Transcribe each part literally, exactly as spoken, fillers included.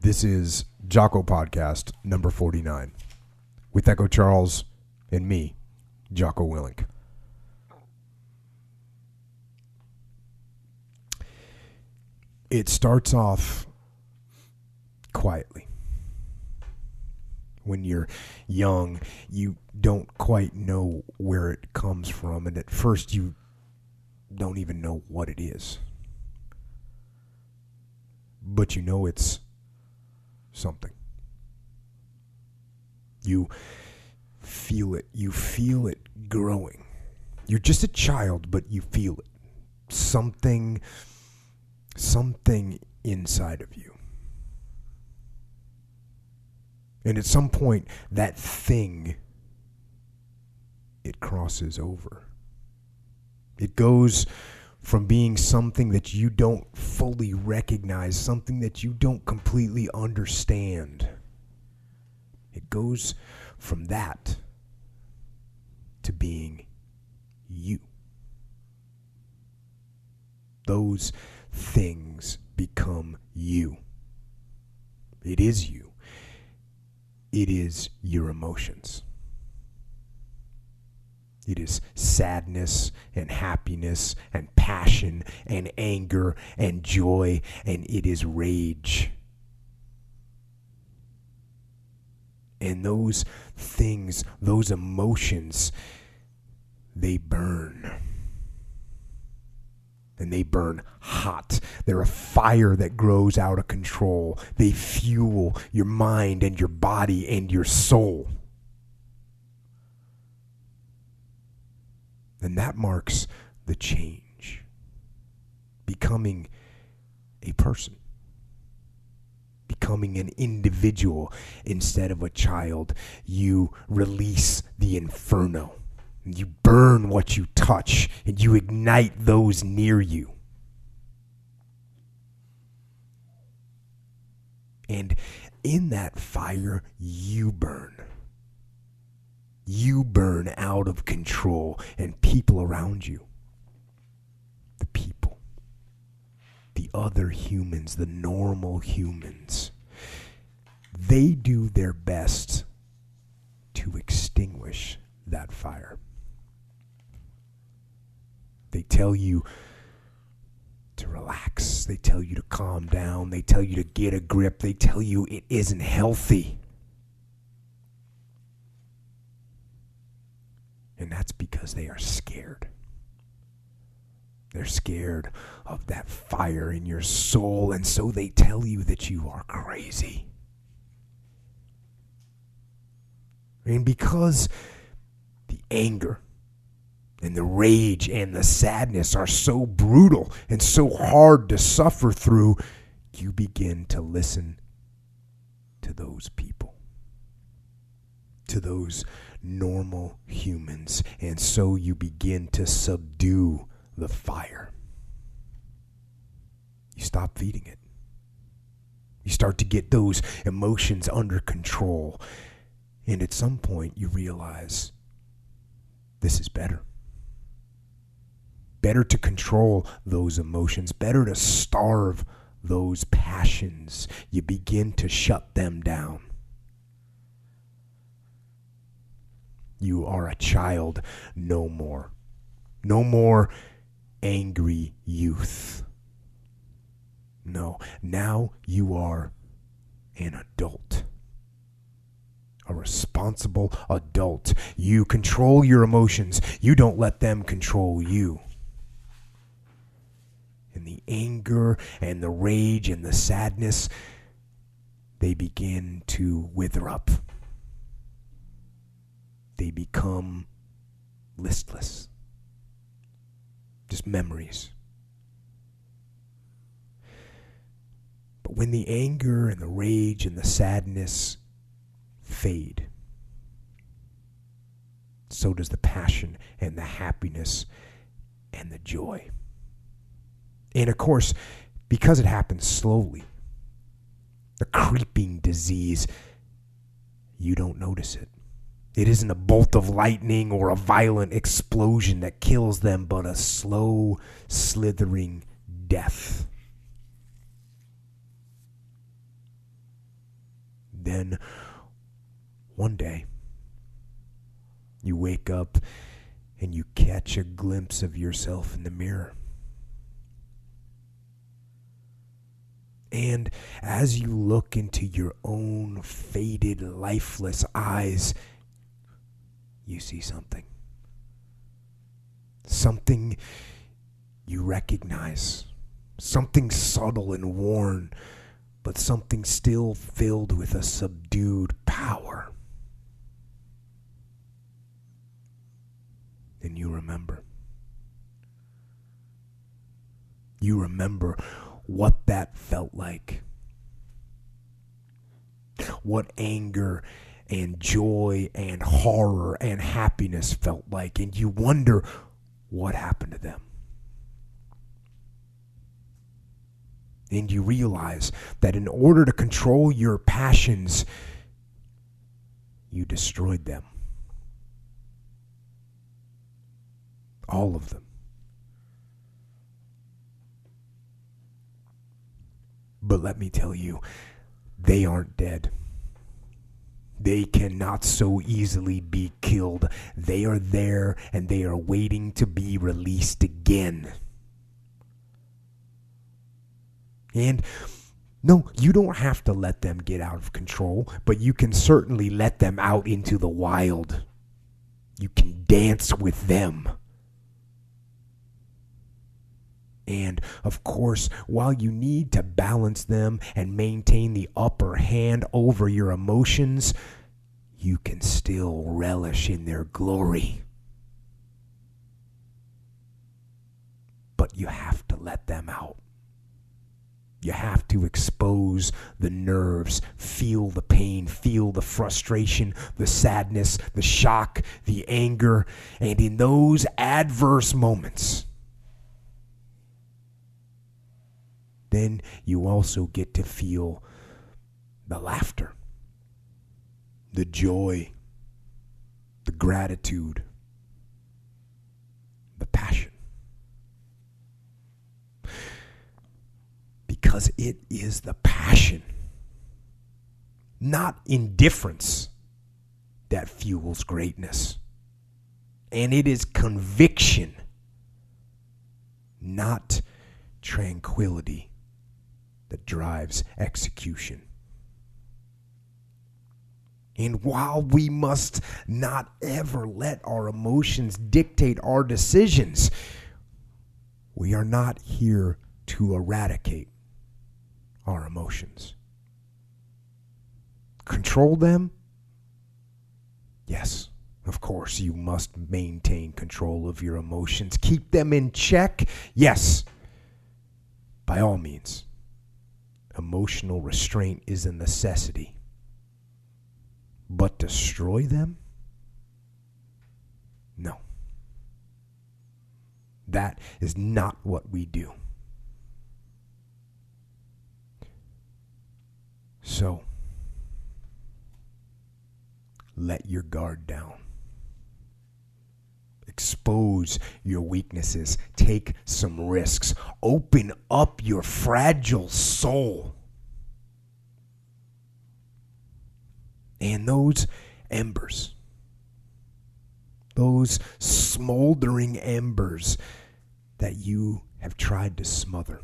This is Jocko Podcast number forty-nine with Echo Charles and me, Jocko Willink. It starts off quietly. When you're young, you don't quite know where it comes from, and at first you don't even know what it is. But you know it's something. You feel it. You feel it growing. You're just a child, but you feel it. Something, something inside of you. And at some point, that thing, it crosses over. It goes from being something that you don't fully recognize, something that you don't completely understand. It goes from that to being you. Those things become you. It is you. It is your emotions. It is sadness and happiness and passion and anger and joy, and it is rage. And those things, those emotions, they burn. And they burn hot. They're a fire that grows out of control. They fuel your mind and your body and your soul. And that marks the change. Becoming a person. Becoming an individual instead of a child. You release the inferno. You burn what you touch, and you ignite those near you. And in that fire, you burn. You burn out of control, and people around you, the people, the other humans, the normal humans, they do their best to extinguish that fire. They tell you to relax. They tell you to calm down. They tell you to get a grip. They tell you it isn't healthy. And that's because they are scared. They're scared of that fire in your soul, and so they tell you that you are crazy. And because the anger and the rage and the sadness are so brutal and so hard to suffer through, you begin to listen to those people, to those normal humans, and so you begin to subdue the fire. You stop feeding it. You start to get those emotions under control, and at some point you realize this is better. Better to control those emotions. Better to starve those passions. You begin to shut them down. You are a child no more. No more angry youth. No, now you are an adult. A responsible adult. You control your emotions. You don't let them control you. And the anger and the rage and the sadness, they begin to wither up. They become listless. Just memories. But when the anger and the rage and the sadness fade, so does the passion and the happiness and the joy. And of course, because it happens slowly, the creeping disease, you don't notice it. It isn't a bolt of lightning or a violent explosion that kills them, but a slow, slithering death. then one day you wake up and you catch a glimpse of yourself in the mirror. And as you look into your own faded, lifeless eyes, you see something. Something you recognize. Something subtle and worn, but something still filled with a subdued power. And you remember. You remember what that felt like. What anger and joy and horror and happiness felt like. And you wonder what happened to them. And you realize that in order to control your passions, you destroyed them. All of them. But let me tell you, they aren't dead. They cannot so easily be killed. They are there and they are waiting to be released again. And no, you don't have to let them get out of control, but you can certainly let them out into the wild. You can dance with them. And, of course, while you need to balance them and maintain the upper hand over your emotions, you can still relish in their glory. But you have to let them out. You have to expose the nerves, feel the pain, feel the frustration, the sadness, the shock, the anger, and in those adverse moments, then you also get to feel the laughter, the joy, the gratitude, the passion. Because it is the passion, not indifference, that fuels greatness. And it is conviction, not tranquility, that drives execution. And while we must not ever let our emotions dictate our decisions, we are not here to eradicate our emotions. Control them? Yes, of course, you must maintain control of your emotions. Keep them in check? Yes, by all means. Emotional restraint is a necessity. But destroy them? No. That is not what we do. So, let your guard down. Expose your weaknesses. Take some risks. Open up your fragile soul. And those embers, those smoldering embers that you have tried to smother,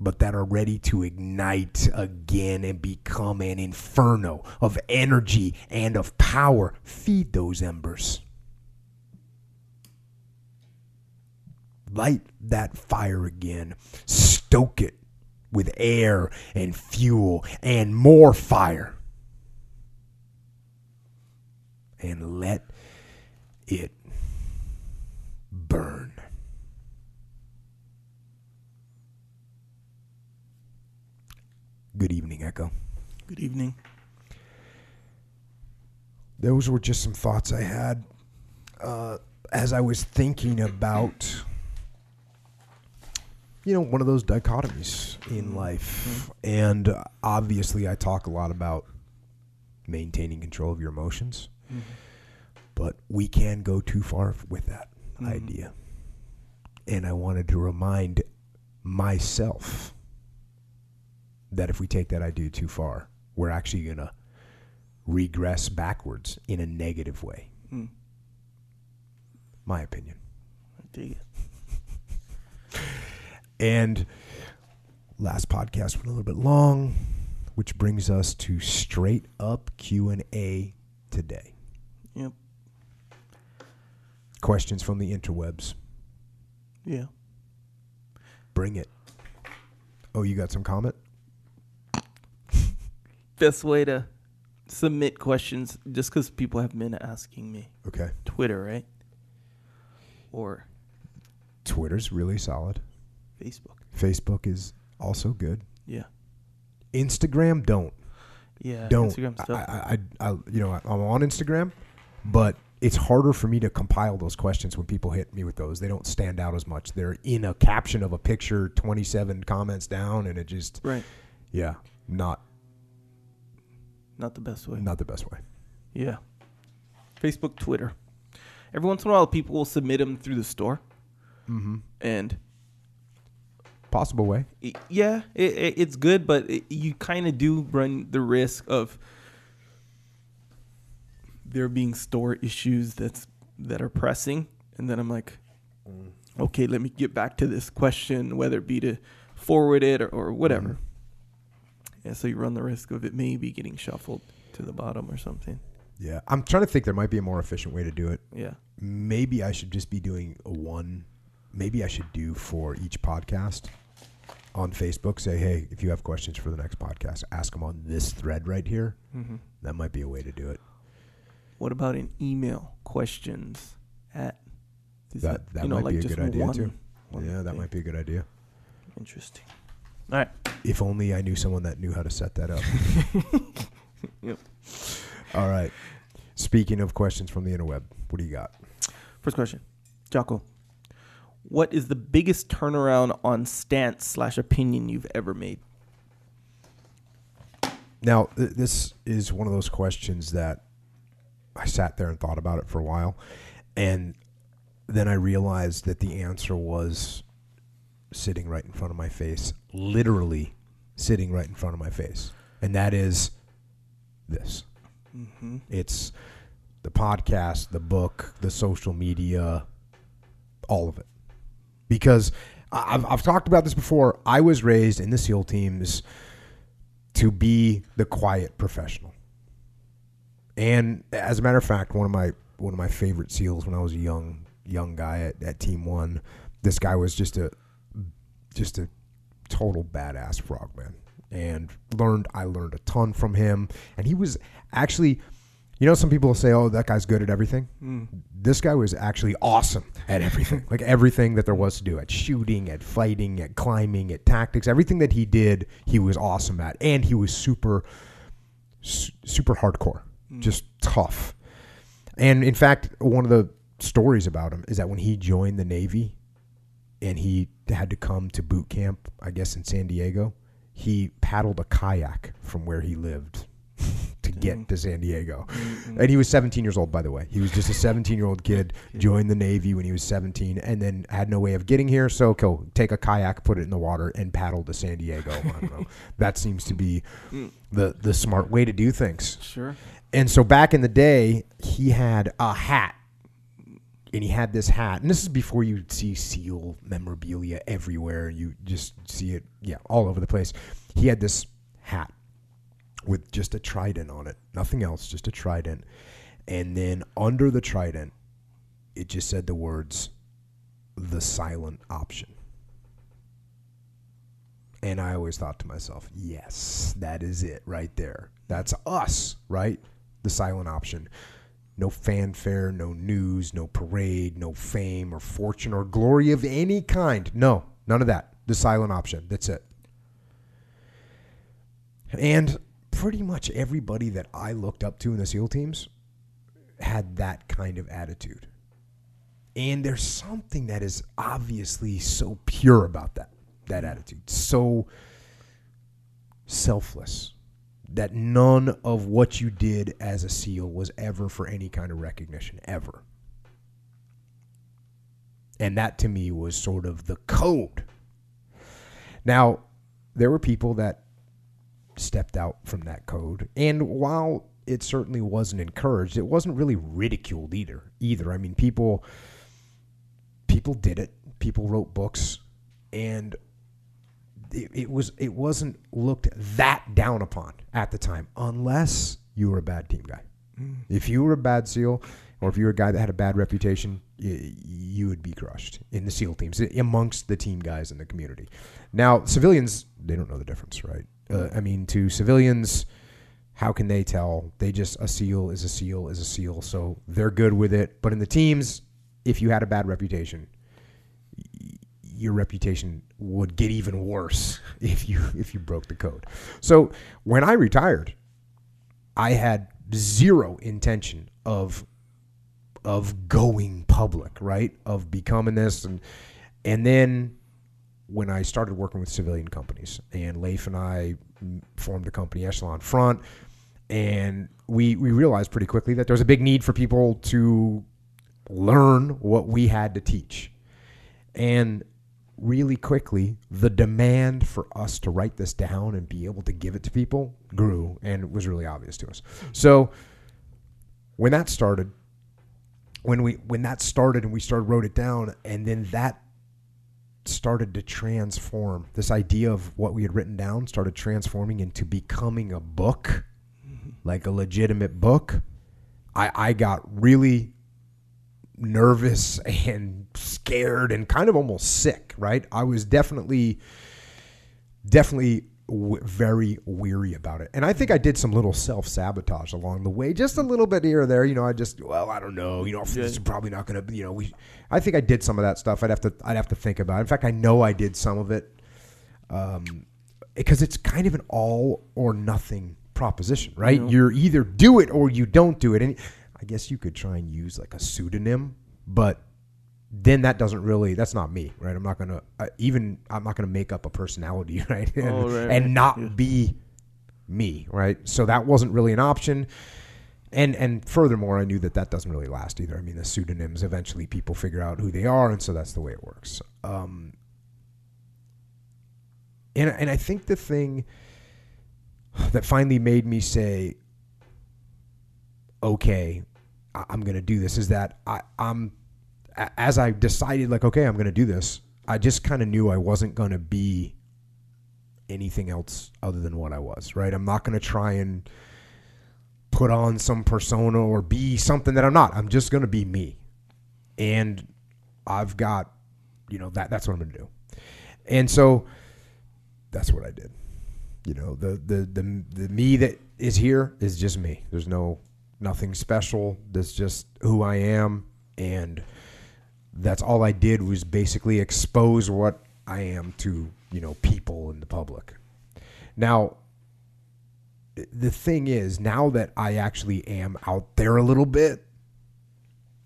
but that are ready to ignite again and become an inferno of energy and of power. Feed those embers. Light that fire again. Stoke it with air and fuel and more fire. And let it burn. Good evening, Echo. Good evening. Those were just some thoughts I had uh, as I was thinking about, you know, one of those dichotomies in life. Mm-hmm. And uh, obviously I talk a lot about maintaining control of your emotions, mm-hmm. but we can go too far with that mm-hmm. idea. And I wanted to remind myself that if we take that idea too far, we're actually going to regress backwards in a negative way. Mm. My opinion. I dig it. And last podcast went a little bit long, which brings us to straight up Q and A today. Yep. Questions from the interwebs. Yeah. Bring it. Oh, you got some comment? Best way to submit questions, just because people have been asking me. Okay. Twitter, right? Or Twitter's really solid. Facebook. Facebook is also good. Yeah. Instagram, don't. Yeah. Don't. Instagram's tough. I, I, I, you know, I'm on Instagram, but it's harder for me to compile those questions when people hit me with those. They don't stand out as much. They're in a caption of a picture, twenty-seven comments down, and it just, right. Yeah, not, not the best way. Not the best way. Yeah. Facebook, Twitter. Every once in a while, people will submit them through the store. Mm-hmm. And possible way. It, yeah, it, it, it's good, but it, you kind of do run the risk of there being store issues that's that are pressing, and then I'm like, mm. okay, let me get back to this question, whether it be to forward it or, or whatever. Mm. Yeah, so you run the risk of it maybe getting shuffled to the bottom or something. Yeah, I'm trying to think there might be a more efficient way to do it. Yeah, maybe I should just be doing a one. Maybe I should do for each podcast on Facebook. Say, hey, if you have questions for the next podcast, ask them on this thread right here. Mm-hmm. That might be a way to do it. What about an email? Questions at is that that, that might know, be like a good idea one, too. One yeah, that thing. Might be a good idea. Interesting. All right. If only I knew someone that knew how to set that up. Yep. All right. Speaking of questions from the interweb, what do you got? First question, Jocko. What is the biggest turnaround on stance slash opinion you've ever made? Now, th- this is one of those questions that I sat there and thought about it for a while. And then I realized that the answer was sitting right in front of my face, literally sitting right in front of my face. And that is this. Mm-hmm. It's the podcast, the book, the social media, all of it. Because I've, I've talked about this before. I was raised in the SEAL teams to be the quiet professional. And as a matter of fact, one of my one of my favorite SEALs when I was a young young guy at, at Team One, this guy was just a just a total badass frogman. And learned I learned a ton from him. And he was actually, you know, some people will say, oh, that guy's good at everything. Mm. This guy was actually awesome at everything, like everything that there was to do, at shooting, at fighting, at climbing, at tactics. Everything that he did, he was awesome at. And he was super, su- super hardcore, mm. just tough. And in fact, one of the stories about him is that when he joined the Navy and he had to come to boot camp, I guess, in San Diego, he paddled a kayak from where he lived to get to San Diego. Mm-hmm. And he was seventeen years old, by the way. He was just a seventeen-year-old kid, joined the Navy when he was seventeen, and then had no way of getting here. So, okay, take a kayak, put it in the water, and paddle to San Diego. I don't know. That seems to be the, the smart way to do things. Sure. And so back in the day, he had a hat. And he had this hat. And this is before you see SEAL memorabilia everywhere. You just see it, yeah, all over the place. He had this hat with just a trident on it. Nothing else, just a trident. And then under the trident, it just said the words, the silent option. And I always thought to myself, yes, that is it right there. That's us, right? The silent option. No fanfare, no news, no parade, no fame or fortune or glory of any kind. No, none of that. The silent option. That's it. And pretty much everybody that I looked up to in the SEAL teams had that kind of attitude. And there's something that is obviously so pure about that, that attitude, so selfless. That none of what you did as a SEAL was ever for any kind of recognition, ever. And that to me was sort of the code. Now, there were people that stepped out from that code. And while it certainly wasn't encouraged, it wasn't really ridiculed either. Either I mean, people people did it. People wrote books, and it, it was it wasn't looked that down upon at the time, unless you were a bad team guy. Mm. If you were a bad SEAL, or if you were a guy that had a bad reputation, you, you would be crushed in the SEAL teams, amongst the team guys in the community. Now, civilians, they don't know the difference, right? Uh, I mean, to civilians, how can they tell? They just, a SEAL is a SEAL is a SEAL, so they're good with it. But in the teams, if you had a bad reputation, your reputation would get even worse if you if you broke the code. So when I retired, I had zero intention of of going public, right? Of becoming this. And and then when I started working with civilian companies, and Leif and I formed a company, Echelon Front, and we we realized pretty quickly that there was a big need for people to learn what we had to teach. And really quickly, the demand for us to write this down and be able to give it to people grew, and it was really obvious to us. So when that started, when we when that started and we started wrote it down, and then that started to transform. This idea of what we had written down started transforming into becoming a book, mm-hmm. like a legitimate book. I, I got really nervous and scared and kind of almost sick, right? I was definitely, definitely w- very weary about it. And I think I did some little self-sabotage along the way, just a little bit here or there. You know, I just, well, I don't know, you know, this is probably not going to, you know, we, I think I did some of that stuff. I'd have to, I'd have to think about it. In fact, I know I did some of it, um, because it's kind of an all or nothing proposition, right? You know. You're either do it or you don't do it. And I guess you could try and use like a pseudonym, but then that doesn't really, that's not me, right? I'm not going to uh, even, I'm not going to make up a personality, right? And, oh, right, and not yeah. be me, right? So that wasn't really an option. And, and furthermore, I knew that that doesn't really last either. I mean, the pseudonyms, eventually people figure out who they are. And so that's the way it works. Um, and, and I think the thing that finally made me say, okay, I'm going to do this, is that I, I'm, as I decided, like, okay, I'm going to do this, I just kind of knew I wasn't going to be anything else other than what I was, right? I'm not going to try and put on some persona or be something that I'm not. I'm just going to be me. And I've got, you know, that that's what I'm going to do. And so that's what I did. You know, the, the, the, the me that is here is just me. There's no, nothing special. That's just who I am. And that's all I did, was basically expose what I am to, you know, people in the public. Now, the thing is, now that I actually am out there a little bit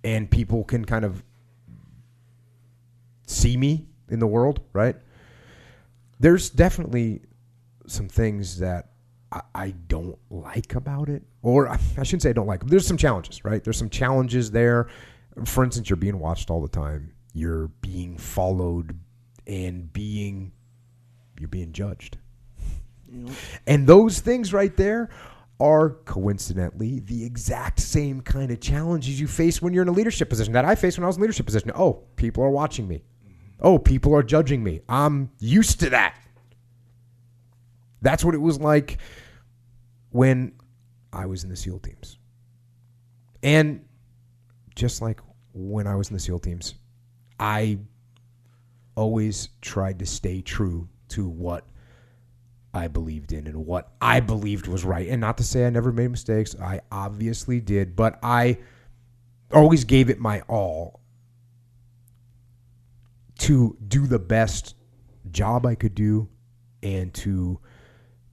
and people can kind of see me in the world, right? There's definitely some things that I, I don't like about it. Or I, I shouldn't say I don't like them. There's some challenges, right? There's some challenges there. For instance, you're being watched all the time. You're being followed and being, you're being judged. Yep. And those things right there are coincidentally the exact same kind of challenges you face when you're in a leadership position that I faced when I was in a leadership position. Oh, people are watching me. Oh, people are judging me. I'm used to that. That's what it was like when I was in the SEAL teams. And just like when I was in the SEAL teams, I always tried to stay true to what I believed in and what I believed was right. And not to say I never made mistakes. I obviously did, but I always gave it my all to do the best job I could do and to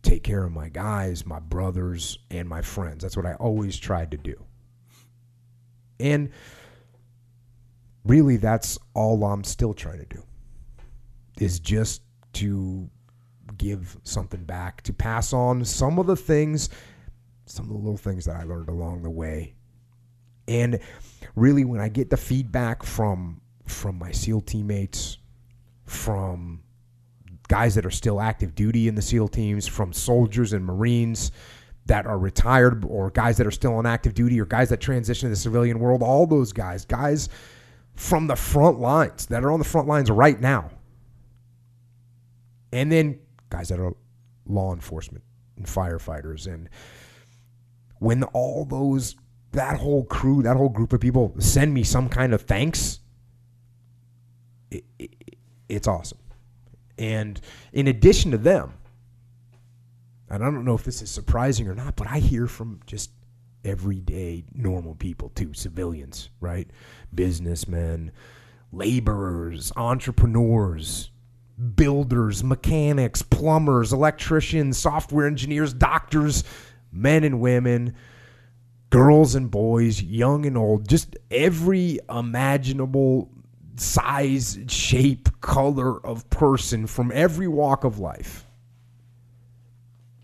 take care of my guys, my brothers, and my friends. That's what I always tried to do. And really, that's all I'm still trying to do, is just to give something back, to pass on some of the things, some of the little things that I learned along the way. And really, when I get the feedback from from my SEAL teammates, from guys that are still active duty in the SEAL teams, from soldiers and Marines that are retired, or guys that are still on active duty, or guys that transition to the civilian world, all those guys, guys from the front lines that are on the front lines right now. And then guys that are law enforcement and firefighters. And when all those, that whole crew, that whole group of people send me some kind of thanks, it, it, it's awesome. And in addition to them, and I don't know if this is surprising or not, but I hear from just everyday normal people too, civilians, right? Businessmen, laborers, entrepreneurs, builders, mechanics, plumbers, electricians, software engineers, doctors, men and women, girls and boys, young and old, just every imaginable size, shape, color of person from every walk of life.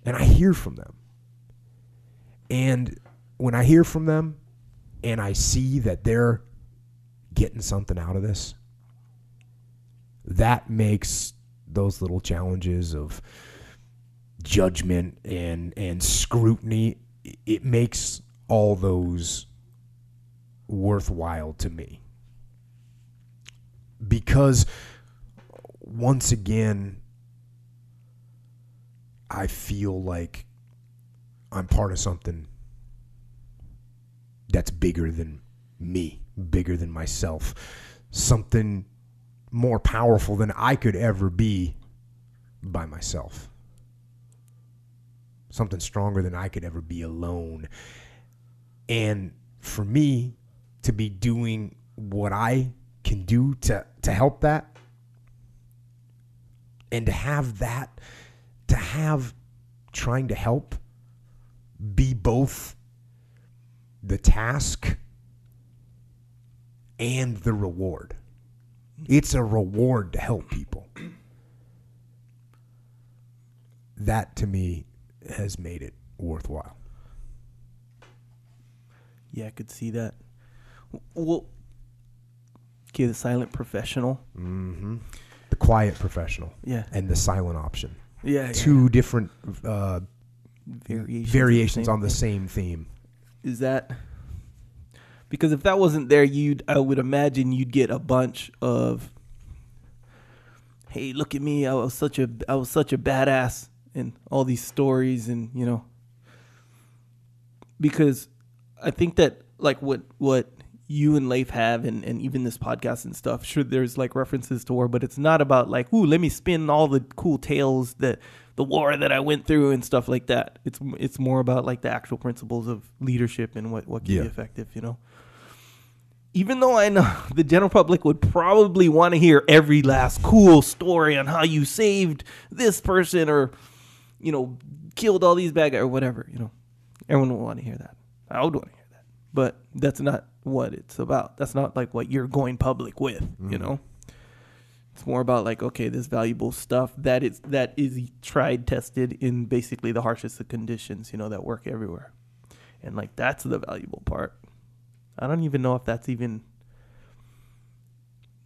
And I hear from them. And when I hear from them and I see that they're getting something out of this, that makes those little challenges of judgment and, and scrutiny, it makes all those worthwhile to me. Because once again, I feel like I'm part of something that's bigger than me, bigger than myself, something more powerful than I could ever be by myself, something stronger than I could ever be alone. And for me to be doing what I can do to, to help that, and to have that, to have trying to help be both the task and the reward. It's a reward to help people. That to me has made it worthwhile. Yeah, I could see that. Well, okay, the silent professional. Mm-hmm. The quiet professional. Yeah. And the silent option. Yeah. Two yeah. different uh, variations, variations on the same theme. Is that... Because if that wasn't there, you'd I would imagine you'd get a bunch of, hey, look at me, I was such a I was such a badass, and all these stories, and you know. Because I think that like what what you and Leif have, and, and even this podcast and stuff, sure there's like references to war, but it's not about like, ooh, let me spin all the cool tales that the war that I went through and stuff like that. It's it's more about like the actual principles of leadership and what, what can yeah. be effective, you know. Even though I know the general public would probably want to hear every last cool story on how you saved this person or, you know, killed all these bad guys or whatever, you know. Everyone would want to hear that. I would want to hear that. But that's not what it's about. That's not like what you're going public with, mm. you know. It's more about like, okay, this valuable stuff that is, that is tried, tested in basically the harshest of conditions, you know, that work everywhere. And like, that's the valuable part. I don't even know if that's even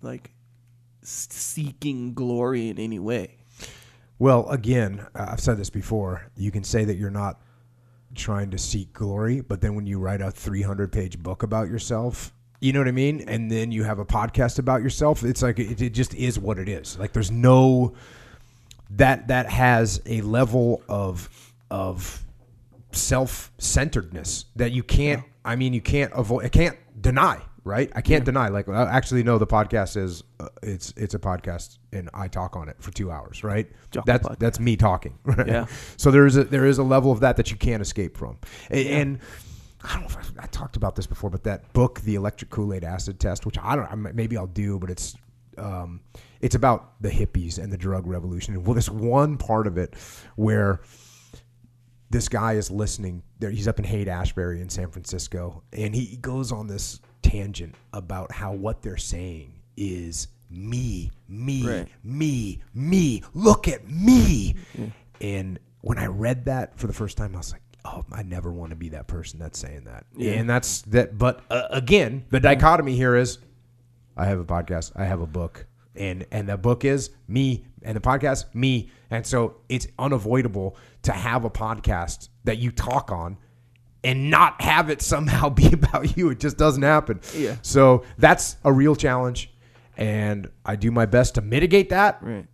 like seeking glory in any way. Well, again, I've said this before. You can say that you're not trying to seek glory, but then when you write a three hundred page book about yourself, you know what I mean? And then you have a podcast about yourself. It's like, it, it just is what it is. Like there's no, that, that has a level of, of self-centeredness that you can't, yeah. I mean, you can't avoid, I can't deny, right? I can't yeah. deny, like, actually, no, the podcast is, uh, it's, it's a podcast and I talk on it for two hours, right? Jocko that's, podcast. That's me talking. Right? Yeah. So there is a, there is a level of that that you can't escape from. And, yeah. and I don't know if I, I talked about this before, but that book, The Electric Kool-Aid Acid Test, which I don't know, maybe I'll do, but it's um, it's about the hippies and the drug revolution. And well, this one part of it where this guy is listening, there, he's up in Haight-Ashbury in San Francisco, and he goes on this tangent about how what they're saying is me, me, right. me, me, look at me. Yeah. And when I read that for the first time, I was like, oh, I never want to be that person that's saying that. Yeah. And that's that. But uh, again, the dichotomy here is I have a podcast. I have a book. and and the book is me, and the podcast, me. And so it's unavoidable to have a podcast that you talk on and not have it somehow be about you. It just doesn't happen. Yeah. So that's a real challenge, and I do my best to mitigate that. Right.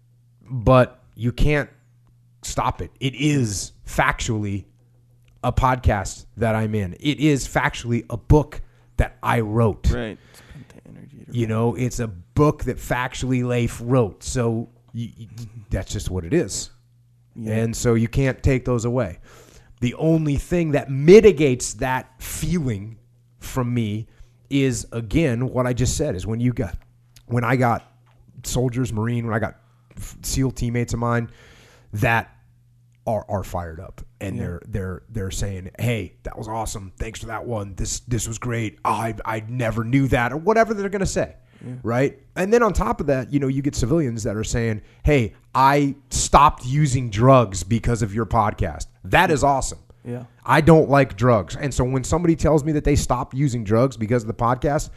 But you can't stop it. It is factually a podcast that I'm in. It is factually a book that I wrote. Right. You know, it's a book that factually Leif wrote. So you, you, that's just what it is. Yeah. And so you can't take those away. The only thing that mitigates that feeling from me is, again, what I just said, is when you got, when I got soldiers, Marine, when I got SEAL teammates of mine that are are fired up, and yeah. they're they're they're saying, hey, that was awesome, thanks for that one, this this was great, oh, I I never knew that, or whatever they're gonna say. Yeah. Right? And then on top of that, you know, you get civilians that are saying, hey, I stopped using drugs because of your podcast. That is awesome. Yeah. I don't like drugs. And so when somebody tells me that they stopped using drugs because of the podcast,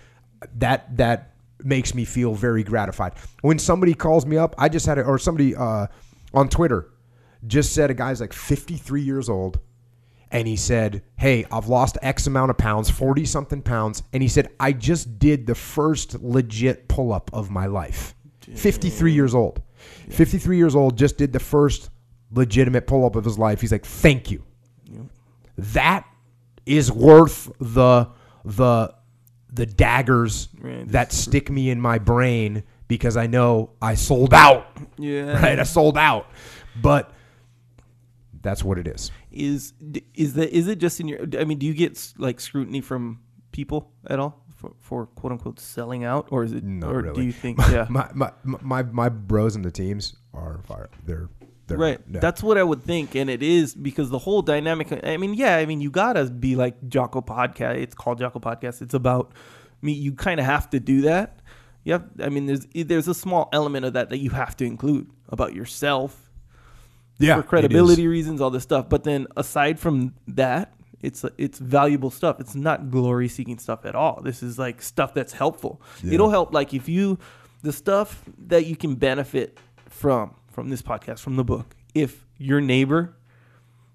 that that makes me feel very gratified. When somebody calls me up, I just had a, or somebody uh, on Twitter just said, a guy's like fifty-three years old, and he said, hey, I've lost X amount of pounds, forty-something pounds. And he said, I just did the first legit pull-up of my life. Damn. fifty-three years old. Yeah. fifty-three years old, just did the first legitimate pull-up of his life. He's like, thank you. Yeah. That is worth the the the daggers right, that stick me in my brain, because I know I sold out. Yeah. Right? I sold out. But that's what it is. Is is that is it just in your? I mean, do you get like scrutiny from people at all for, for quote unquote selling out, or is it? Not or really. Do you think? My, yeah, my, my my my bros in the teams are fire. They're they're right. Yeah. That's what I would think, and it is, because the whole dynamic. I mean, yeah, I mean, you gotta be like Jocko Podcast. It's called Jocko Podcast. It's about I mean, you kind of have to do that. You have, I mean, there's there's a small element of that that you have to include about yourself. Yeah, for credibility reasons, all this stuff. But then aside from that, it's it's valuable stuff. It's not glory-seeking stuff at all. This is like stuff that's helpful. Yeah. It'll help, like if you, the stuff that you can benefit from, from this podcast, from the book, if your neighbor,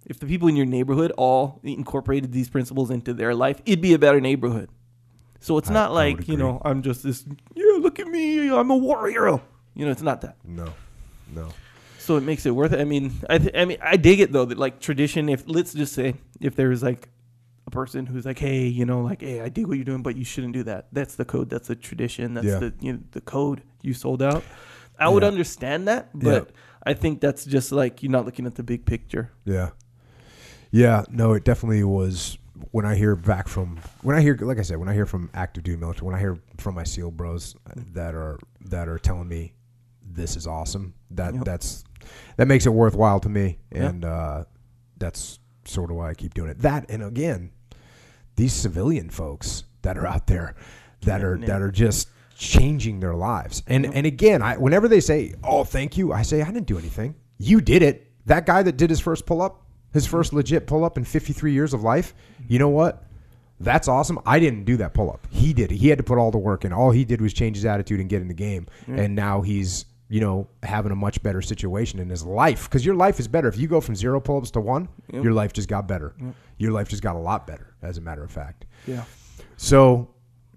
if the people in your neighborhood all incorporated these principles into their life, it'd be a better neighborhood. So it's I, not like, you know, I'm just this, yeah, look at me, I'm a warrior. You know, it's not that. No, no. So it makes it worth it. I mean, I th- I mean, I dig it though. That like tradition. If let's just say, if there was like a person who's like, hey, you know, like, hey, I dig what you're doing, but you shouldn't do that. That's the code. That's the tradition. That's yeah. the you know, the code. You sold out. I yeah. would understand that, but yeah. I think that's just like you're not looking at the big picture. Yeah, yeah. No, it definitely was. When I hear back from when I hear, like I said, when I hear from active duty military, when I hear from my SEAL bros that are that are telling me this is awesome. That yep. that's. That makes it worthwhile to me, and yeah. uh, that's sort of why I keep doing it. That, and again, these civilian folks that are out there that are that are just changing their lives. And yeah. and again, I, whenever they say, "Oh, thank you," I say, "I didn't do anything. You did it." That guy that did his first pull up, his first legit pull up in fifty-three years of life. You know what? That's awesome. I didn't do that pull up. He did. He had to put all the work in. All he did was change his attitude and get in the game, yeah. and now he's. You know, having a much better situation in his life, because your life is better if you go from zero pull-ups to one. Yep. Your life just got better. Yep. Your life just got a lot better, as a matter of fact. Yeah. So,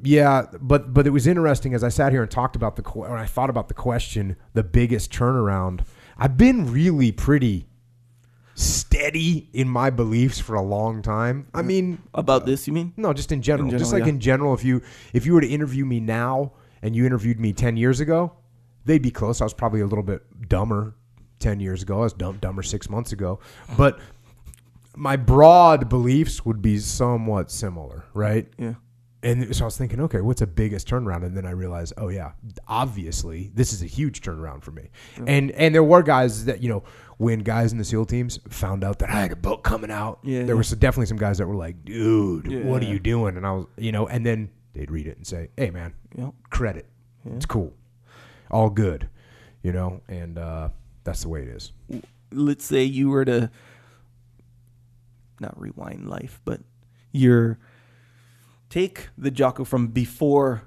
yeah, but but it was interesting as I sat here and talked about the or I thought about the question, the biggest turnaround. I've been really pretty steady in my beliefs for a long time. I mean, about uh, this, you mean? No, just in general. In general just like yeah. in general, if you if you were to interview me now and you interviewed me ten years ago. They'd be close. I was probably a little bit dumber ten years ago. I was dumb, dumber six months ago. But my broad beliefs would be somewhat similar, right? Yeah. And so I was thinking, okay, what's the biggest turnaround? And then I realized, oh, yeah, obviously, this is a huge turnaround for me. Yeah. And and there were guys that, you know, when guys in the SEAL teams found out that I had a book coming out, yeah, there yeah. were definitely some guys that were like, dude, yeah. what are you doing? And I was, you know, and then they'd read it and say, hey, man, yeah. credit. Yeah. It's cool. All good, you know, and uh, that's the way it is. Let's say you were to not rewind life, but you're take the Jocko from before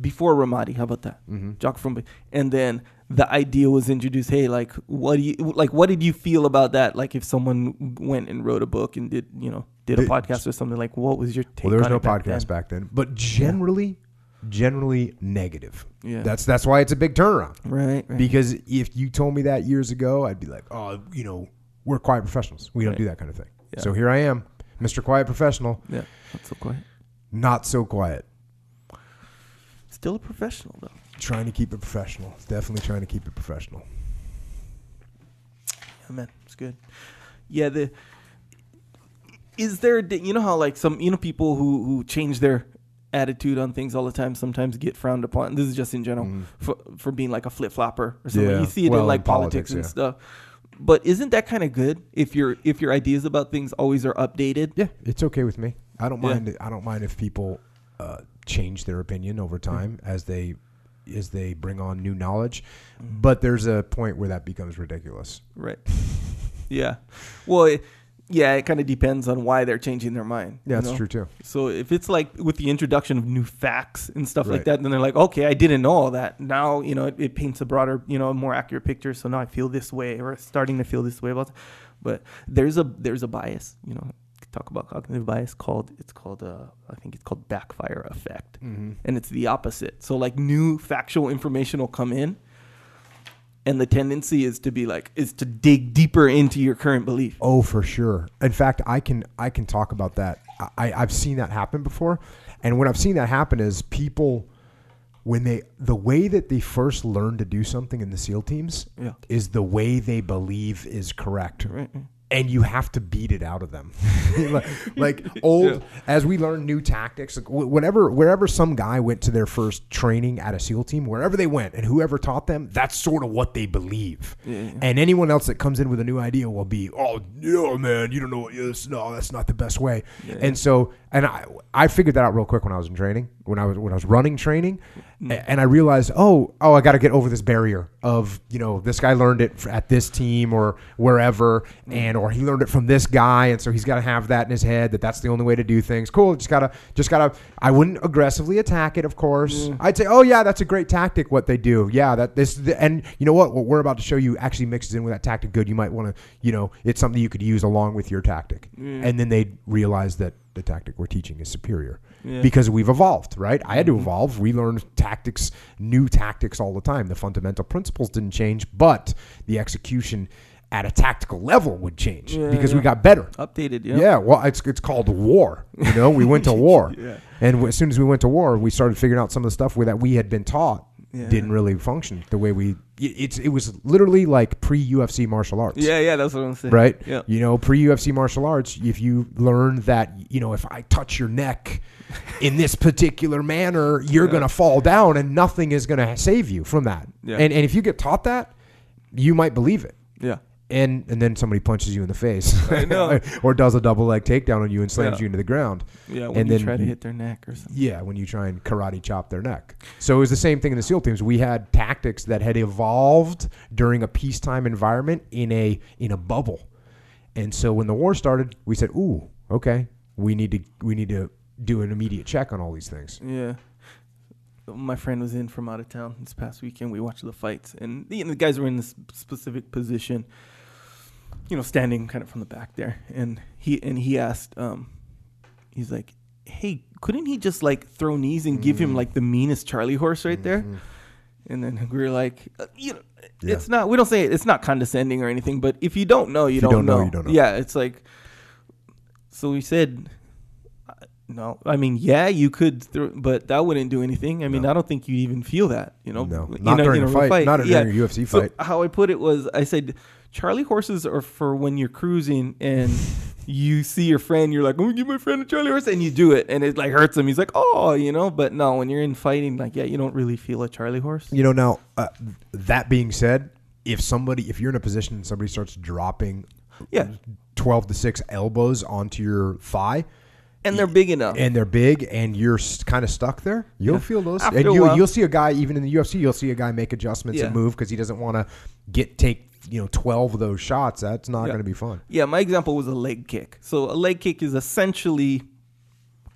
before Ramadi. How about that? Mm-hmm. Jocko from, and then the idea was introduced. Hey, like, what do you like? What did you feel about that? Like, if someone went and wrote a book and did, you know, did a it, podcast or something, like, what was your take? Well, there was no back podcast then? back then, but generally. Yeah. Generally negative. Yeah, that's that's why it's a big turnaround, right, right? Because if you told me that years ago, I'd be like, oh, you know, we're quiet professionals. We right. don't do that kind of thing. Yeah. So here I am, Mister Quiet Professional. Yeah, not so quiet. Not so quiet. Still a professional though. Trying to keep it professional. Definitely trying to keep it professional. Yeah, man, it's good. Yeah, the is there you know how like some you know people who who change their attitude on things all the time sometimes get frowned upon. This is just in general mm. for for being like a flip flopper or something. Yeah. You see it well, in like in politics, politics and yeah. stuff. But isn't that kind of good if your if your ideas about things always are updated? Yeah, it's okay with me. I don't yeah. mind. I don't mind if people uh, change their opinion over time yeah. as they as they bring on new knowledge. Mm. But there's a point where that becomes ridiculous. Right. yeah. Well. It, Yeah, it kind of depends on why they're changing their mind. Yeah, that's know? true too. So if it's like with the introduction of new facts and stuff right. like that, then they're like, okay, I didn't know all that. Now, you know, it, it paints a broader, you know, more accurate picture. So now I feel this way or starting to feel this way about it. But there's a there's a bias, you know, talk about cognitive bias called, it's called, uh, I think it's called backfire effect. Mm-hmm. And it's the opposite. So like new factual information will come in. And the tendency is to be like, is to dig deeper into your current belief. Oh, for sure. In fact, I can I can talk about that. I, I've seen that happen before. And when I've seen that happen is people, when they, the way that they first learn to do something in the SEAL teams yeah. is the way they believe is correct. Right. And you have to beat it out of them. like, like old, yeah. as we learn new tactics, like whatever, wherever some guy went to their first training at a SEAL team, wherever they went and whoever taught them, that's sort of what they believe. Yeah, yeah. And anyone else that comes in with a new idea will be, oh, no, yeah, man, you don't know what this, no, that's not the best way. Yeah, and yeah. so, and I, I figured that out real quick when I was in training, when I was, when I was running training mm. and I realized, oh, oh, I got to get over this barrier of, you know, this guy learned it at this team or wherever. Mm. And, or he learned it from this guy, and so he's got to have that in his head that that's the only way to do things. Cool, just gotta, just gotta. I wouldn't aggressively attack it, of course. Mm. I'd say, oh yeah, that's a great tactic. What they do, yeah, that this, the, and you know what? What we're about to show you actually mixes in with that tactic good. You might want to, you know, it's something you could use along with your tactic. Mm. And then they realize that the tactic we're teaching is superior yeah. because we've evolved, right? I had to evolve. We learned tactics, new tactics all the time. The fundamental principles didn't change, but the execution at a tactical level would change yeah, because yeah. we got better. Updated, yeah. Yeah, well, it's it's called war. You know, we went to war. yeah. And as soon as we went to war, we started figuring out some of the stuff that we had been taught yeah. didn't really function the way we... It's It was literally like pre-U F C martial arts. Yeah, yeah, that's what I'm saying. Right? Yeah. You know, pre-U F C martial arts, if you learn that, you know, if I touch your neck in this particular manner, you're yeah. going to fall down and nothing is going to save you from that. Yeah. And and if you get taught that, you might believe it. Yeah. And and then somebody punches you in the face I know. or does a double leg takedown on you and slams yeah. you into the ground. Yeah, when and you then, try to hit their neck or something. Yeah, when you try and karate chop their neck. So it was the same thing in the SEAL teams. We had tactics that had evolved during a peacetime environment in a in a bubble. And so when the war started, we said, ooh, okay, we need to we need to do an immediate check on all these things. Yeah. My friend was in from out of town this past weekend. We watched the fights, and the, and the guys were in this specific position. You know, standing kind of from the back there, and he and he asked, um, he's like, "Hey, couldn't he just like throw knees and mm. give him like the meanest Charlie horse right mm-hmm. there?" And then we were like, uh, "You know, yeah. it's not. We don't say it, it's not condescending or anything, but if you don't know, you, you don't, don't know. know. You don't know. Yeah, it's like." So we said, "No, I mean, yeah, you could, throw, but that wouldn't do anything. I mean, no. I don't think you'd even feel that. You know, no, not in a, during in a fight. fight, not yeah. during a U F C fight." So how I put it was, I said, Charlie horses are for when you're cruising and you see your friend, you're like, I'm going to give my friend a Charlie horse, and you do it, and it like hurts him. He's like, oh, you know, but no, when you're in fighting, like, yeah, you don't really feel a Charlie horse. You know, now, uh, that being said, if somebody, if you're in a position and somebody starts dropping yeah. twelve to six elbows onto your thigh, and they're big enough. And they're big, and you're kind of stuck there. You'll yeah. feel those. After and you, you'll see a guy, even in the U F C, you'll see a guy make adjustments yeah. and move because he doesn't want to get take you know twelve of those shots. That's not yeah. going to be fun. Yeah, my example was a leg kick. So a leg kick is essentially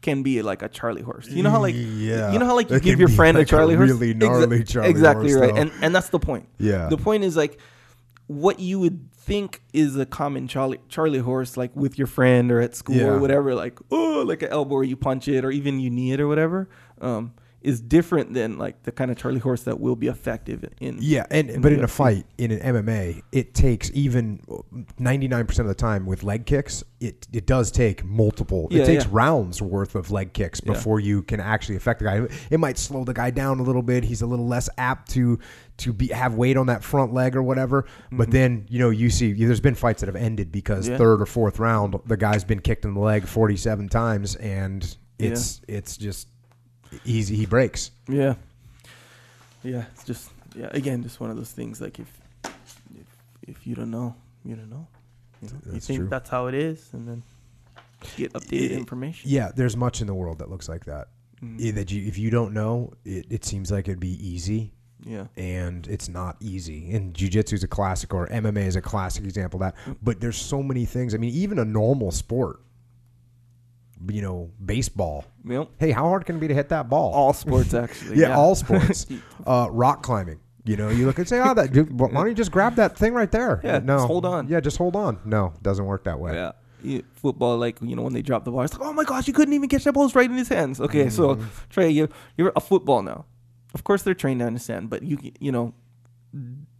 can be like a Charlie horse. You know how like yeah. you know how like you give your friend like a Charlie a horse? Really gnarly Exa- Charlie exactly horse. Exactly right. And and that's the point. Yeah. The point is like what you would think is a common Charlie Charlie horse, like with your friend or at school yeah. or whatever, like oh like an elbow or you punch it or even you knee it or whatever. Um is different than like the kind of Charlie horse that will be effective in yeah and in but in a fight in an M M A it takes even ninety-nine percent of the time with leg kicks it it does take multiple yeah, it takes yeah. rounds worth of leg kicks before yeah. you can actually affect the guy. It might slow the guy down a little bit, he's a little less apt to to be have weight on that front leg or whatever, mm-hmm. but then you know you see there's been fights that have ended because yeah. third or fourth round the guy's been kicked in the leg forty-seven times and it's yeah. it's just easy, he breaks. Yeah, yeah. It's just yeah. Again, just one of those things. Like if if, if you don't know, you don't know. You, know, that's you think true. That's how it is, and then get updated it, information. Yeah, there's much in the world that looks like that. Mm. That you, if you don't know, it, it seems like it'd be easy. Yeah, and it's not easy. And jiu-jitsu is a classic, or M M A is a classic example of that. Mm. But there's so many things. I mean, even a normal sport. You know, baseball. Yep. Hey, how hard can it be to hit that ball? All sports, actually. yeah, yeah, all sports. uh, rock climbing. You know, you look and say, "Oh, that dude, why don't you just grab that thing right there?" Yeah, no, just hold on. Yeah, just hold on. No, it doesn't work that way. Yeah. yeah, football. Like you know, when they drop the ball, it's like, "Oh my gosh, you couldn't even catch that ball right in his hands." Okay, mm-hmm. so Trey, you're, you're a football now. Of course, they're trained to understand, but you you know.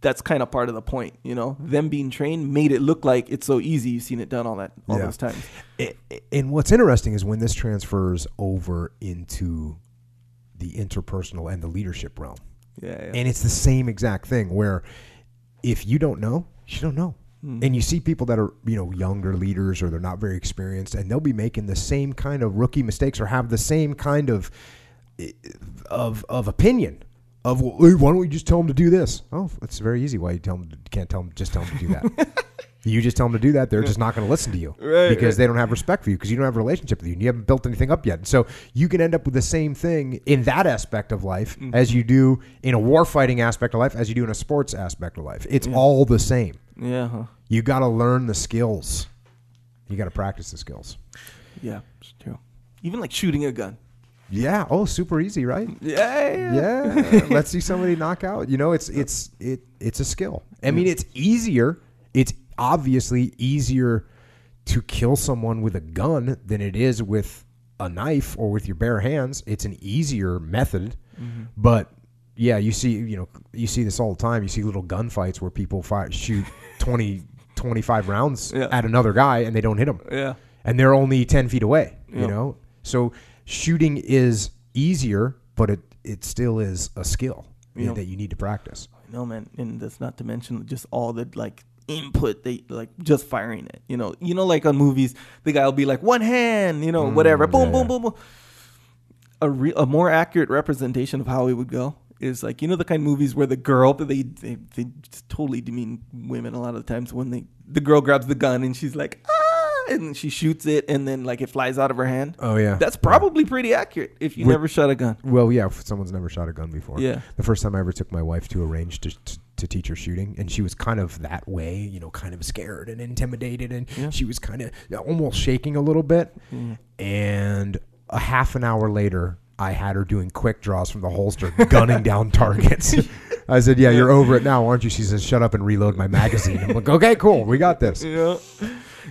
That's kind of part of the point, you know. Them being trained made it look like it's so easy. You've seen it done all that, all yeah. those times. It, it, and what's interesting is when this transfers over into the interpersonal and the leadership realm. Yeah, yeah. And it's the same exact thing where if you don't know, you don't know. Mm. And you see people that are, you know, younger leaders or they're not very experienced, and they'll be making the same kind of rookie mistakes or have the same kind of of of opinion. Of well, hey, why don't we just tell them to do this? Oh, it's very easy. Why you tell them to, can't tell them? Just tell them to do that. You just tell them to do that. They're just not going to listen to you right, because right. they don't have respect for you because you don't have a relationship with you and you haven't built anything up yet. And so you can end up with the same thing in that aspect of life mm-hmm. as you do in a warfighting aspect of life, as you do in a sports aspect of life. It's yeah. all the same. Yeah, huh. You got to learn the skills. You got to practice the skills. Yeah, it's true. Even like shooting a gun. Yeah. Oh, super easy, right? Yeah. Yeah. yeah. Let's see somebody knock out. You know, it's it's it it's a skill. I mean, it's easier. It's obviously easier to kill someone with a gun than it is with a knife or with your bare hands. It's an easier method. Mm-hmm. But yeah, you see, you know, you see this all the time. You see little gunfights where people fire, shoot twenty, twenty-five rounds yeah. at another guy and they don't hit him. Yeah. And they're only ten feet away. Yeah. You know, so. Shooting is easier, but it, it still is a skill you know, that you need to practice. I know, man, and that's not to mention just all the like input they like just firing it. You know, you know, like on movies, the guy will be like one hand, you know, mm, whatever, boom, yeah. boom, boom, boom. A re- a more accurate representation of how it would go is like you know the kind of movies where the girl, but they they they just totally demean women a lot of the times when they the girl grabs the gun and she's like ah. And she shoots it, and then like it flies out of her hand. Oh yeah, that's probably yeah. pretty accurate if you We're, never shot a gun. Well, yeah, if someone's never shot a gun before. Yeah, the first time I ever took my wife to a range to to, to teach her shooting, and she was kind of that way, you know, kind of scared and intimidated, and yeah. she was kind of almost shaking a little bit. Mm. And a half an hour later, I had her doing quick draws from the holster, gunning down targets. I said, "Yeah, you're over it now, aren't you?" She says, "Shut up and reload my magazine." I'm like, "Okay, cool, we got this." Yeah.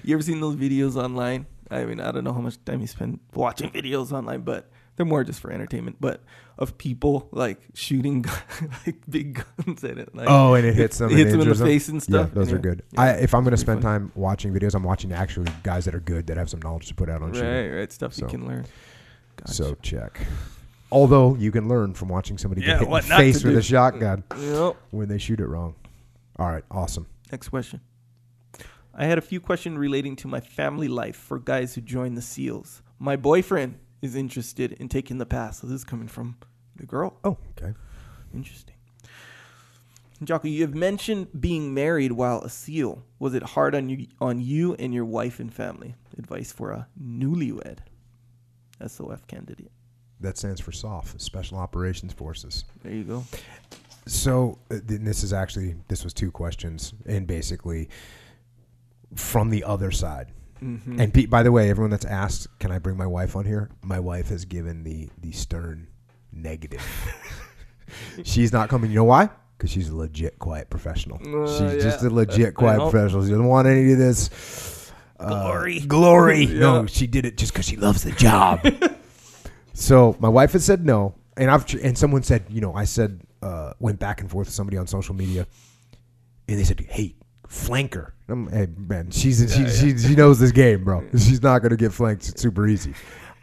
You ever seen those videos online? I mean, I don't know how much time you spend watching videos online, but they're more just for entertainment. But of people like shooting like big guns at it. Like, oh, and it hits them. It, it hits them in the them. face and stuff. Yeah, those and are yeah, good. Yeah, I, if I'm going to spend funny. time watching videos, I'm watching actually guys that are good that have some knowledge to put out on right, shooting. Right, right. Stuff so, you can learn. Gotcha. So check. Although you can learn from watching somebody yeah, get hit in the face with do. a shotgun yep. when they shoot it wrong. All right, awesome. Next question. I had a few questions relating to my family life for guys who join the SEALs. My boyfriend is interested in taking the pass. So this is coming from the girl. Oh, okay. Interesting. Jocko, you have mentioned being married while a SEAL. Was it hard on you, on you and your wife and family? Advice for a newlywed S O F candidate. That stands for S O F, Special Operations Forces. There you go. So this is actually, this was two questions. And basically... from the other side, Mm-hmm. And Pete, by the way, everyone that's asked, can I bring my wife on here? My wife has given the the stern negative. She's not coming. You know why? Because she's a legit quiet professional. Uh, she's yeah. just a legit quiet professional. She doesn't want any of this uh, glory. Glory. Yeah. No, she did it just because she loves the job. So my wife has said no, and I've and someone said, you know, I said uh, went back and forth with somebody on social media, and they said, hey. Flank her. I'm, hey, man, she's yeah, she, yeah. she she knows this game, bro. She's not gonna get flanked. It's super easy.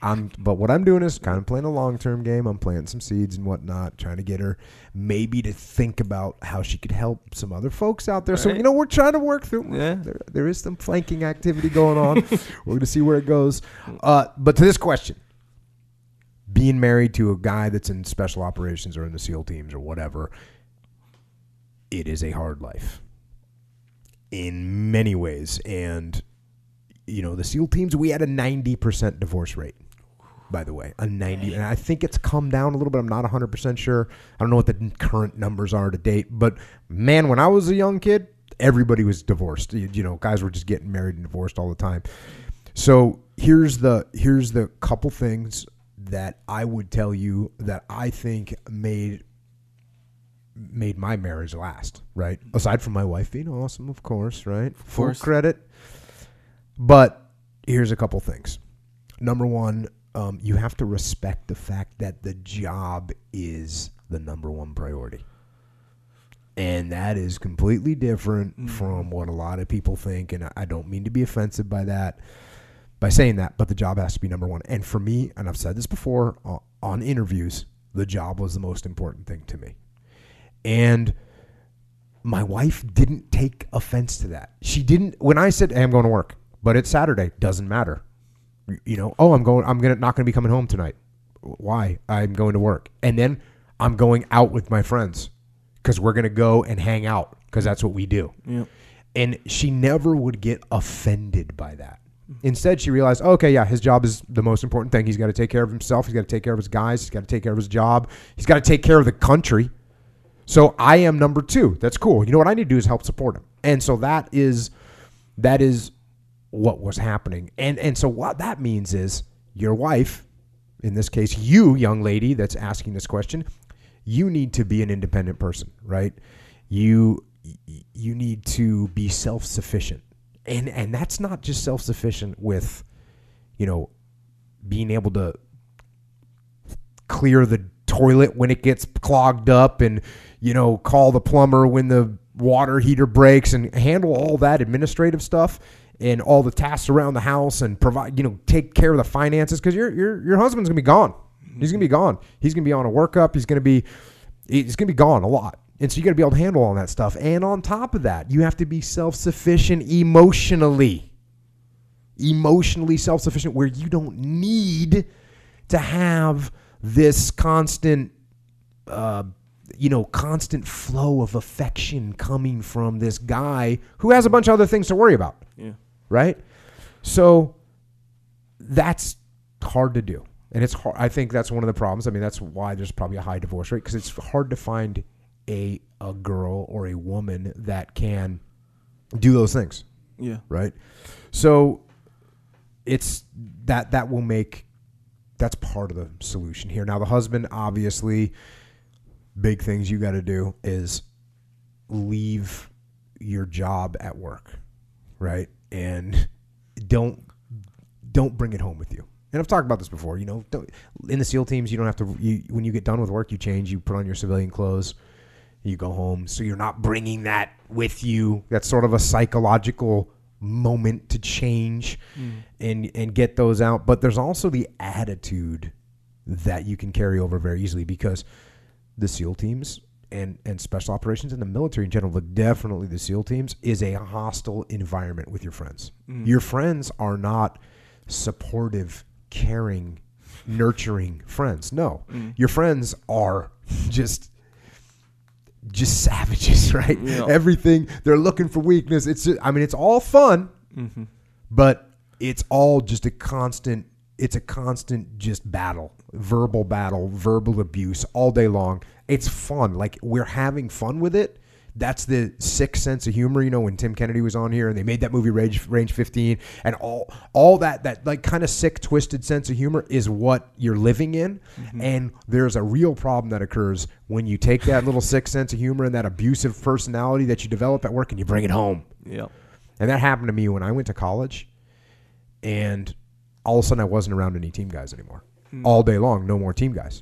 I'm, but what I'm doing is kind of playing a long-term game. I'm planting some seeds and whatnot, trying to get her maybe to think about how she could help some other folks out there. Right. So, you know, we're trying to work through. Yeah. There, there is some flanking activity going on. We're gonna see where it goes. Uh, but to this question, being married to a guy that's in special operations or in the SEAL teams or whatever, it is a hard life. In many ways. And, you know, the SEAL teams, we had a ninety percent divorce rate, by the way. A ninety. And I think it's come down a little bit. I'm not one hundred percent sure. I don't know what the current numbers are to date. But, man, when I was a young kid, everybody was divorced. You, you know, guys were just getting married and divorced all the time. So here's the here's the couple things that I would tell you that I think made made my marriage last, right? Aside from my wife being awesome, of course, right? Of course. Full credit. But here's a couple things. Number one, um, you have to respect the fact that the job is the number one priority. And that is completely different mm-hmm. from what a lot of people think. And I don't mean to be offensive by that, by saying that, but the job has to be number one. And for me, and I've said this before uh, on interviews, the job was the most important thing to me. And my wife didn't take offense to that. She didn't, when I said, hey, I'm going to work, but it's Saturday, doesn't matter. You know, oh, I'm going, I'm gonna not going to be coming home tonight. Why? I'm going to work. And then I'm going out with my friends because we're going to go and hang out because that's what we do. Yep. And she never would get offended by that. Instead, she realized, oh, okay, yeah, his job is the most important thing. He's got to take care of himself. He's got to take care of his guys. He's got to take care of his job. He's got to take care of the country. So I am number two. That's cool. You know what I need to do is help support him. And so that is that is what was happening. And and so what that means is your wife, in this case, you, young lady that's asking this question, you need to be an independent person, right? You you need to be self-sufficient. And and that's not just self-sufficient with, you know, being able to clear the toilet when it gets clogged up and, you know, call the plumber when the water heater breaks and handle all that administrative stuff and all the tasks around the house and provide, you know, take care of the finances because your your your husband's gonna be gone. He's gonna be gone. He's gonna be on a workup. He's gonna be he's gonna be gone a lot. And so you gotta be able to handle all that stuff. And on top of that, you have to be self-sufficient emotionally, emotionally self-sufficient where you don't need to have this constant, uh, you know, constant flow of affection coming from this guy who has a bunch of other things to worry about. Yeah. Right. So that's hard to do. And it's hard. I think that's one of the problems. I mean, that's why there's probably a high divorce rate because it's hard to find a, a girl or a woman that can do those things. Yeah. Right. So it's that, that will make, that's part of the solution here. Now, the husband, obviously, big things you got to do is leave your job at work, right? And don't don't bring it home with you. And I've talked about this before. You know, don't, in the SEAL teams, you don't have to. You, when you get done with work, you change. You put on your civilian clothes. You go home. So you're not bringing that with you. That's sort of a psychological moment to change mm. and and get those out. But there's also the attitude that you can carry over very easily because the SEAL teams and and special operations and the military in general, but definitely the SEAL teams, is a hostile environment with your friends. Mm. Your friends are not supportive, caring, nurturing friends. No. Mm. Your friends are just just savages, right? Yeah. Everything, they're looking for weakness. It's just, I mean, it's all fun, mm-hmm. but it's all just a constant, it's a constant just battle, verbal battle, verbal abuse all day long. It's fun. Like, we're having fun with it. that's the sick sense of humor, you know, when Tim Kennedy was on here and they made that movie Range, Range fifteen, and all all that that like kind of sick, twisted sense of humor is what you're living in. Mm-hmm. And there's a real problem that occurs when you take that little sick sense of humor and that abusive personality that you develop at work and you bring it home. Yeah. And that happened to me when I went to college, and all of a sudden I wasn't around any team guys anymore. Mm. All day long, no more team guys.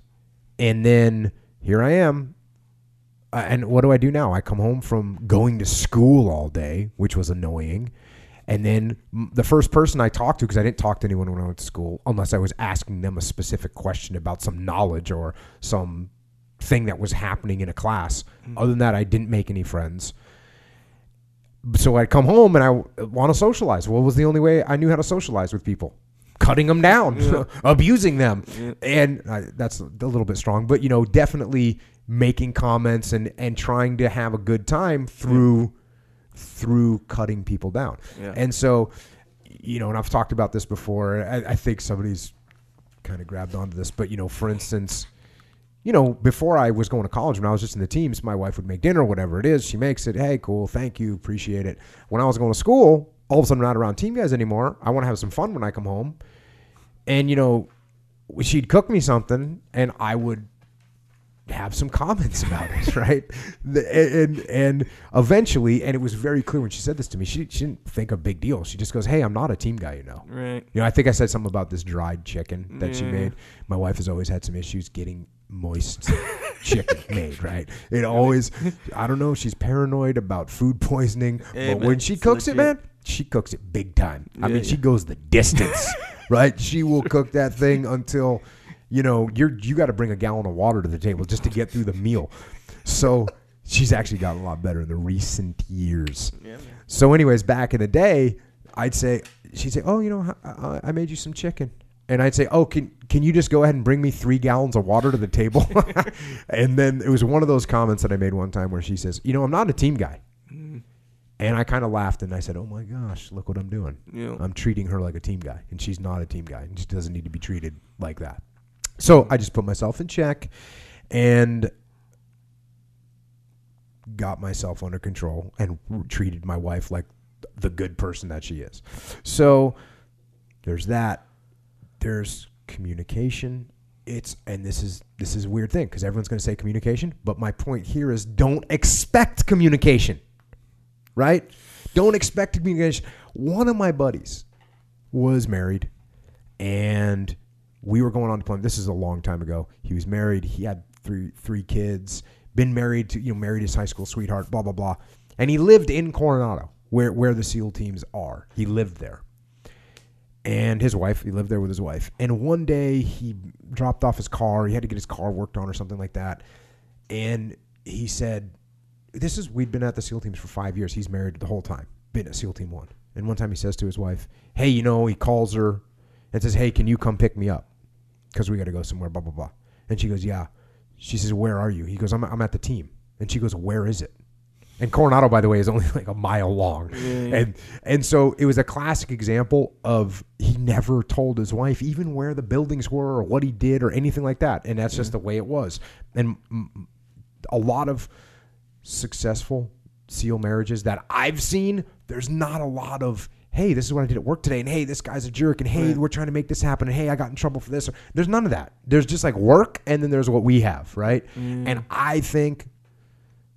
And then here I am. Uh, and what do I do now? I come home from going to school all day, which was annoying. And then m- the first person I talked to, because I didn't talk to anyone when I went to school, unless I was asking them a specific question about some knowledge or some thing that was happening in a class. Mm. Other than that, I didn't make any friends. So I'd come home and I w- want to socialize. What was the only way I knew how to socialize with people? Cutting them down, yeah. abusing them. Yeah. And I, that's a little bit strong, but, you know, definitely making comments and, and trying to have a good time through yeah. through cutting people down. Yeah. And so, you know, and I've talked about this before. I, I think somebody's kind of grabbed onto this, but, you know, for instance, you know, before I was going to college, when I was just in the teams, my wife would make dinner, whatever it is. She makes it. Hey, cool. Thank you. Appreciate it. When I was going to school, all of a sudden I'm not around team guys anymore. I want to have some fun when I come home. And, you know, she'd cook me something and I would have some comments about it, right? And and eventually, and it was very clear when she said this to me, she, she didn't think a big deal. She just goes, hey, I'm not a team guy, you know. Right. You know, I think I said something about this dried chicken that yeah. she made. My wife has always had some issues getting moist chicken made, right? It always, I don't know, she's paranoid about food poisoning, hey, but man, when she cooks legit. it, man, she cooks it big time. Yeah, I mean, yeah. she goes the distance. Right? She will cook that thing until, you know, you're, you got to bring a gallon of water to the table just to get through the meal. So she's actually gotten a lot better in the recent years. Yeah, so anyways, back in the day, I'd say, she'd say, oh, you know, I, I made you some chicken. And I'd say, oh, can can you just go ahead and bring me three gallons of water to the table? And then it was one of those comments that I made one time where she says, you know, I'm not a team guy. Mm. And I kind of laughed and I said, oh my gosh, look what I'm doing. Yeah. I'm treating her like a team guy, and she's not a team guy, and she doesn't need to be treated like that. So I just put myself in check and got myself under control and treated my wife like the good person that she is. So there's that. There's communication. It's and this is this is a weird thing because everyone's going to say communication, but my point here is don't expect communication. Right? Don't expect to be engaged. One of my buddies was married, and we were going on deployment. This is a long time ago. He was married. He had three three kids, been married to, you know, married his high school sweetheart, blah, blah, blah. And he lived in Coronado, where, where the SEAL teams are. He lived there. And his wife, he lived there with his wife. And one day he dropped off his car. He had to get his car worked on or something like that. And he said, This is, we'd been at the SEAL teams for five years. He's married the whole time, been at SEAL Team One. And one time he says to his wife, hey, you know, he calls her and says, hey, can you come pick me up? Because we got to go somewhere, blah, blah, blah. And she goes, yeah. She says, where are you? He goes, I'm I'm at the team. And she goes, where is it? And Coronado, by the way, is only like a mile long. Yeah, yeah. And and so it was a classic example of he never told his wife even where the buildings were or what he did or anything like that. And that's yeah. just the way it was. And a lot of successful SEAL marriages that I've seen, there's not a lot of, hey, this is what I did at work today, and hey, this guy's a jerk, and hey, right. we're trying to make this happen, and hey, I got in trouble for this. There's none of that. There's just like work, and then there's what we have, right? Mm. And I think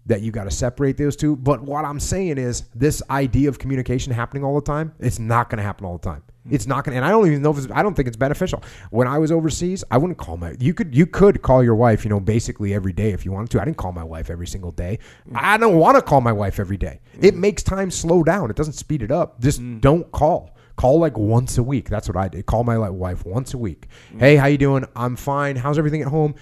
that you got to separate those two. But what I'm saying is this idea of communication happening all the time, it's not going to happen all the time. It's not going to, and I don't even know if it's, I don't think it's beneficial. When I was overseas, I wouldn't call my, you could, you could call your wife, you know, basically every day if you wanted to. I didn't call my wife every single day. Mm. I don't want to call my wife every day. Mm. It makes time slow down. It doesn't speed it up. Just mm. don't call. Call like once a week. That's what I did. Call my wife once a week. Mm. Hey, how you doing? I'm fine. How's everything at home?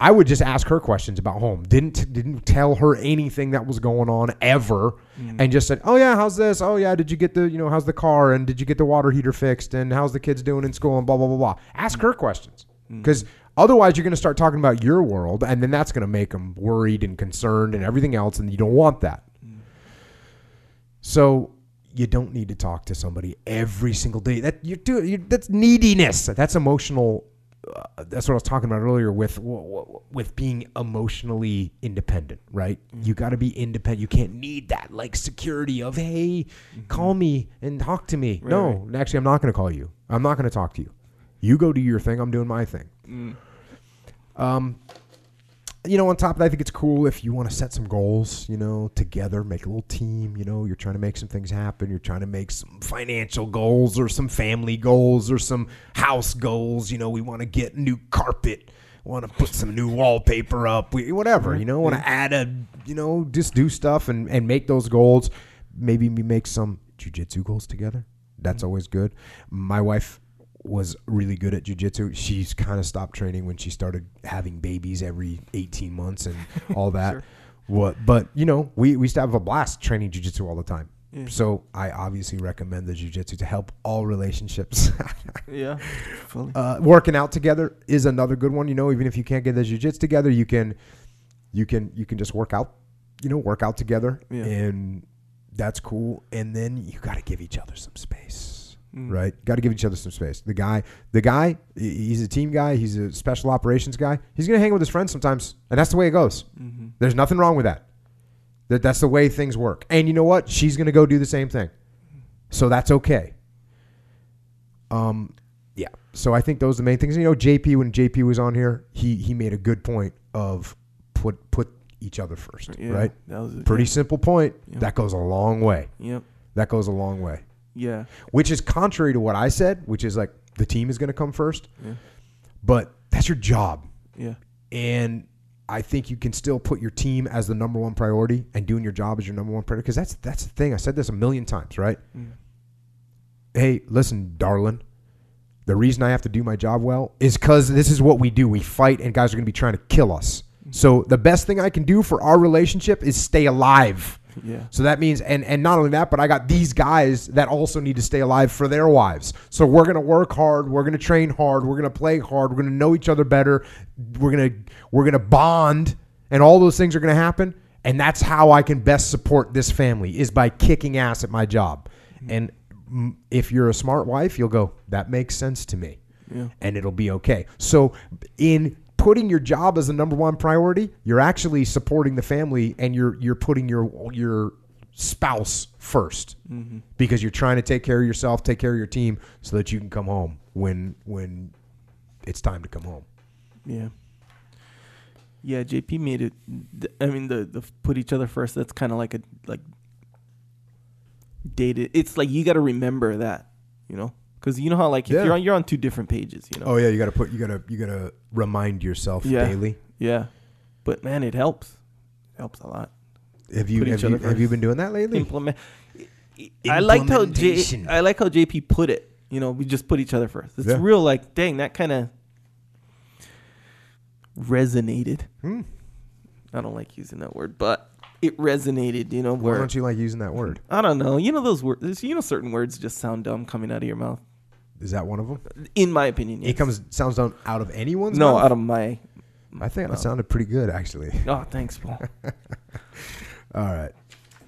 I would just ask her questions about home. Didn't didn't tell her anything that was going on ever, mm. and just said, "Oh yeah, how's this? Oh yeah, did you get the you know how's the car and did you get the water heater fixed and how's the kids doing in school and blah blah blah blah." Ask mm. her questions because mm. otherwise you're going to start talking about your world, and then that's going to make them worried and concerned and everything else, and you don't want that. Mm. So you don't need to talk to somebody every single day. That you do. You, that's neediness. That's emotional uh, that's what I was talking about earlier with with being emotionally independent, right? Mm-hmm. You got to be independent. You can't need that like security of, hey, mm-hmm. call me and talk to me. Right, no, right. Actually, I'm not going to call you. I'm not going to talk to you. You go do your thing. I'm doing my thing. Mm. Um, you know, on top of that, I think it's cool if you want to set some goals, you know, together, make a little team, you know, you're trying to make some things happen. You're trying to make some financial goals or some family goals or some house goals. You know, we want to get new carpet, want to put some new wallpaper up, we, whatever, you know, want to add a, you know, just do stuff and, and make those goals. Maybe we make some jiu-jitsu goals together. That's mm-hmm. always good. My wife was really good at jiu-jitsu. She's kind of stopped training when she started having babies every eighteen months and all that. Sure. What? But, you know, we, we used to have a blast training jiu-jitsu all the time. Yeah. So I obviously recommend the jiu-jitsu to help all relationships. Yeah. Fully. Uh, working out together is another good one. You know, even if you can't get the jiu-jitsu together, you can, you can, you can just work out, you know, work out together. Yeah. And that's cool. And then you got to give each other some space. Mm. Right, got to give each other some space. The guy, the guy, he's a team guy. He's a special operations guy. He's gonna hang with his friends sometimes, and that's the way it goes. Mm-hmm. There's nothing wrong with that. That that's the way things work. And you know what? She's gonna go do the same thing, so that's okay. Um, yeah. So I think those are the main things. You know, J P, when J P was on here, he he made a good point of put put each other first. Yeah, right. That was a pretty simple point. Yep. That goes a long way. Yep. That goes a long way. Yeah. Which is contrary to what I said, which is like the team is going to come first. Yeah. But that's your job. Yeah. And I think you can still put your team as the number one priority and doing your job as your number one priority. Because that's that's the thing. I said this a million times, right? Mm. Hey, listen, darling. The reason I have to do my job well is because this is what we do. We fight and guys are going to be trying to kill us. Mm. So the best thing I can do for our relationship is stay alive. Yeah. So that means, and, and not only that, but I got these guys that also need to stay alive for their wives. So we're going to work hard. We're going to train hard. We're going to play hard. We're going to know each other better. We're going to, we're going to bond, and all those things are going to happen. And that's how I can best support this family, is by kicking ass at my job. Mm-hmm. And if you're a smart wife, you'll go, that makes sense to me. Yeah. And it'll be okay. So in putting your job as the number one priority, you're actually supporting the family, and you're you're putting your your spouse first, mm-hmm. because you're trying to take care of yourself, take care of your team, so that you can come home when when it's time to come home. Yeah. Yeah, J P made it. I mean, the, the put each other first. That's kind of like a like dated. It's like you got to remember that, you know. Because you know how, like, if yeah. you're on you're on two different pages, you know. Oh yeah, you gotta put you gotta you gotta remind yourself yeah. daily. Yeah, but man, it helps. It helps a lot. Have you have you, have you been doing that lately? Implement. I liked how J, I like how J P put it. You know, we just put each other first. It's yeah. real. Like, dang, that kind of resonated. Hmm. I don't like using that word, but it resonated, you know. Where, why don't you like using that word? I don't know. You know those words. You know, certain words just sound dumb coming out of your mouth. Is that one of them? In my opinion, yes. It comes sounds dumb out of anyone's no, mouth? No, out of my... I think mouth. That sounded pretty good, actually. Oh, thanks, Paul. All right.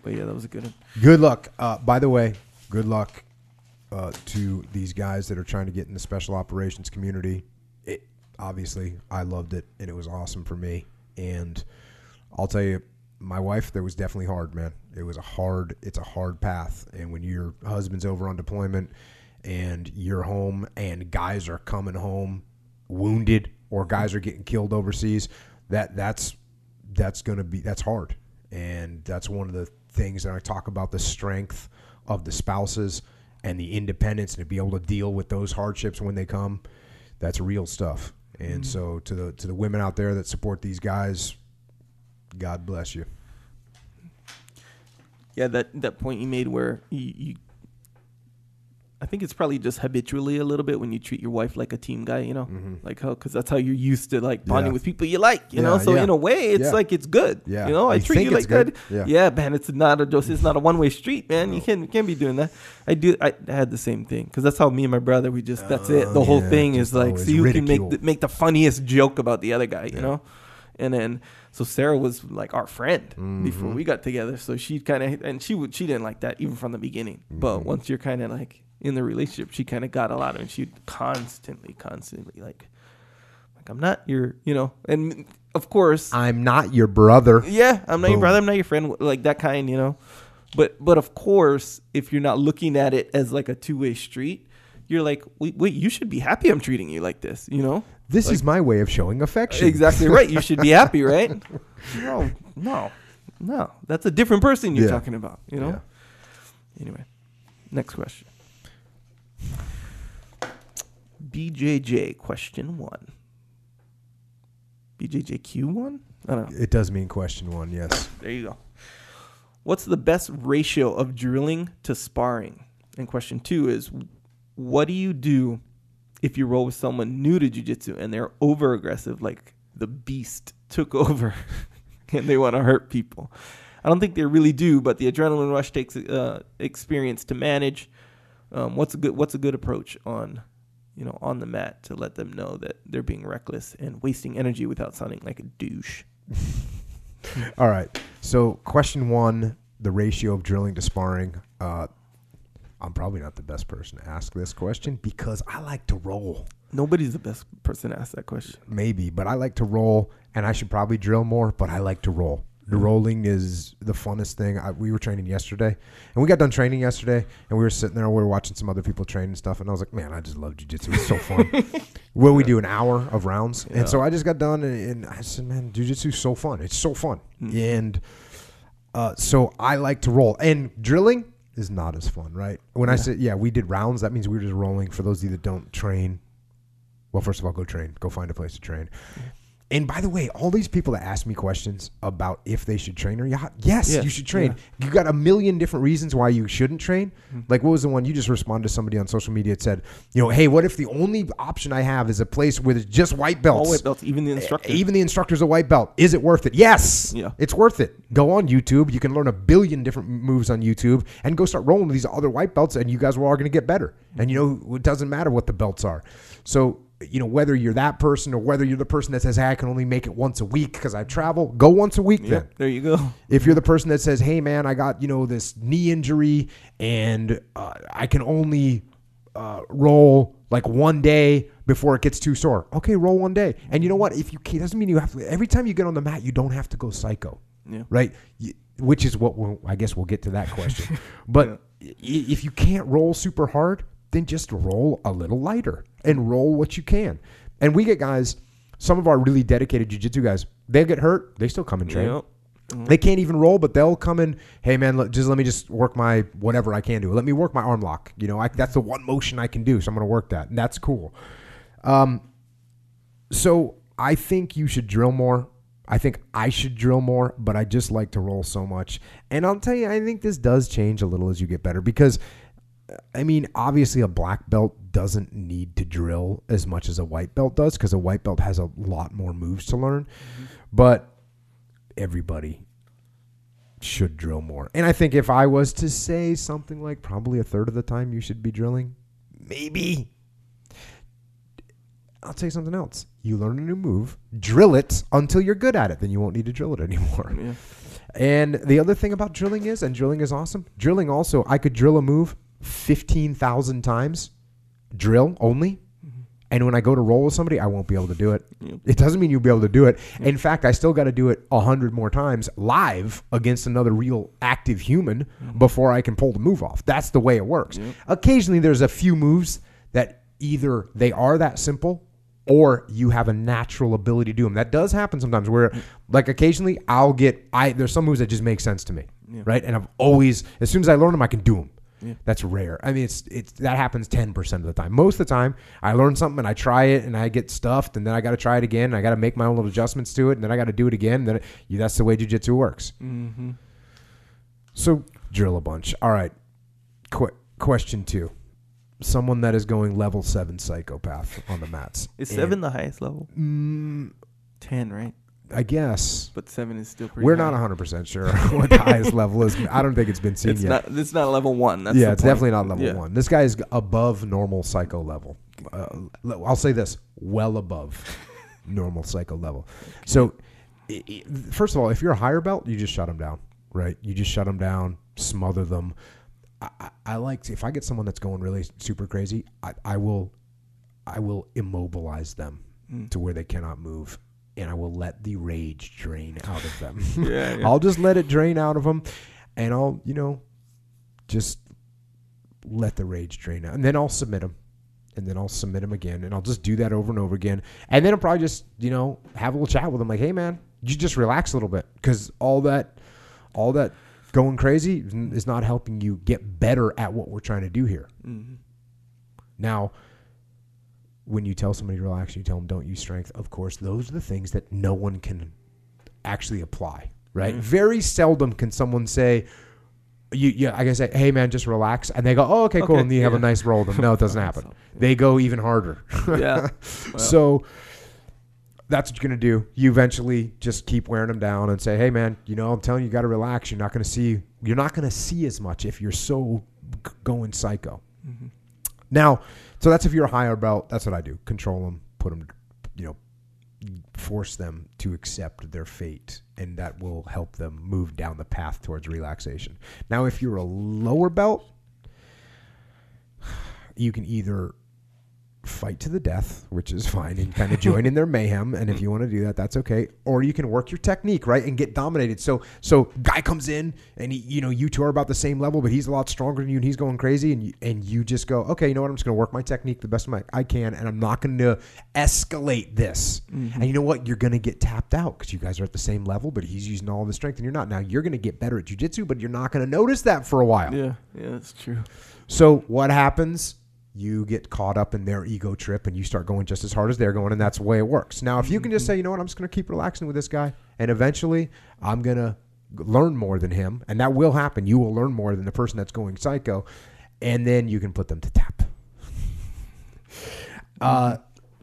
But yeah, that was a good one. Good luck. Uh, by the way, good luck uh, to these guys that are trying to get in the special operations community. It, obviously, I loved it, and it was awesome for me. And I'll tell you, my wife, that was definitely hard, man. It was a hard... It's a hard path. And when your husband's over on deployment... and you're home, and guys are coming home wounded, or guys are getting killed overseas. That that's that's gonna be that's hard, and that's one of the things that I talk about: the strength of the spouses and the independence, and to be able to deal with those hardships when they come. That's real stuff. And mm-hmm. so, to the to the women out there that support these guys, God bless you. Yeah, that that point you made where you. you I think it's probably just habitually a little bit when you treat your wife like a team guy, you know, mm-hmm. like how, because that's how you're used to like bonding yeah. with people you like, you yeah, know. So yeah. in a way, it's yeah. like it's good. Yeah, you know, I, I treat you like good. that. Yeah. yeah, man, it's not a it's not a one way street, man. No. You can't can't be doing that. I do. I had the same thing because that's how me and my brother we just that's uh, it. The yeah, whole thing is like see who ridicule. can make the, make the funniest joke about the other guy, yeah. you know. And then so Sarah was like our friend mm-hmm. before we got together. So she kind of and she would she didn't like that even from the beginning. Mm-hmm. But once you're kind of like in the relationship, she kind of got a lot of it. She'd constantly, constantly like back. I'm not your, you know, and of course. I'm not your brother. Yeah, I'm not Boom. your brother. I'm not your friend. Like that kind, you know. But but of course, if you're not looking at it as like a two-way street, you're like, wait, wait you should be happy I'm treating you like this, you know? This like, is my way of showing affection. Exactly right. You should be happy, right? No, no, no. That's a different person you're yeah. talking about, you know? Yeah. Anyway, next question. B J J question one. B J J Q one? I don't know. It does mean question one, yes. There you go. What's the best ratio of drilling to sparring? And question two is, what do you do if you roll with someone new to jiu-jitsu and they're over-aggressive, like the beast took over and they want to hurt people? I don't think they really do, but the adrenaline rush takes uh, experience to manage. Um, what's a good What's a good approach on, you know, on the mat to let them know that they're being reckless and wasting energy without sounding like a douche? All right. So question one, the ratio of drilling to sparring. Uh, I'm probably not the best person to ask this question because I like to roll. Nobody's the best person to ask that question. Maybe, but I like to roll, and I should probably drill more, but I like to roll. The rolling is the funnest thing. I, we were training yesterday, and we got done training yesterday, and we were sitting there, and we were watching some other people train and stuff, and I was like, man, I just love jiu-jitsu. It's so fun. Will we do an hour of rounds? Yeah. And so I just got done, and, and I said, man, jiu-jitsu is so fun. It's so fun. Mm-hmm. And uh, so I like to roll. And drilling is not as fun, right? When yeah. I said, yeah, we did rounds, that means we were just rolling. For those of you that don't train, well, first of all, go train. Go find a place to train. Yeah. And by the way, all these people that ask me questions about if they should train or not, yes, yeah, you should train. Yeah. You got a million different reasons why you shouldn't train. Mm-hmm. Like, what was the one you just responded to somebody on social media that said, you know, hey, what if the only option I have is a place with just white belts? All white belts, even the instructor. Even the instructor's a white belt. Is it worth it? Yes, yeah. It's worth it. Go on YouTube. You can learn a billion different moves on YouTube and go start rolling with these other white belts, and you guys are all going to get better. Mm-hmm. And, you know, it doesn't matter what the belts are. So, you know, whether you're that person or whether you're the person that says, hey, I can only make it once a week because I travel, go once a week yeah, then. There you go. If you're the person that says, hey, man, I got, you know, this knee injury and uh, I can only uh, roll like one day before it gets too sore. Okay, roll one day. And you know what? If you can't, doesn't mean you have to. Every time you get on the mat, you don't have to go psycho, yeah. right? You, which is what we'll, I guess we'll get to that question. But yeah. if you can't roll super hard, then just roll a little lighter and roll what you can. And we get guys, some of our really dedicated jiu-jitsu guys, they'll get hurt. They still come and train. Yep. Mm-hmm. They can't even roll, but they'll come in. Hey, man, let, just let me just work my whatever I can do. Let me work my arm lock. You know, I, that's the one motion I can do, so I'm going to work that. And that's cool. Um, so I think you should drill more. I think I should drill more, but I just like to roll so much. And I'll tell you, I think this does change a little as you get better because – I mean, obviously a black belt doesn't need to drill as much as a white belt does because a white belt has a lot more moves to learn. Mm-hmm. But everybody should drill more. And I think if I was to say something like probably a third of the time you should be drilling, maybe. I'll tell you something else. You learn a new move, drill it until you're good at it. Then you won't need to drill it anymore. Yeah. And the other thing about drilling is, and drilling is awesome, drilling also, I could drill a move fifteen thousand times, drill only, mm-hmm. and when I go to roll with somebody, I won't be able to do it. Yep. It doesn't mean you'll be able to do it. Yep. In fact, I still got to do it a hundred more times live against another real active human mm-hmm. before I can pull the move off. That's the way it works. Yep. Occasionally, there's a few moves that either they are that simple or you have a natural ability to do them. That does happen sometimes where, yep. like occasionally, I'll get, I there's some moves that just make sense to me, yep. right? And I've always, as soon as I learn them, I can do them. Yeah. That's rare. I mean, it's it's that happens ten percent of the time. Most of the time, I learn something and I try it and I get stuffed and then I got to try it again. And I got to make my own little adjustments to it and then I got to do it again. Then it, yeah, that's the way jiu-jitsu works. Mm-hmm. So drill a bunch. All right. Qu- question two. Someone that is going level seven psychopath on the mats. Is and, seven the highest level? Mm, ten, right? I guess. But seven is still pretty We're high. Not one hundred percent sure what the highest level is. I don't think it's been seen it's yet. Not, it's not level one. That's yeah, it's point. Definitely not level yeah. one. This guy is above normal psycho level. Uh, I'll say this. Well above normal psycho level. Okay. So, first of all, if you're a higher belt, you just shut them down, right? You just shut them down, smother them. I, I like to, if I get someone that's going really super crazy, I, I will, I will immobilize them. mm. to where they cannot move. And I will let the rage drain out of them. yeah, yeah. I'll just let it drain out of them. And I'll, you know, just let the rage drain out. And then I'll submit them. And then I'll submit them again. And I'll just do that over and over again. And then I'll probably just, you know, have a little chat with them. Like, hey, man, you just relax a little bit. Because all that, all that going crazy is not helping you get better at what we're trying to do here. Mm-hmm. Now, when you tell somebody to relax, you tell them don't use strength. Of course, those are the things that no one can actually apply, right? Mm-hmm. Very seldom can someone say, "You, yeah, I can say, hey man, just relax," and they go, "Oh, okay, okay cool," and you yeah. have a nice roll. Them, no, it doesn't happen. yeah. They go even harder. yeah. Well. So that's what you're gonna do. You eventually just keep wearing them down and say, "Hey man, you know, I'm telling you, you got to relax. You're not gonna see. You're not gonna see as much if you're so going psycho." Mm-hmm. Now, so that's if you're a higher belt. That's what I do. Control them, put them, you know, force them to accept their fate, and that will help them move down the path towards relaxation. Now, if you're a lower belt, you can either fight to the death, which is fine, and kind of join in their mayhem. And if you want to do that, that's okay. Or you can work your technique, right, and get dominated. So, so guy comes in, and he, you know, you two are about the same level, but he's a lot stronger than you, and he's going crazy, and you, and you just go, okay, you know what, I'm just going to work my technique the best of my I can, and I'm not going to escalate this. Mm-hmm. And you know what, you're going to get tapped out because you guys are at the same level, but he's using all of his strength, and you're not. Now you're going to get better at jujitsu, but you're not going to notice that for a while. Yeah, yeah, that's true. So what happens? You get caught up in their ego trip and you start going just as hard as they're going, and that's the way it works. Now, if you can just say, you know what, I'm just going to keep relaxing with this guy, and eventually I'm going to learn more than him, and that will happen. You will learn more than the person that's going psycho, and then you can put them to tap. uh,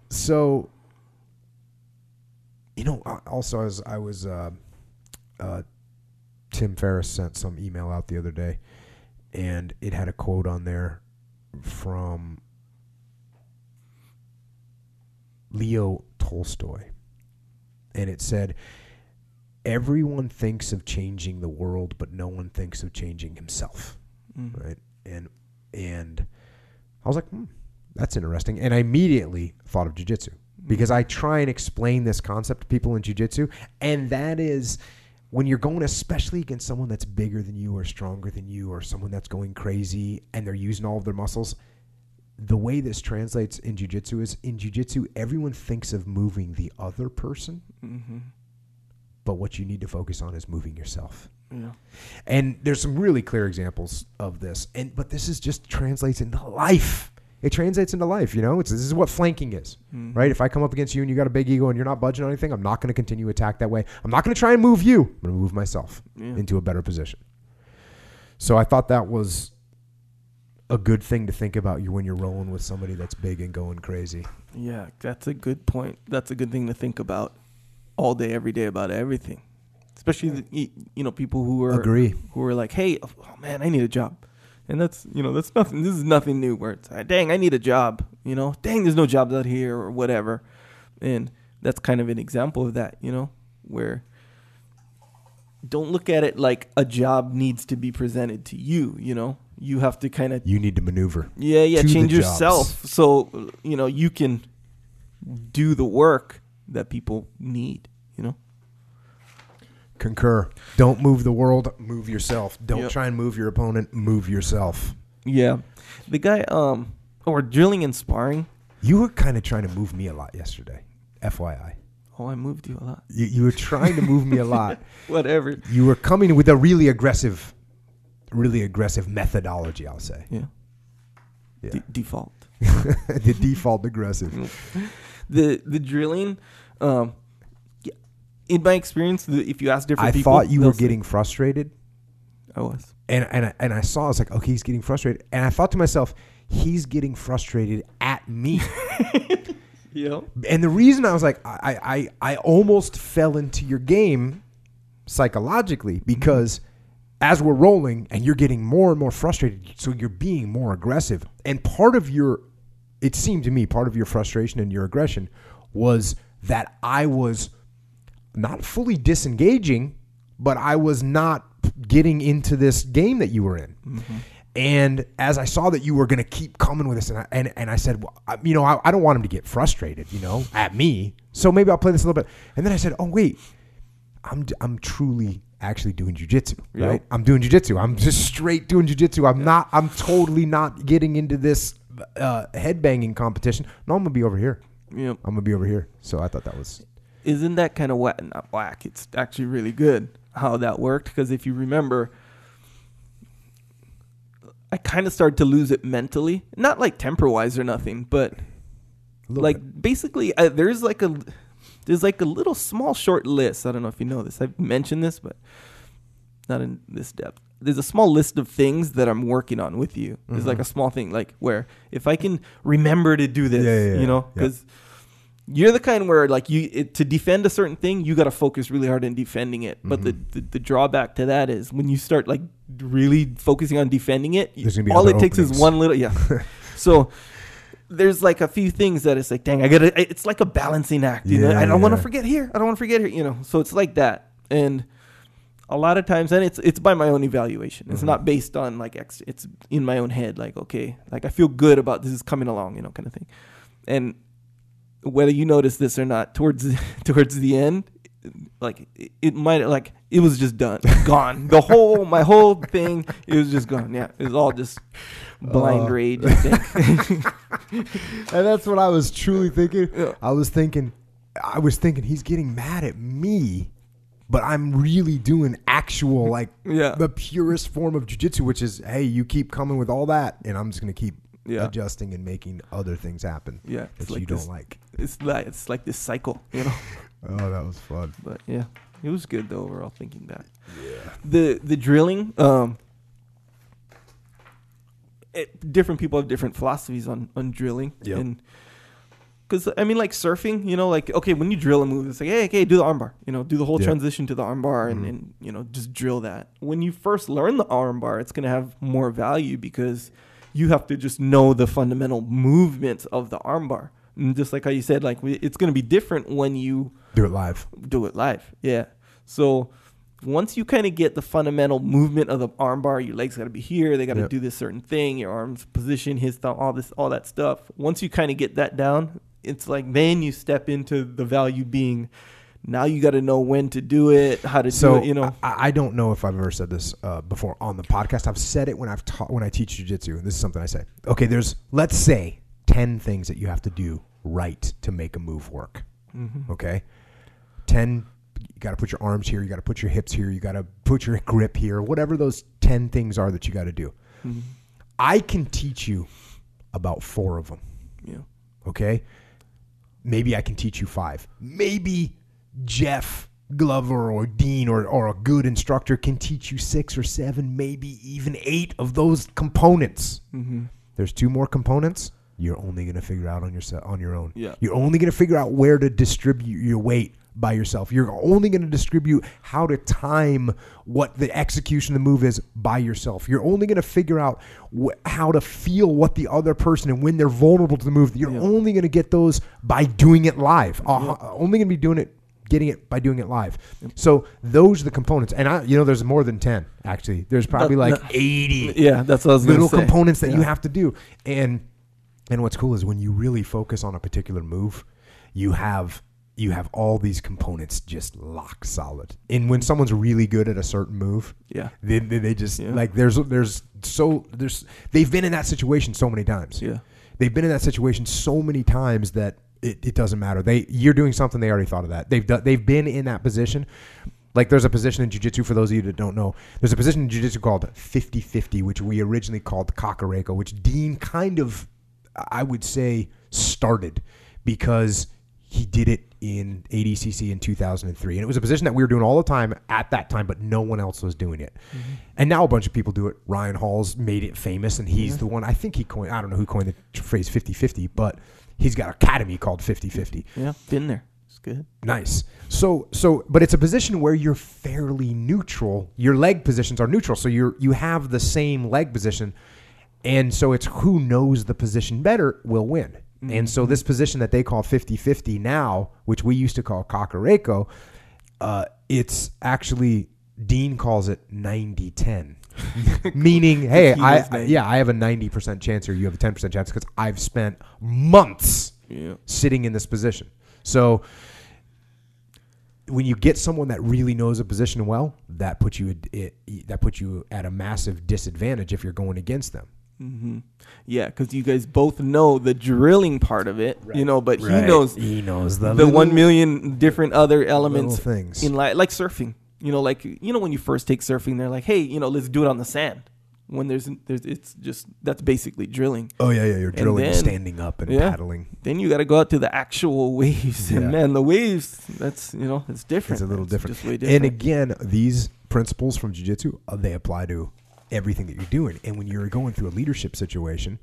so, you know, also I was, I was uh, uh, Tim Ferriss sent some email out the other day, and it had a quote on there from Leo Tolstoy. And it said, "Everyone thinks of changing the world, but no one thinks of changing himself." Mm. Right? And and I was like, hmm, that's interesting. And I immediately thought of jiu-jitsu, mm. because I try and explain this concept to people in jiu-jitsu. And that is, when you're going especially against someone that's bigger than you or stronger than you or someone that's going crazy and they're using all of their muscles, the way this translates in jiu-jitsu is, in jiu-jitsu, everyone thinks of moving the other person, mm-hmm. but what you need to focus on is moving yourself. Yeah. And there's some really clear examples of this, and but this is just translates into life. It translates into life, you know? It's, this is what flanking is, mm-hmm. right? If I come up against you and you got a big ego and you're not budging on anything, I'm not going to continue to attack that way. I'm not going to try and move you. I'm going to move myself yeah. into a better position. So I thought that was a good thing to think about you when you're rolling with somebody that's big and going crazy. Yeah, that's a good point. That's a good thing to think about all day, every day, about everything. Especially, the, you know, people who are, Agree. who are like, hey, oh man, I need a job. And that's, you know, that's nothing. This is nothing new where it's, dang, I need a job, you know, dang, there's no jobs out here or whatever. And that's kind of an example of that, you know, where don't look at it like a job needs to be presented to you, you know, you have to kind of, you need to maneuver. Yeah. Yeah. Change yourself. So, you know, you can do the work that people need, you know. Concur. Don't move the world, move yourself. Don't yep. try and move your opponent, move yourself. Yeah. The guy, um, or drilling and sparring. You were kind of trying to move me a lot yesterday, F Y I. Oh, I moved you a lot. You, you were trying to move me a lot. Whatever. You were coming with a really aggressive, really aggressive methodology, I'll say. Yeah. yeah. D- default. The default aggressive. The, the drilling, um, in my experience, if you ask different I people, I thought you were getting say, frustrated. I was, and and I, and I saw. I was like, okay, he's getting frustrated, and I thought to myself, he's getting frustrated at me. yeah. And the reason I was like, I, I I almost fell into your game psychologically because as we're rolling and you're getting more and more frustrated, so you're being more aggressive, and part of your, it seemed to me, part of your frustration and your aggression was that I was not fully disengaging, but I was not getting into this game that you were in. Mm-hmm. And as I saw that you were going to keep coming with this, and I, and, and I said, well, I, you know, I, I don't want him to get frustrated, you know, at me. So maybe I'll play this a little bit. And then I said, oh, wait, I'm I'm truly actually doing jiu-jitsu, right? Yep. I'm doing jiu-jitsu. I'm just straight doing jiu-jitsu. I'm yep. not, I'm totally not getting into this uh, headbanging competition. No, I'm going to be over here. Yep. I'm going to be over here. So I thought that was. Isn't that kind of whack? Not whack. It's actually really good how that worked, because if you remember, I kind of started to lose it mentally, not like temper-wise or nothing, but like bit. basically uh, there's like a there's like a little small short list. I don't know if you know this. I've mentioned this, but not in this depth. There's a small list of things that I'm working on with you. Mm-hmm. It's like a small thing, like where if I can remember to do this, yeah, yeah, you know, because yeah. you're the kind where like you it, to defend a certain thing, you got to focus really hard in defending it. Mm-hmm. But the, the the drawback to that is when you start like really focusing on defending it, all it takes openings. is one little yeah so there's like a few things that it's like, dang, I gotta it's like a balancing act, you yeah, know I don't yeah. want to forget here I don't want to forget here you know so it's like that. And a lot of times, and it's it's by my own evaluation, it's mm-hmm. not based on like ex, it's in my own head, like okay, like I feel good about this is coming along, you know, kind of thing. And whether you notice this or not, towards towards the end, like it, it might like it was just done, gone. The whole, my whole thing, it was just gone. Yeah, it was all just blind uh, rage. I think. And that's what I was truly thinking. Yeah. I was thinking, I was thinking, he's getting mad at me, but I'm really doing actual, like yeah. the purest form of jujitsu, which is, hey, you keep coming with all that, and I'm just gonna keep yeah. adjusting and making other things happen. Yeah, that like you this, don't like. It's like it's like this cycle, you know. Oh, that was fun. But yeah. It was good, though, overall, thinking back. Yeah. The the drilling, um, it, different people have different philosophies on, on drilling. Yeah. Because, I mean, like surfing, you know, like, okay, when you drill a move, it's like, hey, okay, do the armbar. You know, do the whole yeah. transition to the armbar and, mm-hmm. and, you know, just drill that. When you first learn the armbar, it's going to have more value because you have to just know the fundamental movements of the armbar. And just like how you said, like, it's going to be different when you do it live. Do it live, yeah. So once you kind of get the fundamental movement of the armbar, your legs got to be here. They got to yep. do this certain thing. Your arms position, his thumb, all this, all that stuff. Once you kind of get that down, it's like then you step into the value being. Now you got to know when to do it, how to so do it. You know, I, I don't know if I've ever said this uh, before on the podcast. I've said it when I've taught when I teach jiu-jitsu. This is something I say. Okay, there's let's say ten things that you have to do right to make a move work. Mm-hmm. Okay. ten, you got to put your arms here, you got to put your hips here, you got to put your grip here, whatever those ten things are that you got to do. Mm-hmm. I can teach you about four of them. Yeah. Okay? Maybe I can teach you five. Maybe Jeff Glover or Dean or, or a good instructor can teach you six or seven, maybe even eight of those components. Mm-hmm. There's two more components you're only going to figure out on your, on your own. Yeah. You're only going to figure out where to distribute your weight by yourself. You're only going to distribute how to time what the execution of the move is by yourself. You're only going to figure out wh- how to feel what the other person and when they're vulnerable to the move. You're yeah. only going to get those by doing it live. Uh, yeah. Only going to be doing it, getting it by doing it live. Yeah. So those are the components. And I, you know, there's more than ten actually. There's probably that, like that, eighty. Yeah, that's what I was little say. components that yeah. you have to do. And and what's cool is when you really focus on a particular move, you have. You have all these components just lock solid. And when someone's really good at a certain move, yeah, they, they, they just yeah. like there's there's so there's they've been in that situation so many times. Yeah, they've been in that situation so many times that it, it doesn't matter. They you're doing something they already thought of that. They've done, they've been in that position. Like there's a position in jiu-jitsu, for those of you that don't know, there's a position in jiu-jitsu called fifty fifty, which we originally called Kakareko, which Dean kind of, I would say, started because he did it in A D C C in two thousand three. And it was a position that we were doing all the time at that time, but no one else was doing it. Mm-hmm. And now a bunch of people do it. Ryan Hall's made it famous, and he's yeah. the one, I think he coined, I don't know who coined the phrase fifty fifty, but he's got an academy called fifty fifty. Yeah, been there. It's good. Nice. So, so, but it's a position where you're fairly neutral. Your leg positions are neutral, so you're you have the same leg position. And so it's who knows the position better will win. And so this position that they call fifty fifty now, which we used to call Kakareko, uh, it's actually, Dean calls it ninety ten. Meaning, hey, I, I yeah, I have a ninety percent chance here. You have a ten percent chance because I've spent months yeah. sitting in this position. So when you get someone that really knows a position well, that puts you it, that puts you at a massive disadvantage if you're going against them. Mm-hmm. Yeah, because you guys both know the drilling part of it, right. you know. But right. he knows he knows the, the one million different other elements things in life, like surfing. You know, like you know when you first take surfing, they're like, hey, you know, let's do it on the sand. When there's there's it's just that's basically drilling. Oh yeah, yeah, you're drilling, and then, standing up and yeah, paddling. Then you got to go out to the actual waves, yeah. and man, the waves. That's you know, it's different. It's a little different. Just way different. And again, these principles from jiu-jitsu, uh, they apply to everything that you're doing. And when you're going through a leadership situation,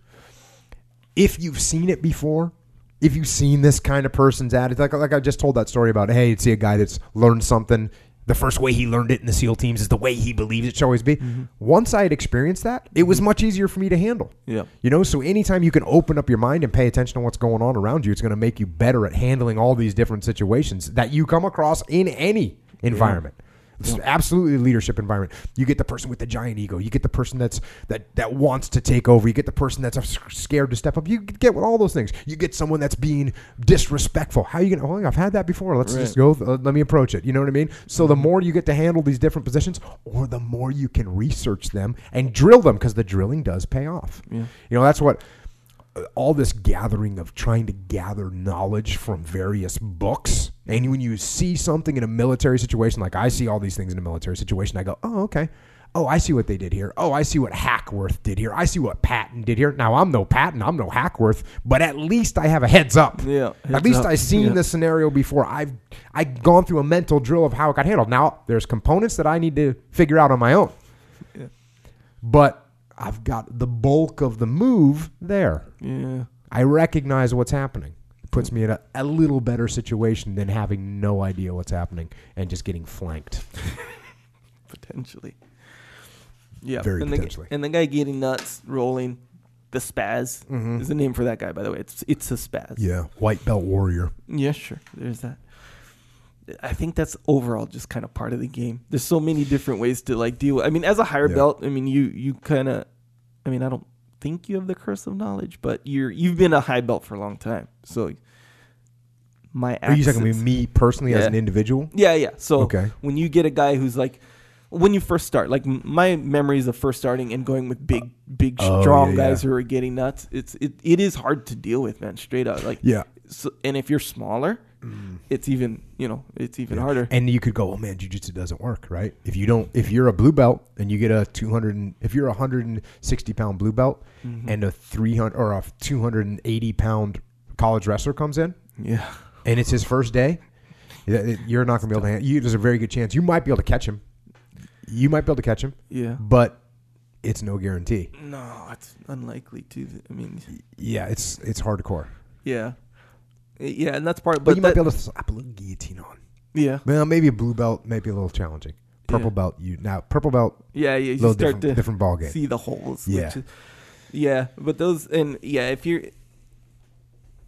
if you've seen it before, if you've seen this kind of person's attitude, like, like I just told that story about, hey, you'd see a guy that's learned something. The first way he learned it in the SEAL teams is the way he believes it should always be. Mm-hmm. Once I had experienced that, it was much easier for me to handle. Yeah. You know, so anytime you can open up your mind and pay attention to what's going on around you, it's going to make you better at handling all these different situations that you come across in any environment. Yeah. It's absolutely a leadership environment. You get the person with the giant ego. You get the person that's that that wants to take over. You get the person that's scared to step up. You get all those things. You get someone that's being disrespectful. How are you going to, oh, I've had that before. Let's right. just go. Uh, let me approach it. You know what I mean? So the more you get to handle these different positions, or the more you can research them and drill them, because the drilling does pay off. Yeah. You know, that's what all this gathering of trying to gather knowledge from various books. And when you see something in a military situation, like I see all these things in a military situation, I go, oh, okay. Oh, I see what they did here. Oh, I see what Hackworth did here. I see what Patton did here. Now, I'm no Patton. I'm no Hackworth. But at least I have a heads up. Yeah, heads at least up. I've seen yeah. the scenario before. I've I've gone through a mental drill of how it got handled. Now, there's components that I need to figure out on my own. Yeah. But I've got the bulk of the move there. Yeah, I recognize what's happening. Puts me in a, a little better situation than having no idea what's happening and just getting flanked. Potentially. Yeah. Very and potentially. The, and the guy getting nuts, rolling, the spaz mm-hmm. is the name for that guy, by the way. It's it's a spaz. Yeah. White belt warrior. Yeah, sure. There's that. I think that's overall just kind of part of the game. There's so many different ways to like deal with. I mean, as a higher yeah. belt, I mean, you, you kind of, I mean, I don't think you have the curse of knowledge, but you're you've been a high belt for a long time. So my accents, are you talking about me personally yeah. as an individual? Yeah, yeah. So okay. when you get a guy who's like, when you first start, like my memories of first starting and going with big, big, oh, strong yeah, guys yeah. who are getting nuts. It's it it is hard to deal with, man. Straight up, like yeah. So, and if you're smaller, mm. it's even you know it's even yeah. harder. And you could go, oh man, jiu-jitsu doesn't work, right? If you don't, if you're a blue belt and you get a two hundred, if you're a hundred and sixty pound blue belt mm-hmm. and a three hundred or a two hundred and eighty pound college wrestler comes in, yeah, and it's his first day, you're not gonna be able to. Hand, you, there's a very good chance you might be able to catch him. You might be able to catch him. Yeah, but it's no guarantee. No, it's unlikely to. I mean, yeah, it's it's hardcore. Yeah. Yeah, and that's part. But, but you that, might be able to slap a little guillotine on. Yeah. Well, maybe a blue belt, maybe a little challenging. Purple yeah. belt, you now purple belt. Yeah, yeah. You little start different, to different ball game. See the holes. Yeah. Which is, yeah, but those and yeah, if you're,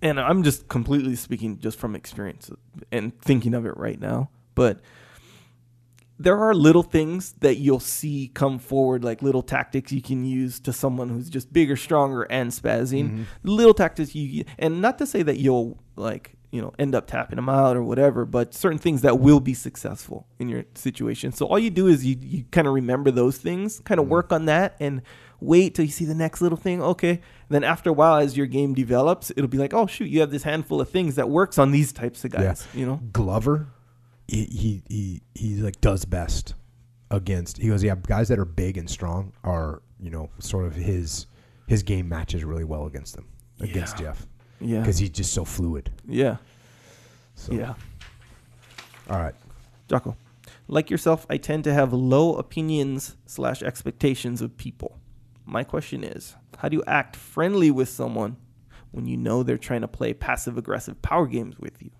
and I'm just completely speaking just from experience and thinking of it right now, but there are little things that you'll see come forward, like little tactics you can use to someone who's just bigger, stronger, and spazzing. Mm-hmm. Little tactics you, and not to say that you'll like, you know, end up tapping them out or whatever, but certain things that will be successful in your situation. So all you do is you, you kind of remember those things, kind of mm-hmm. work on that, and wait till you see the next little thing. Okay. And then after a while, as your game develops, it'll be like, oh shoot, you have this handful of things that works on these types of guys. Yeah. You know, Glover. He, he he he like does best against. He goes, yeah, guys that are big and strong are, you know, sort of his his game matches really well against them yeah. against Jeff. Yeah, because he's just so fluid. Yeah. So. Yeah. All right, Jocko. Like yourself, I tend to have low opinions slash expectations of people. My question is, how do you act friendly with someone when you know they're trying to play passive aggressive power games with you?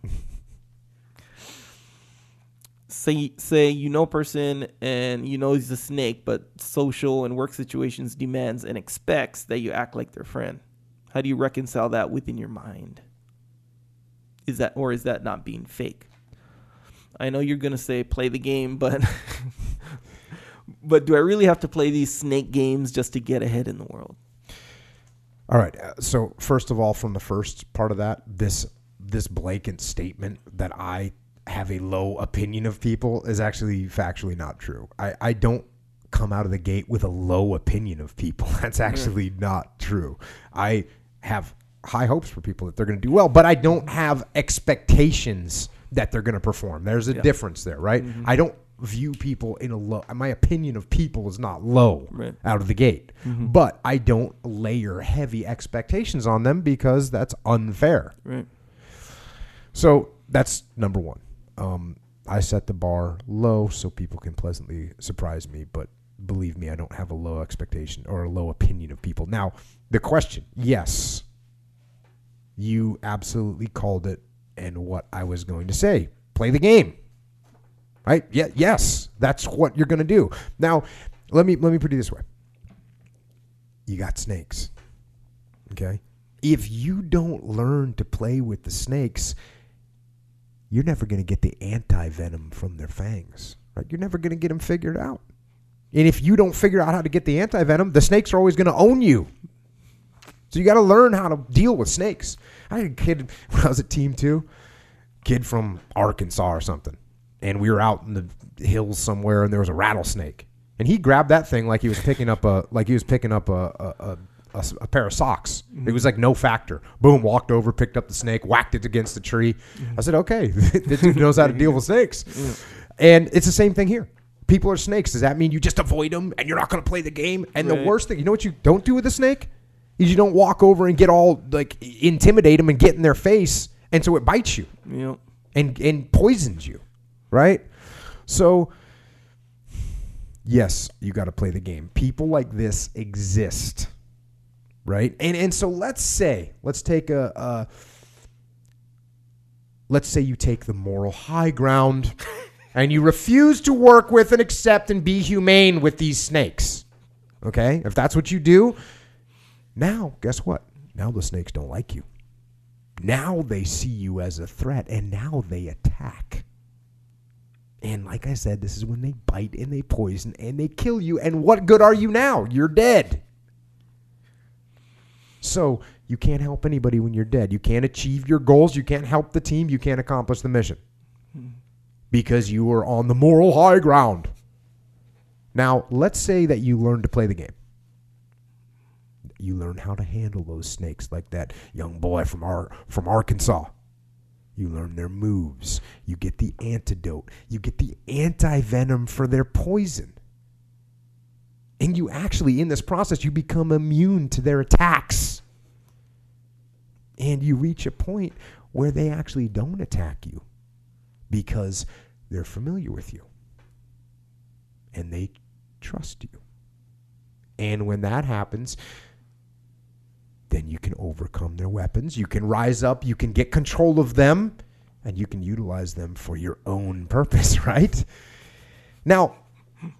Say, say you know a person and you know he's a snake, but social and work situations demands and expects that you act like their friend. How do you reconcile that within your mind? Is that, or is that not being fake? I know you're going to say play the game, but But do I really have to play these snake games just to get ahead in the world? All right. So first of all, from the first part of that, this this blatant statement that I have a low opinion of people is actually factually not true. I, I don't come out of the gate with a low opinion of people. That's actually mm. not true. I have high hopes for people that they're going to do well, but I don't have expectations that they're going to perform. There's a yeah. difference there, right? Mm-hmm. I don't view people in a low. My opinion of people is not low right. out of the gate, mm-hmm. but I don't layer heavy expectations on them because that's unfair. Right. So that's number one. Um, I set the bar low so people can pleasantly surprise me, but believe me, I don't have a low expectation or a low opinion of people. Now, the question, yes, you absolutely called it and what I was going to say. Play the game. Right? Yeah, yes, that's what you're going to do. Now, let me let me put it this way. You got snakes. Okay? If you don't learn to play with the snakes, you're never going to get the anti-venom from their fangs. Right? You're never going to get them figured out. And if you don't figure out how to get the anti-venom, the snakes are always going to own you. So you got to learn how to deal with snakes. I had a kid when I was at Team two, kid from Arkansas or something. And we were out in the hills somewhere, and there was a rattlesnake. And he grabbed that thing like he was picking up a like he was picking up a a, a, a pair of socks. Mm-hmm. It was like no factor. Boom, walked over, picked up the snake, whacked it against the tree. Mm-hmm. I said, okay, this dude knows how to deal with snakes. Yeah. And it's the same thing here. People are snakes. Does that mean you just avoid them and you're not going to play the game? And right. the worst thing, you know what you don't do with a snake? Is you don't walk over and get all like intimidate them and get in their face, and so it bites you yep. and and poisons you. Right? So, yes, you got to play the game. People like this exist, right? And and so let's say, let's take a, a let's say you take the moral high ground and you refuse to work with and accept and be humane with these snakes, okay? If that's what you do, now, guess what? Now the snakes don't like you. Now they see you as a threat, and now they attack. And like I said, this is when they bite and they poison and they kill you. And what good are you now? You're dead. So you can't help anybody when you're dead. You can't achieve your goals. You can't help the team. You can't accomplish the mission because you are on the moral high ground. Now, let's say that you learn to play the game. You learn how to handle those snakes like that young boy from our, from Arkansas. You learn their moves. You get the antidote. You get the anti-venom for their poison. And you actually, in this process, you become immune to their attacks. And you reach a point where they actually don't attack you because they're familiar with you. And they trust you. And when that happens, then you can overcome their weapons. You can rise up. You can get control of them. And you can utilize them for your own purpose, right? Now,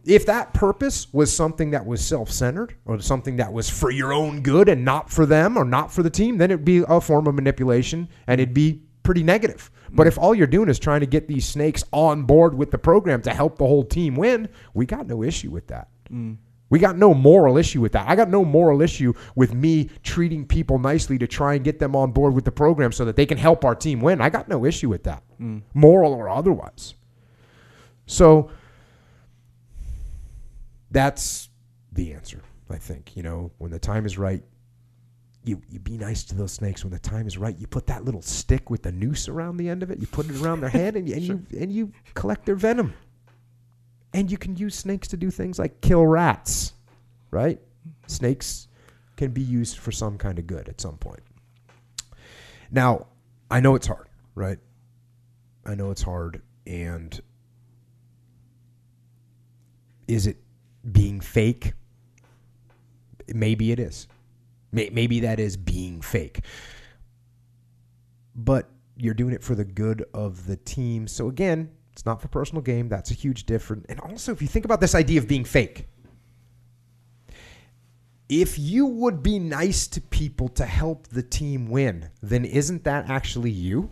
if that purpose was something that was self-centered or something that was for your own good and not for them or not for the team, then it'd be a form of manipulation and it'd be pretty negative. But if all you're doing is trying to get these snakes on board with the program to help the whole team win, we got no issue with that. Mm. We got no moral issue with that. I got no moral issue with me treating people nicely to try and get them on board with the program so that they can help our team win. I got no issue with that, mm. moral or otherwise. So that's the answer, I think. You know, when the time is right, you, you be nice to those snakes. When the time is right, you put that little stick with the noose around the end of it. You put it around their head and, and, sure. you, and you collect their venom. And you can use snakes to do things like kill rats, right? Snakes can be used for some kind of good at some point. Now, I know it's hard, right? I know it's hard. And is it being fake? Maybe it is. Maybe that is being fake. But you're doing it for the good of the team. So again, it's not for personal game. That's a huge difference. And also, if you think about this idea of being fake, if you would be nice to people to help the team win, then isn't that actually you?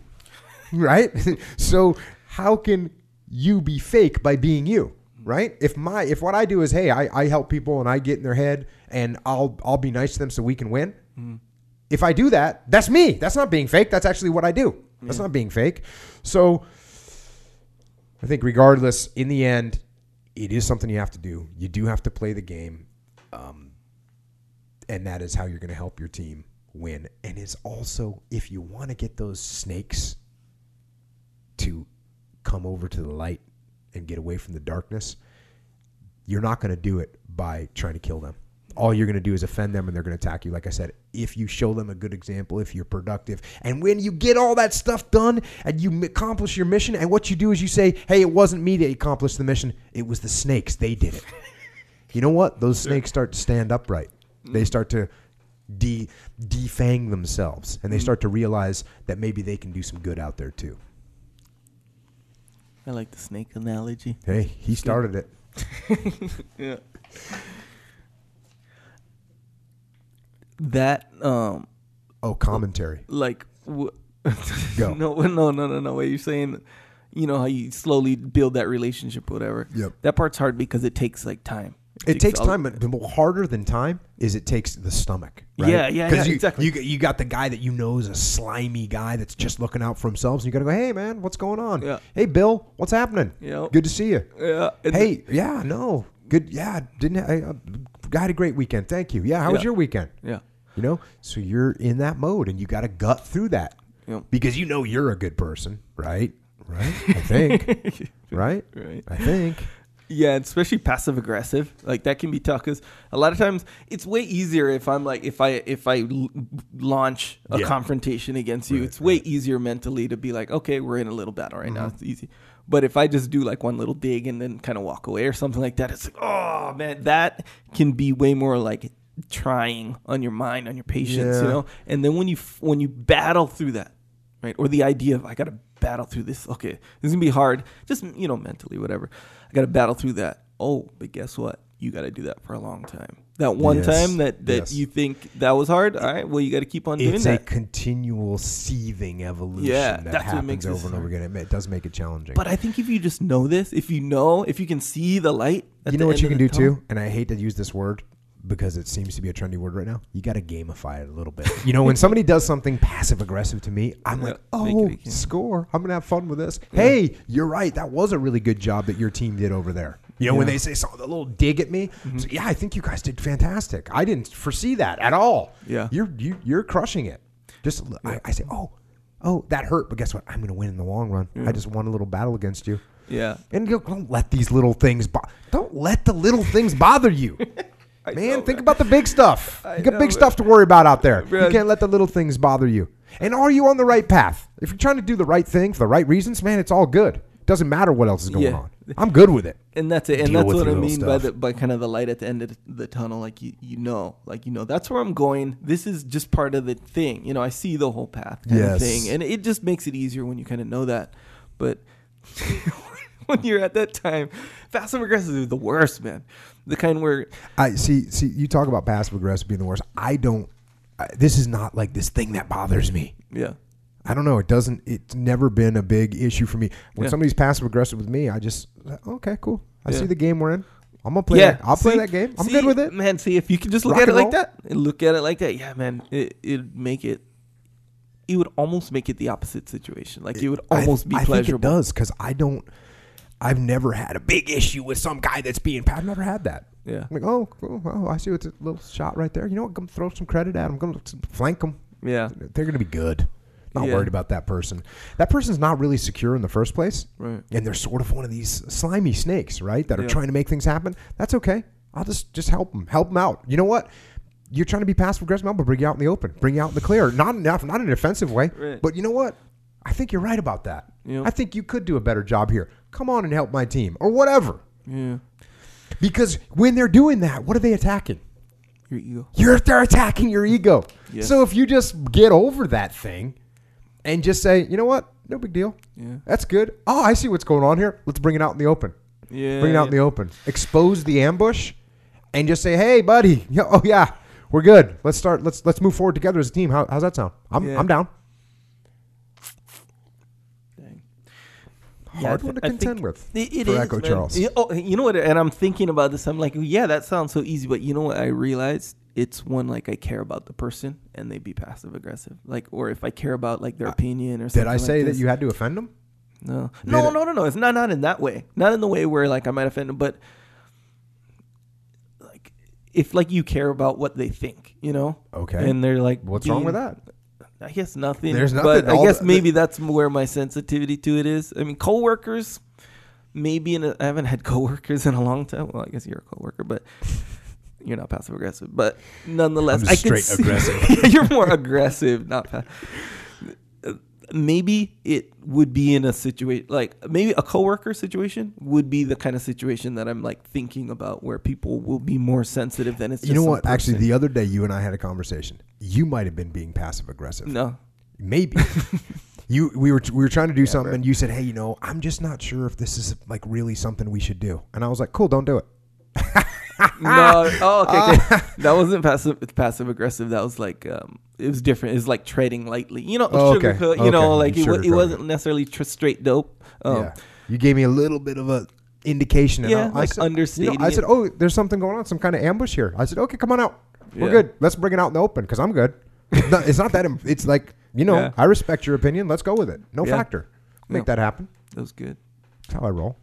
Right? So how can you be fake by being you? right? If my if what I do is, hey, I, I help people and I get in their head and I'll I'll be nice to them so we can win. Mm. If I do that, that's me. That's not being fake. That's actually what I do. That's yeah. not being fake. So I think regardless, in the end, it is something you have to do. You do have to play the game. Um, and that is how you're going to help your team win. And it's also, if you want to get those snakes to come over to the light and get away from the darkness, you're not going to do it by trying to kill them. All you're going to do is offend them and they're going to attack you. Like I said, if you show them a good example, if you're productive, and when you get all that stuff done and you accomplish your mission, and what you do is you say, hey, it wasn't me that accomplished the mission. It was the snakes. They did it. You know what? Those snakes start to stand upright. They start to de- defang themselves, and they start to realize that maybe they can do some good out there too. I like the snake analogy. Hey, he started it. Yeah. That um oh commentary like w- Go. no no no no no what you're saying, you know how you slowly build that relationship, whatever. Yep. That part's hard because it takes like time. It, it takes, takes time, but harder than time is it takes the stomach. Right? Yeah, yeah, yeah, you, exactly. You you got the guy that you know is a slimy guy that's just looking out for himself, and you got to go, hey man, what's going on? Yeah. Hey Bill, what's happening? Yeah. Good to see you. Yeah. Hey, the, yeah, no, good. Yeah, didn't I, I had a great weekend? Thank you. Yeah, how yeah. was your weekend? Yeah. You know, so you're in that mode and you got to gut through that yep. because you know you're a good person, right? Right? I think. right? Right. I think. Yeah, especially passive aggressive. Like that can be tough because a lot of times it's way easier if I'm like, if I if I l- launch a yeah. confrontation against you, right, it's way right. easier mentally to be like, okay, we're in a little battle right mm-hmm. now. It's easy. But if I just do like one little dig and then kind of walk away or something like that, it's like, oh man, that can be way more like trying on your mind, on your patience, yeah. you know. And then when you f- when you battle through that, right, or the idea of I gotta battle through this, okay, this is gonna be hard, just, you know, mentally, whatever, I gotta battle through that. Oh, but guess what? You gotta do that for a long time. That one yes. time that that yes. you think that was hard, all right, well, you gotta keep on it's doing that. It's a continual seething evolution yeah, that that's happens what makes over and hard. Over again. It does make it challenging. But I think if you just know this, if you know, if you can see the light, you know what you can do tunnel, too. And I hate to use this word, because it seems to be a trendy word right now, you got to gamify it a little bit. You know, when somebody does something passive-aggressive to me, I'm yeah, like, oh, it, it score. I'm going to have fun with this. Yeah. Hey, you're right. That was a really good job that your team did over there. You know, yeah. when they say a little dig at me, mm-hmm. so, yeah, I think you guys did fantastic. I didn't foresee that at all. Yeah, You're you, you're crushing it. Just yeah. I, I say, oh, oh, that hurt, but guess what? I'm going to win in the long run. Yeah. I just won a little battle against you. Yeah, And you know, don't let these little things bo- Don't let the little things bother you. I Man, know, think man. about the big stuff. I you got know, big man. stuff to worry about out there. Man. You can't let the little things bother you. And are you on the right path? If you're trying to do the right thing for the right reasons, man, it's all good. It doesn't matter what else is going yeah. on. I'm good with it. And that's it. And Deal that's what I mean stuff. by the, by kind of the light at the end of the tunnel. Like, you, you know, like, you know, that's where I'm going. This is just part of the thing. You know, I see the whole path kind yes. of thing. And it just makes it easier when you kind of know that. But when you're at that time, passive aggressive is the worst, man. The kind where I see, see, you talk about passive aggressive being the worst. I don't. I, this is not like this thing that bothers me. Yeah, I don't know. It doesn't. It's never been a big issue for me. When yeah. somebody's passive aggressive with me, I just okay, cool. I yeah. see the game we're in. I'm gonna play. Yeah, that. I'll see, play that game. I'm see, good with it, man. See if you can just look Rock at it like roll. that. And look at it like that. Yeah, man. It it'd make it. It would almost make it the opposite situation. Like it, it would almost I, be I pleasurable. I think it does because I don't. I've never had a big issue with some guy that's being... I've never had that. Yeah. I'm like, oh, oh, oh I see it's a little shot right there. You know what? Come throw some credit at him. Go flank them. Yeah. They're going to be good. Not yeah. worried about that person. That person's not really secure in the first place. Right. And they're sort of one of these slimy snakes, right? That yeah. are trying to make things happen. That's okay. I'll just, just help them. Help them out. You know what? You're trying to be passive aggressive. I'm going to bring you out in the open. Bring you out in the clear. Not enough. Not in an offensive way. Right. But you know what? I think you're right about that. Yep. I think you could do a better job here. Come on and help my team or whatever. Yeah. Because when they're doing that, what are they attacking? Your ego. You're, they're attacking your ego. Yes. So if you just get over that thing and just say, you know what? No big deal. Yeah. That's good. Oh, I see what's going on here. Let's bring it out in the open. Yeah. Bring it out yeah. in the open. Expose the ambush and just say, hey, buddy. Oh, yeah. We're good. Let's start. Let's let's move forward together as a team. How, how's that sound? I'm yeah. I'm down. Hard yeah, one to contend with it for is, Echo man. Charles. Oh, you know what? And I'm thinking about this. I'm like, yeah, that sounds so easy. But you know what? I realized it's one, like, I care about the person and they'd be passive aggressive. Like, or if I care about, like, their uh, opinion or something. Did I say like that this. You had to offend them? No. No, no, no, no, no. It's not, not in that way. Not in the way where, like, I might offend them. But, like, if, like, you care about what they think, you know? Okay. And they're like, what's wrong with that? I guess nothing. There's nothing. But I guess the, maybe that's where my sensitivity to it is. I mean, coworkers, maybe. In a, I haven't had coworkers in a long time. Well, I guess you're a coworker, but you're not passive aggressive. But nonetheless, I'm I straight could aggressive. See, you're more aggressive, not passive. Maybe it would be in a situation like maybe a coworker situation would be the kind of situation that I'm like thinking about where people will be more sensitive than it's. You just know what? Person. Actually, the other day you and I had a conversation. You might have been being passive aggressive. No, maybe you we were we were trying to do yeah, something, right. And you said, "Hey, you know, I'm just not sure if this is like really something we should do." And I was like, "Cool, don't do it." No, oh, okay, okay. Uh, that wasn't passive passive aggressive. That was like um, it was different. It's like treading lightly, you know. Oh, sugar okay. coat, you okay. know, like it, w- it wasn't necessarily tr- straight dope. Um, yeah. You gave me a little bit of a indication. Yeah, and I, like I said, understating. You know, I said, "Oh, there's something going on, some kind of ambush here." I said, "Okay, come on out. We're yeah. good. Let's bring it out in the open because I'm good. It's not, it's not that. Im- it's like you know, yeah. I respect your opinion. Let's go with it. No yeah. factor. Make no. that happen. That was good. That's how I roll."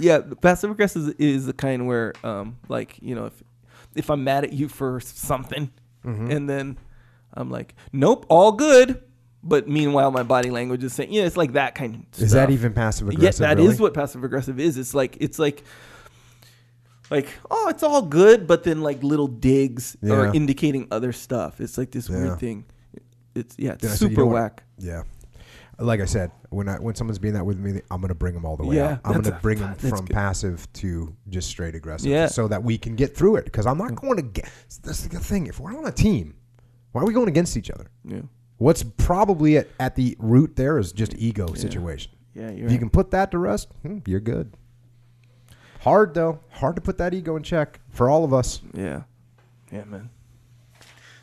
Yeah, passive aggressive is the kind where, um, like, you know, if if I'm mad at you for something, mm-hmm. and then I'm like, nope, all good. But meanwhile, my body language is saying, you know, it's like that kind of stuff. Is that even passive aggressive? Yeah, that really? Is what passive aggressive is. It's like it's like, like oh, it's all good, but then like little digs yeah. or indicating other stuff. It's like this yeah. weird thing. It's yeah, it's Did super I say, you know whack. What? Yeah. Like I said, when I when someone's being that with me, I'm going to bring them all the way yeah, up. I'm going to bring them from good. passive to just straight aggressive yeah. so that we can get through it. Because I'm not going to get... That's the thing. If we're on a team, why are we going against each other? Yeah. What's probably at, at the root there is just ego yeah. situation. Yeah, you're if right. you can put that to rest, hmm, you're good. Hard, though. Hard to put that ego in check for all of us. Yeah. Yeah, man.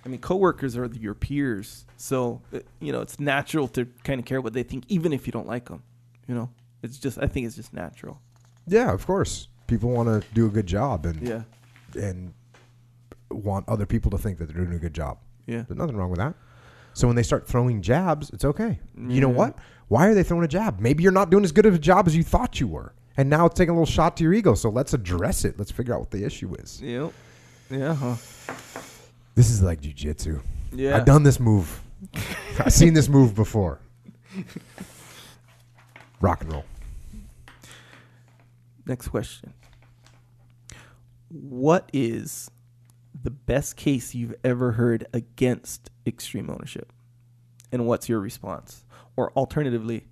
I mean, coworkers are your peers. So, you know, it's natural to kind of care what they think, even if you don't like them, you know, it's just, I think it's just natural. Yeah, of course. People want to do a good job and yeah. and want other people to think that they're doing a good job. Yeah. There's nothing wrong with that. So when they start throwing jabs, it's okay. Yeah. You know what? Why are they throwing a jab? Maybe you're not doing as good of a job as you thought you were. And now it's taking a little shot to your ego. So let's address it. Let's figure out what the issue is. Yep. Yeah. Huh. This is like jiu-jitsu. Yeah. I've done this move. I've seen this move before. Rock and roll. Next question. What is the best case you've ever heard against extreme ownership? And what's your response? Or alternatively,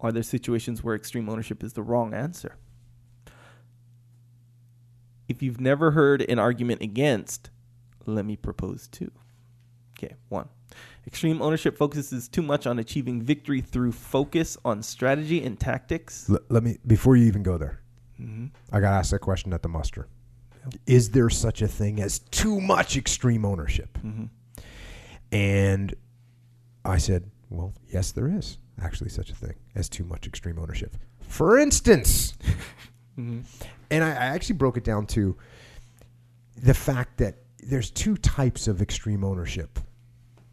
are there situations where extreme ownership is the wrong answer? If you've never heard an argument against, let me propose two. Okay, one. Extreme ownership focuses too much on achieving victory through focus on strategy and tactics. L- let me, before you even go there, mm-hmm. I got to ask that question at the muster. Yep. Is there such a thing as too much extreme ownership? Mm-hmm. And I said, well, yes, there is actually such a thing as too much extreme ownership. For instance, mm-hmm. and I, I actually broke it down to the fact that there's two types of extreme ownership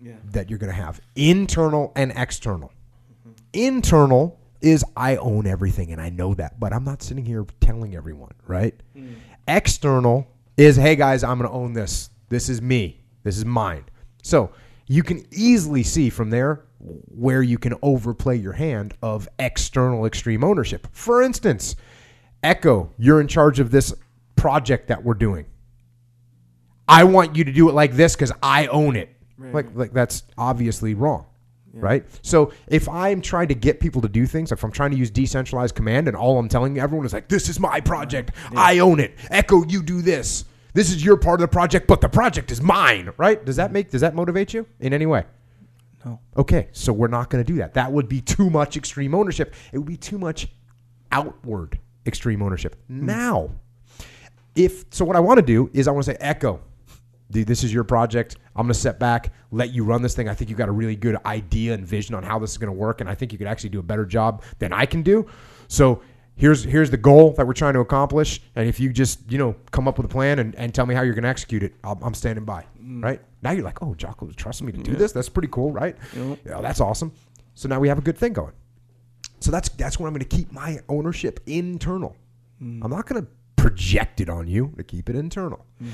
yeah. that you're going to have, internal and external. Mm-hmm. Internal is I own everything and I know that, but I'm not sitting here telling everyone, right? Mm. External is, hey guys, I'm going to own this. This is me. This is mine. So you can easily see from there where you can overplay your hand of external extreme ownership. For instance, Echo, you're in charge of this project that we're doing. I want you to do it like this because I own it. Right. Like, like that's obviously wrong, yeah. right? So if I'm trying to get people to do things, if I'm trying to use decentralized command and all I'm telling everyone is like, this is my project. Yeah. I own it. Echo, you do this. This is your part of the project, but the project is mine, right? Does that make, does that motivate you in any way? No. Okay, so we're not going to do that. That would be too much extreme ownership. It would be too much outward extreme ownership. Mm. Now, if so what I want to do is I want to say, Echo, dude, this is your project. I'm going to step back, let you run this thing. I think you've got a really good idea and vision on how this is going to work, and I think you could actually do a better job than I can do. So here's here's the goal that we're trying to accomplish, and if you just, you know, come up with a plan and, and tell me how you're going to execute it, I'll, I'm standing by, mm. right? Now you're like, oh, Jocko trusted me to do yeah. this. That's pretty cool, right? Yeah. Yeah, that's awesome. So now we have a good thing going. So that's that's where I'm going to keep my ownership internal. Mm. I'm not going to project it on you, to keep it internal. Mm.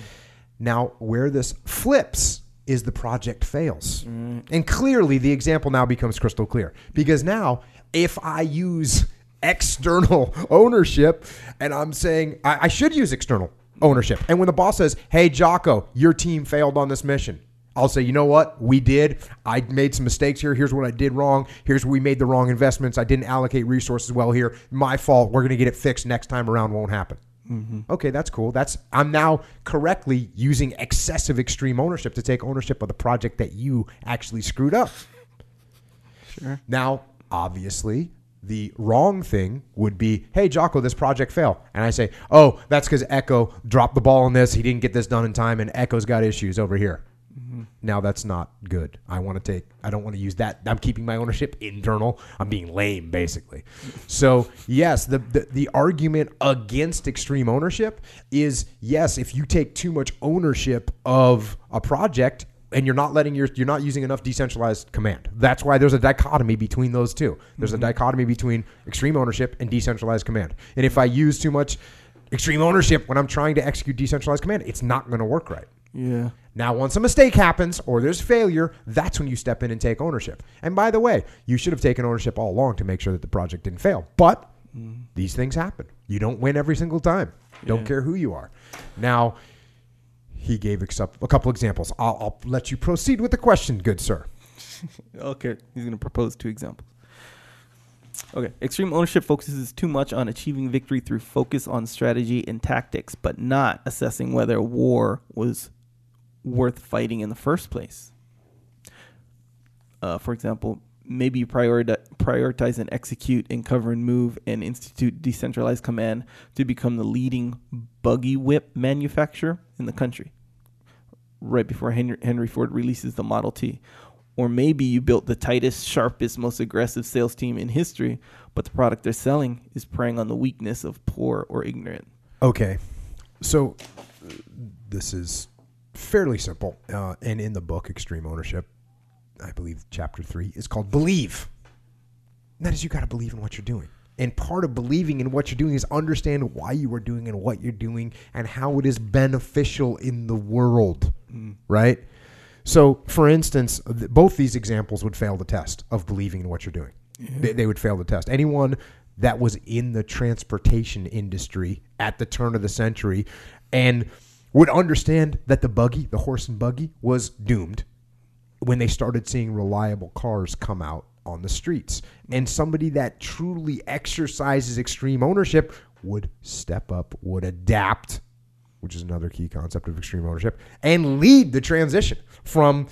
Now, where this flips is the project fails. Mm. And clearly, the example now becomes crystal clear. Because now, if I use external ownership, and I'm saying I, I should use external ownership. And when the boss says, hey, Jocko, your team failed on this mission, I'll say, you know what? We did. I made some mistakes here. Here's what I did wrong. Here's where we made the wrong investments. I didn't allocate resources well here. My fault. We're going to get it fixed next time around. Won't happen. Mm-hmm. Okay, that's cool. That's I'm now correctly using excessive extreme ownership to take ownership of the project that you actually screwed up. Sure. Now, obviously, the wrong thing would be, hey, Jocko, this project failed. And I say, oh, that's because Echo dropped the ball on this. He didn't get this done in time, and Echo's got issues over here. Mm-hmm. Now that's not good. I want to take, I don't want to use that. I'm keeping my ownership internal. I'm being lame, basically. So, yes, the, the, the argument against extreme ownership is, yes, if you take too much ownership of a project, and you're not letting your, you're not using enough decentralized command. That's why there's a dichotomy between those two. There's mm-hmm. a dichotomy between extreme ownership and decentralized command. And if I use too much extreme ownership when I'm trying to execute decentralized command, it's not going to work right. Yeah. Now, once a mistake happens or there's failure, that's when you step in and take ownership. And by the way, you should have taken ownership all along to make sure that the project didn't fail. But mm. these things happen. You don't win every single time. Yeah. Don't care who you are. Now, he gave a couple examples. I'll, I'll let you proceed with the question, good sir. Okay, he's going to propose two examples. Okay, extreme ownership focuses too much on achieving victory through focus on strategy and tactics, but not assessing whether a war was worth fighting in the first place. Uh, for example, maybe you priori- prioritize and execute and cover and move and institute decentralized command to become the leading buggy whip manufacturer in the country right before Henry, Henry Ford releases the Model T. Or maybe you built the tightest, sharpest, most aggressive sales team in history, but the product they're selling is preying on the weakness of poor or ignorant. Okay. So uh, this is fairly simple. Uh, and in the book, Extreme Ownership, I believe chapter three is called Believe. And that is, you got to believe in what you're doing. And part of believing in what you're doing is understand why you are doing and what you're doing and how it is beneficial in the world, mm. right? So, for instance, th- both these examples would fail the test of believing in what you're doing. Yeah. They, they would fail the test. Anyone that was in the transportation industry at the turn of the century and would understand that the buggy, the horse and buggy, was doomed when they started seeing reliable cars come out on the streets. And somebody that truly exercises extreme ownership would step up, would adapt, which is another key concept of extreme ownership, and lead the transition from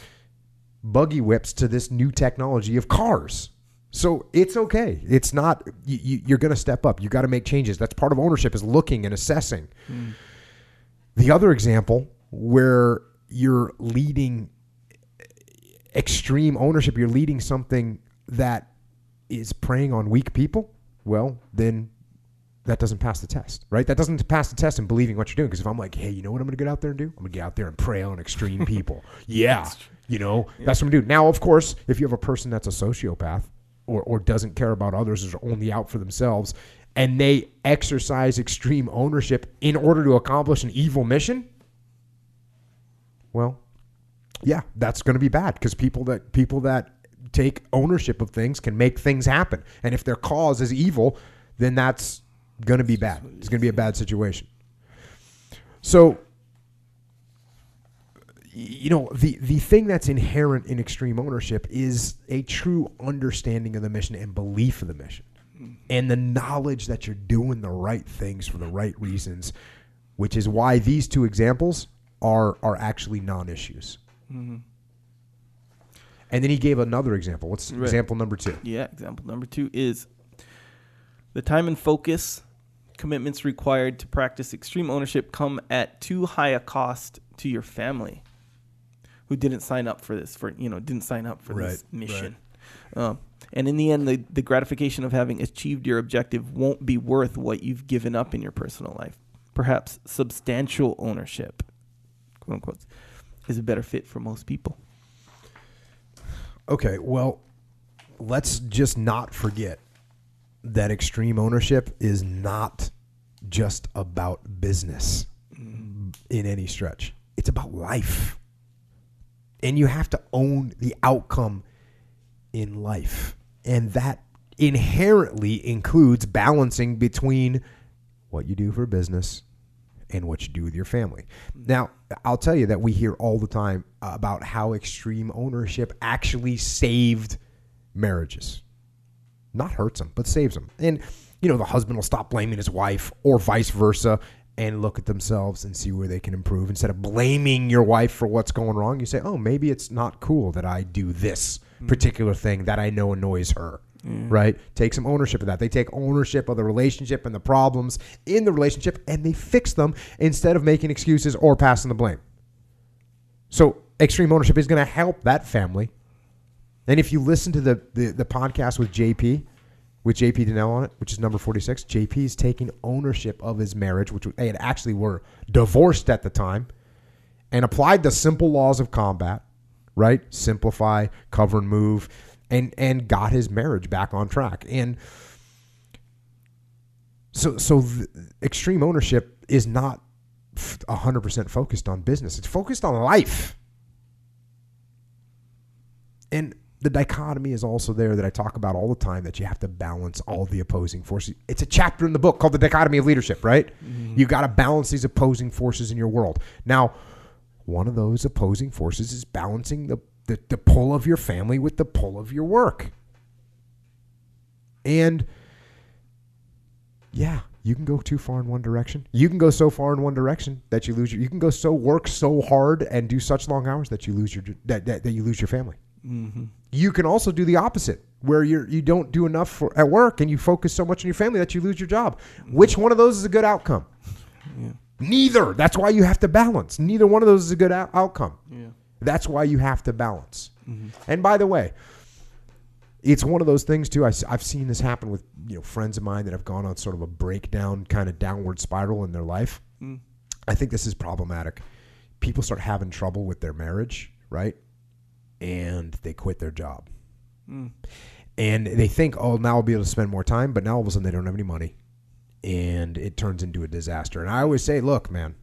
buggy whips to this new technology of cars. So it's okay. It's not, you, you, you're going to step up. You got to make changes. That's part of ownership, is looking and assessing. Mm. The other example where you're leading extreme ownership, you're leading something that is preying on weak people, well, then that doesn't pass the test, right? That doesn't pass the test in believing what you're doing. Because if I'm like, hey, you know what I'm going to get out there and do? I'm going to get out there and prey on extreme people. Yeah, you know, yeah. that's what I'm going to do. Now, of course, if you have a person that's a sociopath or, or doesn't care about others, is only out for themselves, and they exercise extreme ownership in order to accomplish an evil mission, well, yeah, that's going to be bad, because people that people that take ownership of things can make things happen. And if their cause is evil, then that's going to be bad. It's going to be a bad situation. So, you know, the, the thing that's inherent in extreme ownership is a true understanding of the mission and belief of the mission and the knowledge that you're doing the right things for the right reasons, which is why these two examples are are actually non-issues. Mm-hmm. And then he gave another example. What's right. example number two? Yeah, example number two is the time and focus commitments required to practice extreme ownership come at too high a cost to your family, who didn't sign up for this, for, you know, didn't sign up for right, this mission. Right. Um, and in the end, the, the gratification of having achieved your objective won't be worth what you've given up in your personal life. Perhaps substantial ownership, quote unquote, is a better fit for most people. Okay, well, let's just not forget that extreme ownership is not just about business in any stretch. It's about life. And you have to own the outcome in life. And that inherently includes balancing between what you do for business and what you do with your family. Now, I'll tell you that we hear all the time about how extreme ownership actually saved marriages. Not hurts them, but saves them. And, you know, the husband will stop blaming his wife or vice versa and look at themselves and see where they can improve. Instead of blaming your wife for what's going wrong, you say, oh, maybe it's not cool that I do this particular thing that I know annoys her. Mm. Right? Take some ownership of that. They take ownership of the relationship and the problems in the relationship, and they fix them instead of making excuses or passing the blame. So extreme ownership is going to help that family. And if you listen to the, the, the podcast with J P, with J P Danel on it, which is number forty-six, J P's taking ownership of his marriage, which they had actually were divorced at the time, and applied the simple laws of combat, right? Simplify, cover and move. And and got his marriage back on track. And so so extreme ownership is not one hundred percent focused on business. It's focused on life. And the dichotomy is also there that I talk about all the time, that you have to balance all the opposing forces. It's a chapter in the book called The Dichotomy of Leadership, right? Mm-hmm. You got to balance these opposing forces in your world. Now, one of those opposing forces is balancing the The, the pull of your family with the pull of your work. And yeah, you can go too far in one direction. You can go so far in one direction that you lose your, you can go so work so hard and do such long hours that you lose your, that, that, that you lose your family. Mm-hmm. You can also do the opposite, where you're, you don't do enough for, at work, and you focus so much on your family that you lose your job. Mm-hmm. Which one of those is a good outcome? Yeah. Neither. That's why you have to balance. Neither one of those is a good out- outcome. Yeah. That's why you have to balance. Mm-hmm. And by the way, it's one of those things too. I, I've seen this happen with, you know, friends of mine that have gone on sort of a breakdown, kind of downward spiral in their life. Mm. I think this is problematic. People start having trouble with their marriage, right? And they quit their job. Mm. And they think, oh, now I'll be able to spend more time. But now all of a sudden they don't have any money. And it turns into a disaster. And I always say, look, man,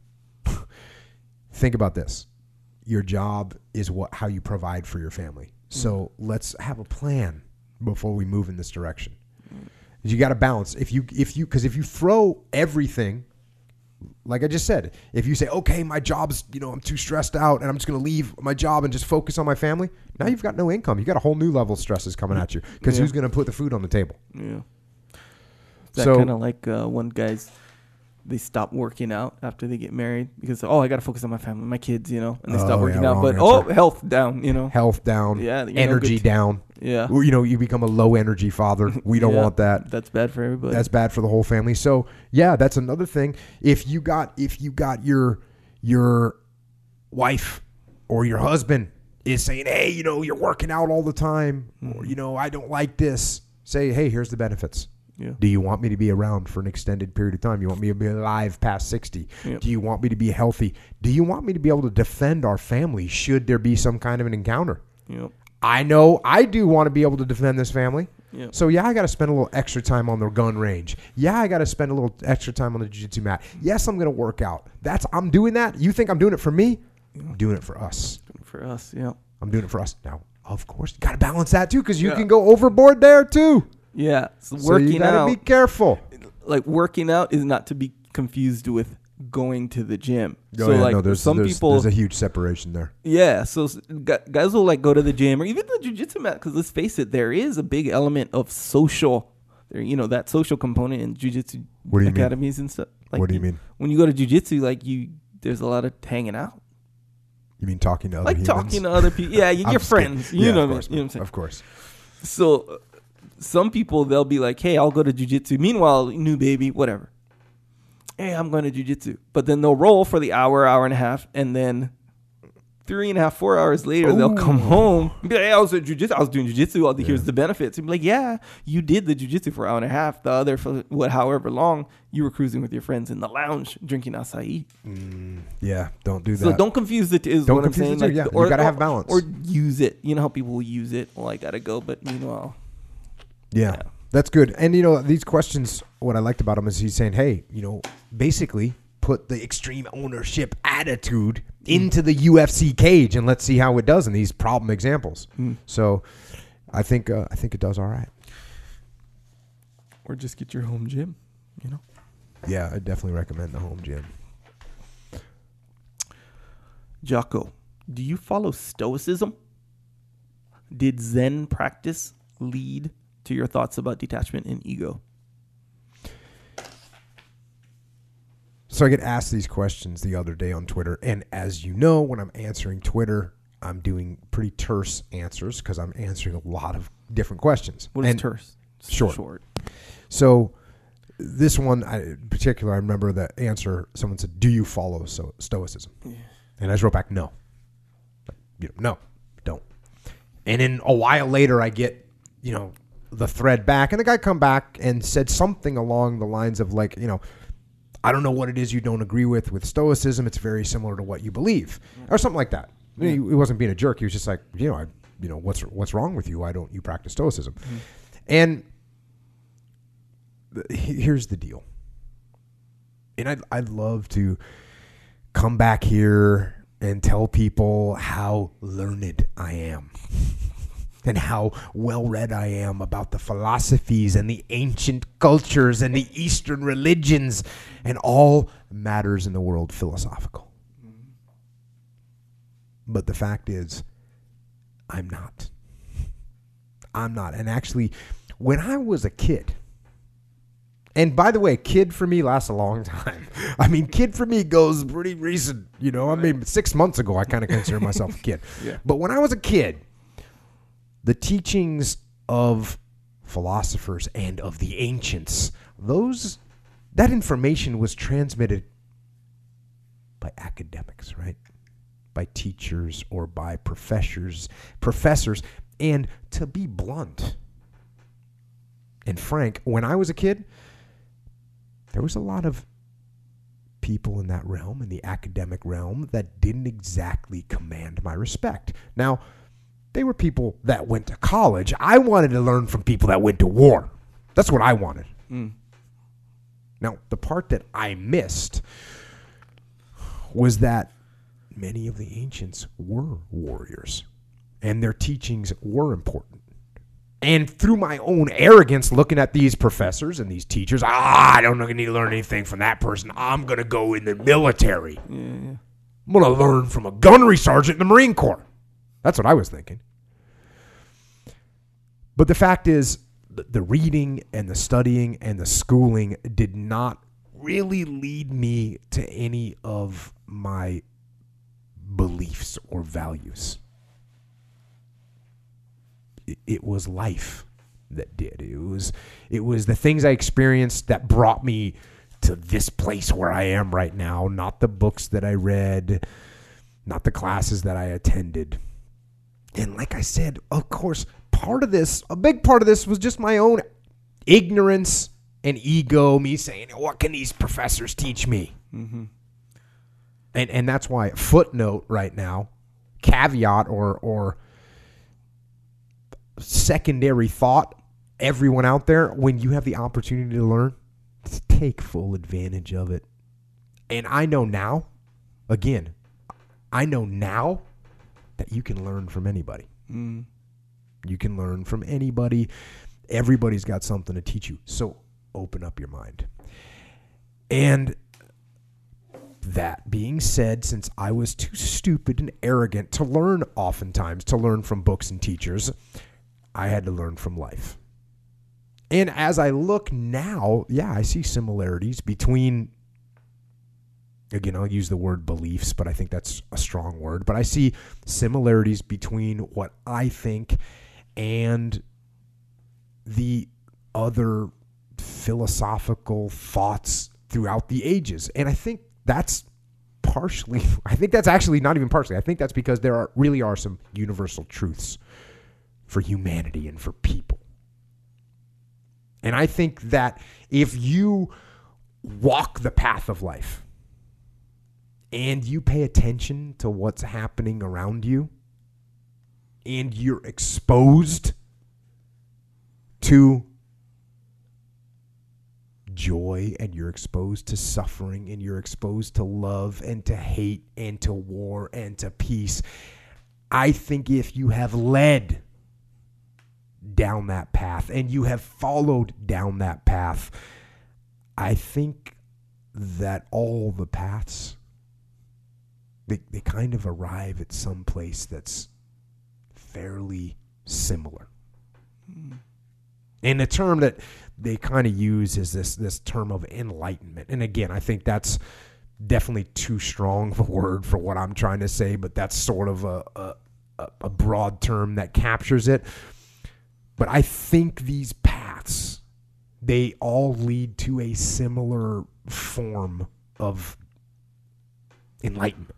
think about this. Your job is what how you provide for your family. So mm. let's have a plan before we move in this direction. Mm. You got to balance. If you if you because if you throw everything, like I just said, if you say, okay, my job's, you know, I'm too stressed out and I'm just going to leave my job and just focus on my family. Now you've got no income. You got a whole new level of stresses coming at you, because yeah. who's going to put the food on the table? Yeah. Is so, that kind of like uh, one guy's. They stop working out after they get married because, oh, I got to focus on my family, my kids, you know, and they oh, stop working yeah, out. But, answer. oh, health down, you know. Health down. Yeah. Energy down. Yeah. You know, you become a low energy father. We don't yeah, want that. That's bad for everybody. That's bad for the whole family. So, yeah, that's another thing. If you got if you got your your wife or your husband is saying, hey, you know, you're working out all the time, mm. or, you know, I don't like this, say, hey, here's the benefits. Yeah. Do you want me to be around for an extended period of time? You want me to be alive past sixty? Yep. Do you want me to be healthy? Do you want me to be able to defend our family should there be some kind of an encounter? Yep. I know I do want to be able to defend this family. Yep. So, yeah, I got to spend a little extra time on the gun range. Yeah, I got to spend a little extra time on the jiu-jitsu mat. Yes, I'm going to work out. That's I'm doing that. You think I'm doing it for me? Yep. I'm doing it for us. For us, yeah. I'm doing it for us. Now, of course, you got to balance that too, because you yeah. can go overboard there too. Yeah, so working out. So you gotta out, be careful. Like working out is not to be confused with going to the gym. Oh, so yeah, like no, there's, some there's, people, there's a huge separation there. Yeah, so guys will like go to the gym or even the jiu-jitsu mat, because let's face it, there is a big element of social, you know, that social component in jiu-jitsu academies mean? and stuff. Like what do you, you mean? When you go to jiu-jitsu, like you, there's a lot of hanging out. You mean talking to other like humans? Like talking to other people. Yeah, your friends. You yeah, know, course, you know what I'm saying? Of course. So. Some people, they'll be like, hey, I'll go to jiu-jitsu. Meanwhile, new baby, whatever. Hey, I'm going to jiu-jitsu. But then they'll roll for the hour, hour and a half, and then three and a half, four hours later, Ooh. They'll come home and be like, hey, I was doing jujitsu. I was doing jujitsu all day. Yeah. Here's the benefits. And be like, yeah, you did the jujitsu for an hour and a half. The other, for what, however long, you were cruising with your friends in the lounge drinking acai. Mm, yeah, don't do so that. So don't confuse the two is don't what I'm saying. Like, yeah. Or, you got to have balance. Or, or use it. You know how people will use it. Well, I got to go, but meanwhile. Yeah, yeah, that's good. And, you know, these questions, what I liked about him is he's saying, hey, you know, basically put the extreme ownership attitude into the U F C cage and let's see how it does in these problem examples. Mm. So I think uh, I think it does all right. Or just get your home gym, you know? Yeah, I definitely recommend the home gym. Jocko, do you follow Stoicism? Did Zen practice lead to your thoughts about detachment and ego? So I get asked these questions the other day on Twitter. And as you know, when I'm answering Twitter, I'm doing pretty terse answers because I'm answering a lot of different questions. What and is terse? Short. Short. So this one I, in particular, I remember the answer. Someone said, do you follow so- Stoicism? Yeah. And I just wrote back, no. Like, you know, no, don't. And then a while later, I get, you know, the thread back. And the guy come back and said something along the lines of like, you know, I don't know what it is you don't agree with with Stoicism. It's very similar to what you believe, yeah. or something like that. Yeah. He, he wasn't being a jerk. He was just like, you know, I, you know, what's what's wrong with you? Why don't you practice Stoicism? Mm-hmm. And th- here's the deal. And I'd I'd love to come back here and tell people how learned I am. And how well-read I am about the philosophies and the ancient cultures and the Eastern religions and all matters in the world philosophical. Mm-hmm. But the fact is, I'm not. I'm not. And actually, when I was a kid, and by the way, kid for me lasts a long time. I mean, kid for me goes pretty recent. You know, I mean, six months ago, I kind of consider myself a kid. Yeah. But when I was a kid, the teachings of philosophers and of the ancients, those that information was transmitted by academics, right? By teachers or by professors, professors. And to be blunt and frank, when I was a kid, there was a lot of people in that realm, in the academic realm, that didn't exactly command my respect. Now, they were people that went to college. I wanted to learn from people that went to war. That's what I wanted. Mm. Now, the part that I missed was that many of the ancients were warriors, and their teachings were important. And through my own arrogance, looking at these professors and these teachers, ah, I don't need to learn anything from that person. I'm going to go in the military. Yeah, yeah. I'm going to learn from a gunnery sergeant in the Marine Corps. That's what I was thinking. But the fact is, the reading and the studying and the schooling did not really lead me to any of my beliefs or values. It was life that did. It was, it was the things I experienced that brought me to this place where I am right now, not the books that I read, not the classes that I attended. And like I said, of course, part of this, a big part of this was just my own ignorance and ego, me saying, what can these professors teach me? Mm-hmm. And and that's why, footnote right now, caveat or or secondary thought, everyone out there, when you have the opportunity to learn, take full advantage of it. And I know now, again, I know now, that you can learn from anybody. Mm. You can learn from anybody. Everybody's got something to teach you. So open up your mind. And that being said, since I was too stupid and arrogant to learn oftentimes, to learn from books and teachers, I had to learn from life. And as I look now, yeah, I see similarities between, again, I'll use the word beliefs, but I think that's a strong word. But I see similarities between what I think and the other philosophical thoughts throughout the ages. And I think that's partially, I think that's actually not even partially. I think that's because there are really are some universal truths for humanity and for people. And I think that if you walk the path of life and you pay attention to what's happening around you and you're exposed to joy and you're exposed to suffering and you're exposed to love and to hate and to war and to peace, I think if you have led down that path and you have followed down that path, I think that all the paths, they, they kind of arrive at some place that's fairly similar. Mm. And the term that they kind of use is this this term of enlightenment. And again, I think that's definitely too strong of a word for what I'm trying to say, but that's sort of a a, a broad term that captures it. But I think these paths, they all lead to a similar form of enlightenment.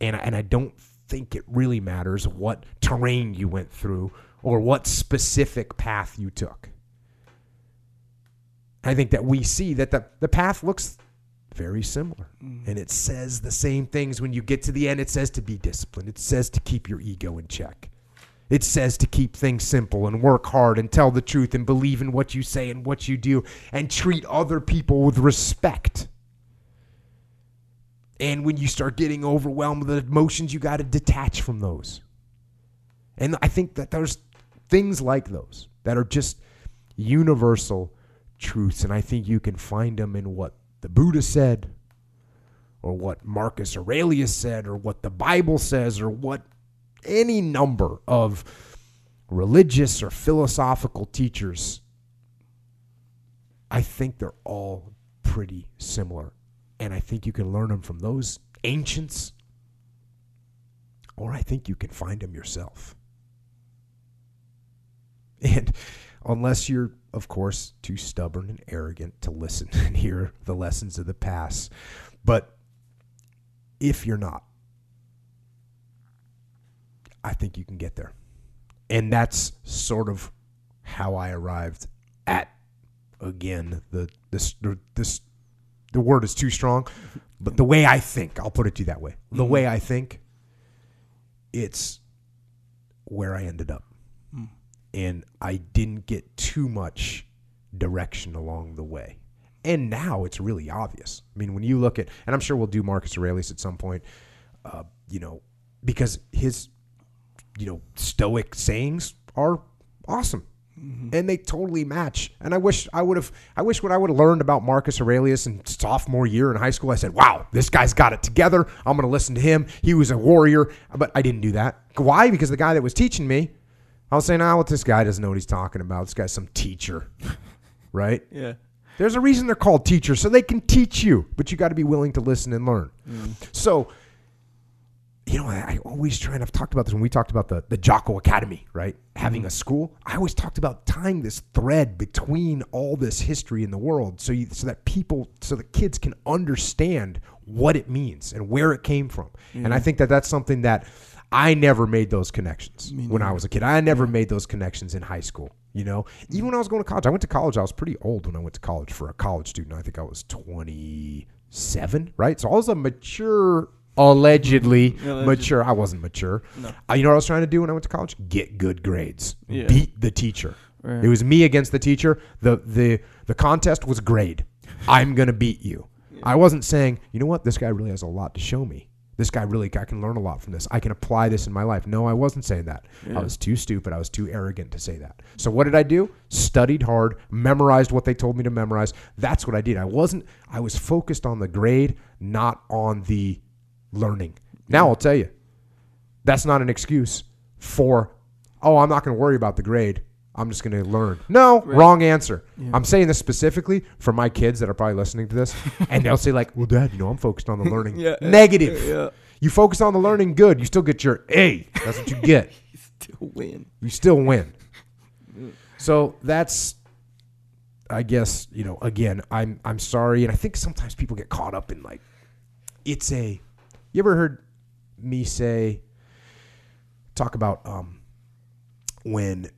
And, and I don't think it really matters what terrain you went through or what specific path you took. I think that we see that the, the path looks very similar. Mm. And it says the same things. When you get to the end, it says to be disciplined. It says to keep your ego in check. It says to keep things simple and work hard and tell the truth and believe in what you say and what you do and treat other people with respect. And when you start getting overwhelmed with emotions, you got to detach from those. And I think that there's things like those that are just universal truths. And I think you can find them in what the Buddha said or what Marcus Aurelius said or what the Bible says or what any number of religious or philosophical teachers. I think they're all pretty similar. And I think you can learn them from those ancients, or I think you can find them yourself. And unless you're, of course, too stubborn and arrogant to listen and hear the lessons of the past. But if you're not, I think you can get there. And that's sort of how I arrived at, again, the this this the word is too strong, but the way I think, I'll put it to you that way. The way I think, it's where I ended up. Mm. And I didn't get too much direction along the way. And now it's really obvious. I mean, when you look at, and I'm sure we'll do Marcus Aurelius at some point, uh, you know, because his you know, stoic sayings are awesome. Mm-hmm. And they totally match. And I wish I would have, I wish what I would have learned about Marcus Aurelius in sophomore year in high school, I said, wow, this guy's got it together. I'm going to listen to him. He was a warrior, but I didn't do that. Why? Because the guy that was teaching me, I was saying, oh, well, this guy doesn't know what he's talking about. This guy's some teacher, right? Yeah. There's a reason they're called teachers, so they can teach you, but you got to be willing to listen and learn. Mm. So, you know, I, I always try, and I've talked about this when we talked about the, the Jocko Academy, right? Having a school. I always talked about tying this thread between all this history in the world so you, so that people, so the kids can understand what it means and where it came from. Mm-hmm. And I think that that's something that I never made those connections Me when I was a kid. I never yeah. made those connections in high school, you know? Even mm-hmm. when I was going to college. I went to college. I was pretty old when I went to college for a college student. I think I was twenty-seven, right? So I was a mature... Allegedly, Allegedly mature. I wasn't mature. No. Uh, you know what I was trying to do when I went to college? Get good grades. Yeah. Beat the teacher. Right. It was me against the teacher. The the the contest was grade. I'm going to beat you. Yeah. I wasn't saying, you know what? This guy really has a lot to show me. This guy really, I can learn a lot from this. I can apply this in my life. No, I wasn't saying that. Yeah. I was too stupid. I was too arrogant to say that. So what did I do? Studied hard, memorized what they told me to memorize. That's what I did. I wasn't, I was focused on the grade, not on the learning. Now I'll tell you, that's not an excuse for, oh, I'm not going to worry about the grade. I'm just going to learn. No, right. Wrong answer. Yeah. I'm saying this specifically for my kids that are probably listening to this, and they'll say like, well, Dad, you know, I'm focused on the learning. yeah, Negative. Yeah, yeah. You focus on the learning, good. You still get your A. That's what you get. you still win. You still win. So that's, I guess, you know, again, I'm I'm sorry, and I think sometimes people get caught up in like, it's a, you ever heard me say, talk about um, when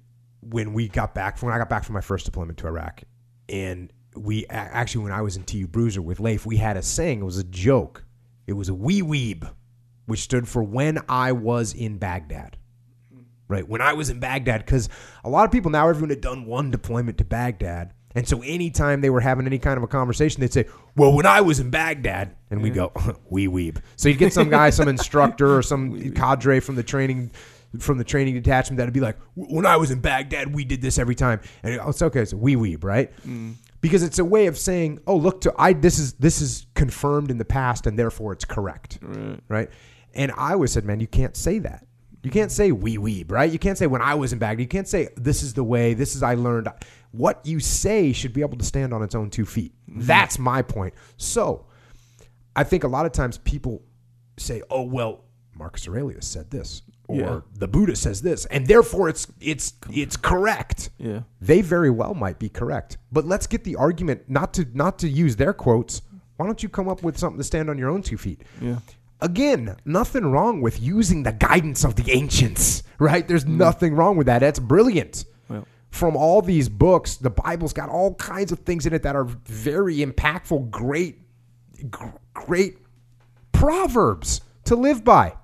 when we got back from, when I got back from my first deployment to Iraq, and we actually, when I was in T U Bruiser with Leif, we had a saying. It was a joke. It was a wee weeb, which stood for when I was in Baghdad. Right, when I was in Baghdad, because a lot of people now, everyone had done one deployment to Baghdad. And so anytime they were having any kind of a conversation, they'd say, well, when I was in Baghdad, and yeah. we go, wee weeb. So you'd get some guy, some instructor or some wee cadre from the training from the training detachment that'd be like, when I was in Baghdad, we did this every time. And it's okay, it's a wee weeb, right? Mm. Because it's a way of saying, oh, look, to I this is this is confirmed in the past, and therefore it's correct. Right. right? And I always said, man, you can't say that. You can't say wee weeb, right? You can't say when I was in Baghdad. You can't say this is the way, this is I learned. What you say should be able to stand on its own two feet. Mm-hmm. That's my point. So I think a lot of times people say, oh, well, Marcus Aurelius said this, or yeah. the Buddha says this, and therefore it's it's it's correct. Yeah. They very well might be correct. But let's get the argument not to not to use their quotes. Why don't you come up with something to stand on your own two feet? Yeah. Again, nothing wrong with using the guidance of the ancients, right? There's mm. nothing wrong with that. That's brilliant. Well. From all these books, the Bible's got all kinds of things in it that are very impactful, great, great proverbs to live by.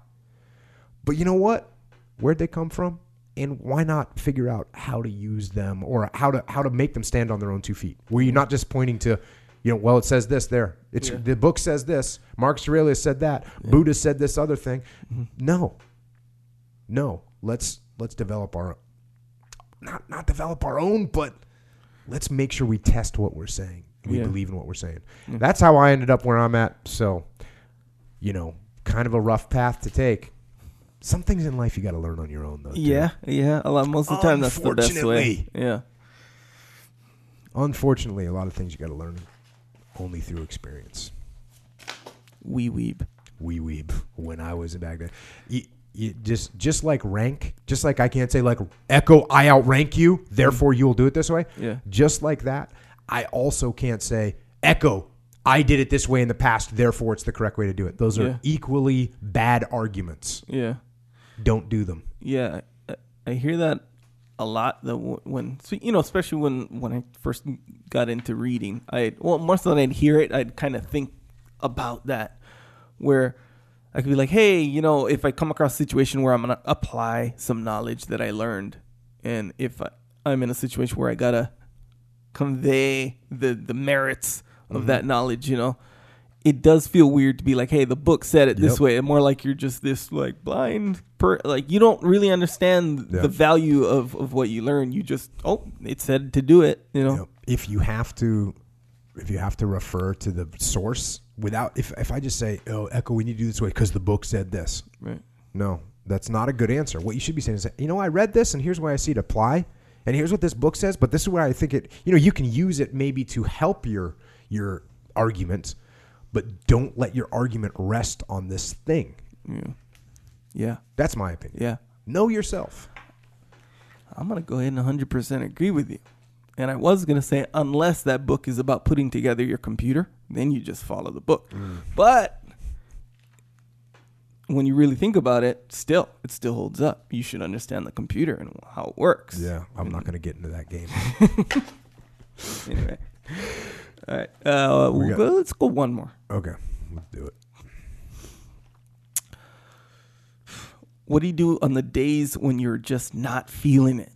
But you know what? Where'd they come from? And why not figure out how to use them or how to how to make them stand on their own two feet? Where you're not just pointing to, you know, well, it says this there. It's yeah. the book says this. Marcus Aurelius said that. Yeah. Buddha said this other thing. Mm-hmm. No, no. Let's let's develop our not not develop our own, but let's make sure we test what we're saying. We yeah. believe in what we're saying. Yeah. That's how I ended up where I'm at. So, you know, kind of a rough path to take. Some things in life you got to learn on your own, though. Too. Yeah, yeah. A lot most of the time that's the best way. Yeah. Unfortunately, a lot of things you got to learn. Only through experience. Wee weeb. Wee weeb. When I was in Baghdad. You, you just, just like rank, just like I can't say like, Echo, I outrank you, therefore you will do it this way. Yeah. Just like that, I also can't say, Echo, I did it this way in the past, therefore it's the correct way to do it. Those are yeah. equally bad arguments. Yeah. Don't do them. Yeah. I, I hear that a lot, that when you know, especially when, when I first got into reading, I well, more so than I'd hear it, I'd kind of think about that, where I could be like, hey, you know, if I come across a situation where I'm gonna apply some knowledge that I learned, and if I, I'm in a situation where I gotta convey the the merits mm-hmm. of that knowledge, you know, it does feel weird to be like, hey, the book said it yep. this way, and more like you're just this like blind. Per, like you don't really understand yeah. the value of, of what you learn. You just, oh, it said to do it, you know. You know, if you have to if you have to refer to the source without if, if I just say, oh, Echo, we need to do this way because the book said this. Right. No, that's not a good answer. What you should be saying is, you know, I read this and here's why I see it apply, and here's what this book says, but this is where I think it, you know, you can use it maybe to help your your argument, but don't let your argument rest on this thing. Yeah. Yeah. That's my opinion. Yeah. Know yourself. I'm going to go ahead and one hundred percent agree with you. And I was going to say, unless that book is about putting together your computer, then you just follow the book. Mm. But when you really think about it, still, it still holds up. You should understand the computer and how it works. Yeah. I'm and not going to get into that game. Anyway. All right. Uh, we'll go, let's go one more. Okay. Let's do it. What do you do on the days when you're just not feeling it?